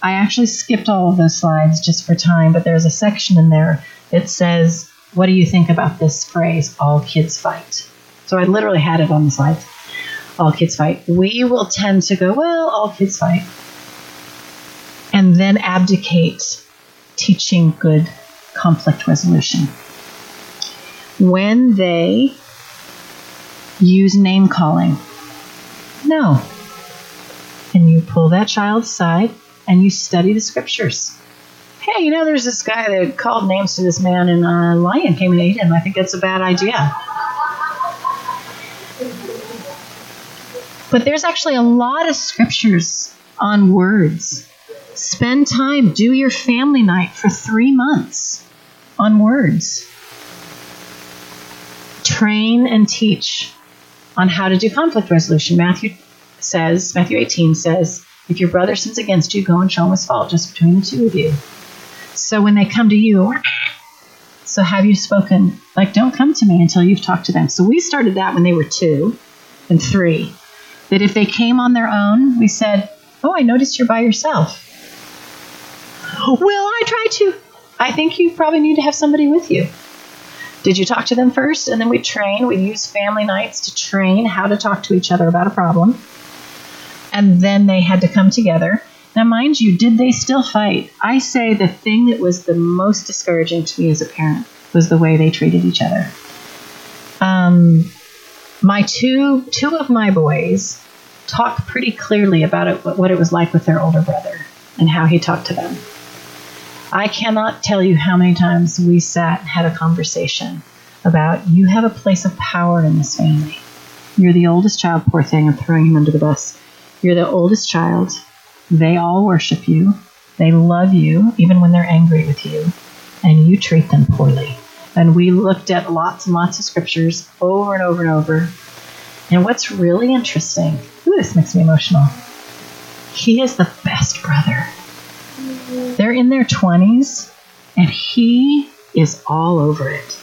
I actually skipped all of those slides just for time, but there's a section in there that says, what do you think about this phrase, all kids fight? So I literally had it on the slides. All kids fight. We will tend to go, well, all kids fight. And then abdicate teaching good conflict resolution. When they use name calling, no. And you pull that child aside and you study the scriptures. Hey, you know, there's this guy that called names to this man and a lion came and ate him. I think that's a bad idea. But there's actually a lot of scriptures on words. Spend time, do your family night for 3 months on words. Train and teach on how to do conflict resolution. Matthew 18 says, if your brother sins against you, go and show him his fault just between the two of you. So when they come to you, so have you spoken? Like, don't come to me until you've talked to them. So we started that when they were 2 and 3. That if they came on their own, we said, oh, I noticed you're by yourself. Well, I try to. I think you probably need to have somebody with you. Did you talk to them first? And then we train. We use family nights to train how to talk to each other about a problem. And then they had to come together. Now, mind you, did they still fight? I say the thing that was the most discouraging to me as a parent was the way they treated each other. My two of my boys talk pretty clearly about it, what it was like with their older brother and how he talked to them. I cannot tell you how many times we sat and had a conversation about, you have a place of power in this family. You're the oldest child, poor thing, I'm throwing him under the bus. You're the oldest child. They all worship you. They love you, even when they're angry with you, and you treat them poorly. And we looked at lots and lots of scriptures over and over and over. And what's really interesting, this makes me emotional, he is the best brother. They're in their 20s, and he is all over it.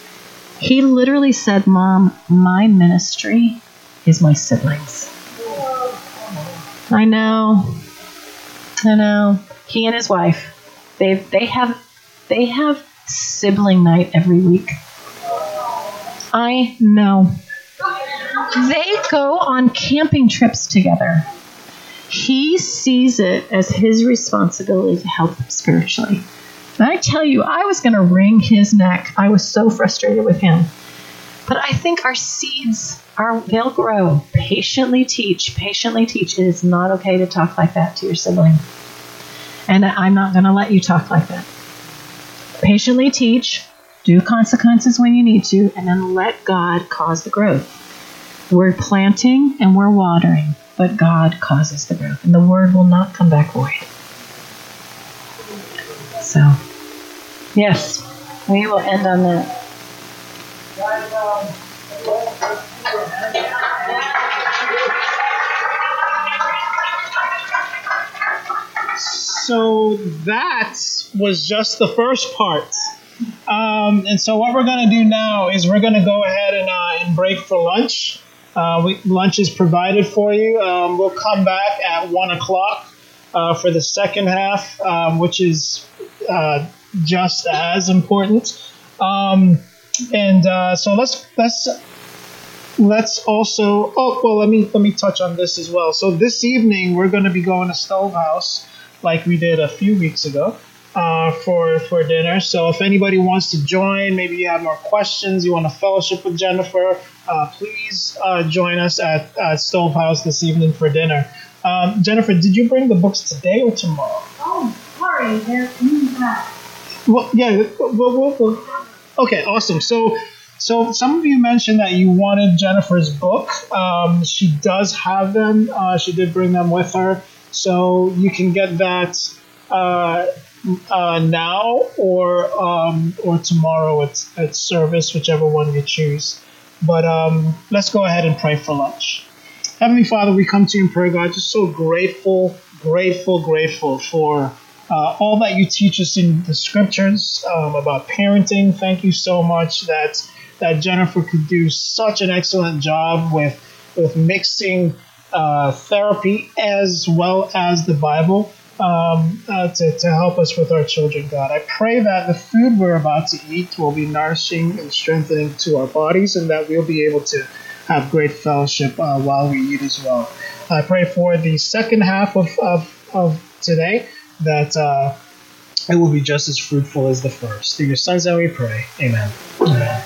He literally said, Mom, my ministry is my siblings. I know. He and his wife, they have sibling night every week. I know. They go on camping trips together. He sees it as his responsibility to help them spiritually. And I tell you, I was going to wring his neck. I was so frustrated with him. But I think our seeds, they'll grow. Patiently teach. It is not okay to talk like that to your sibling. And I'm not going to let you talk like that. Patiently teach, do consequences when you need to, and then let God cause the growth. We're planting and we're watering, but God causes the growth, and the word will not come back void. So, yes, we will end on that. So that was just the first part. And so what we're going to do now is we're going to go ahead and break for lunch. Lunch is provided for you. We'll come back at 1:00 for the second half, which is just as important. So let's also. Oh well, let me touch on this as well. So this evening we're going to be going to Stovehouse, like we did a few weeks ago, for dinner. So if anybody wants to join, maybe you have more questions, you want to fellowship with Jennifer, please join us at Stovehouse this evening for dinner. Jennifer, did you bring the books today or tomorrow? Oh, sorry, they're in that. Well, yeah. Well. Okay, awesome. So some of you mentioned that you wanted Jennifer's book. She does have them. She did bring them with her. So you can get that now or tomorrow at service, whichever one you choose. But let's go ahead and pray for lunch. Heavenly Father, we come to you in prayer, God, just so grateful for all that you teach us in the scriptures about parenting. Thank you so much that Jennifer could do such an excellent job with mixing therapy as well as the Bible to help us with our children, God. I pray that the food we're about to eat will be nourishing and strengthening to our bodies, and that we'll be able to have great fellowship while we eat as well. I pray for the second half of today, that it will be just as fruitful as the first. Through your Son's name we pray. Amen.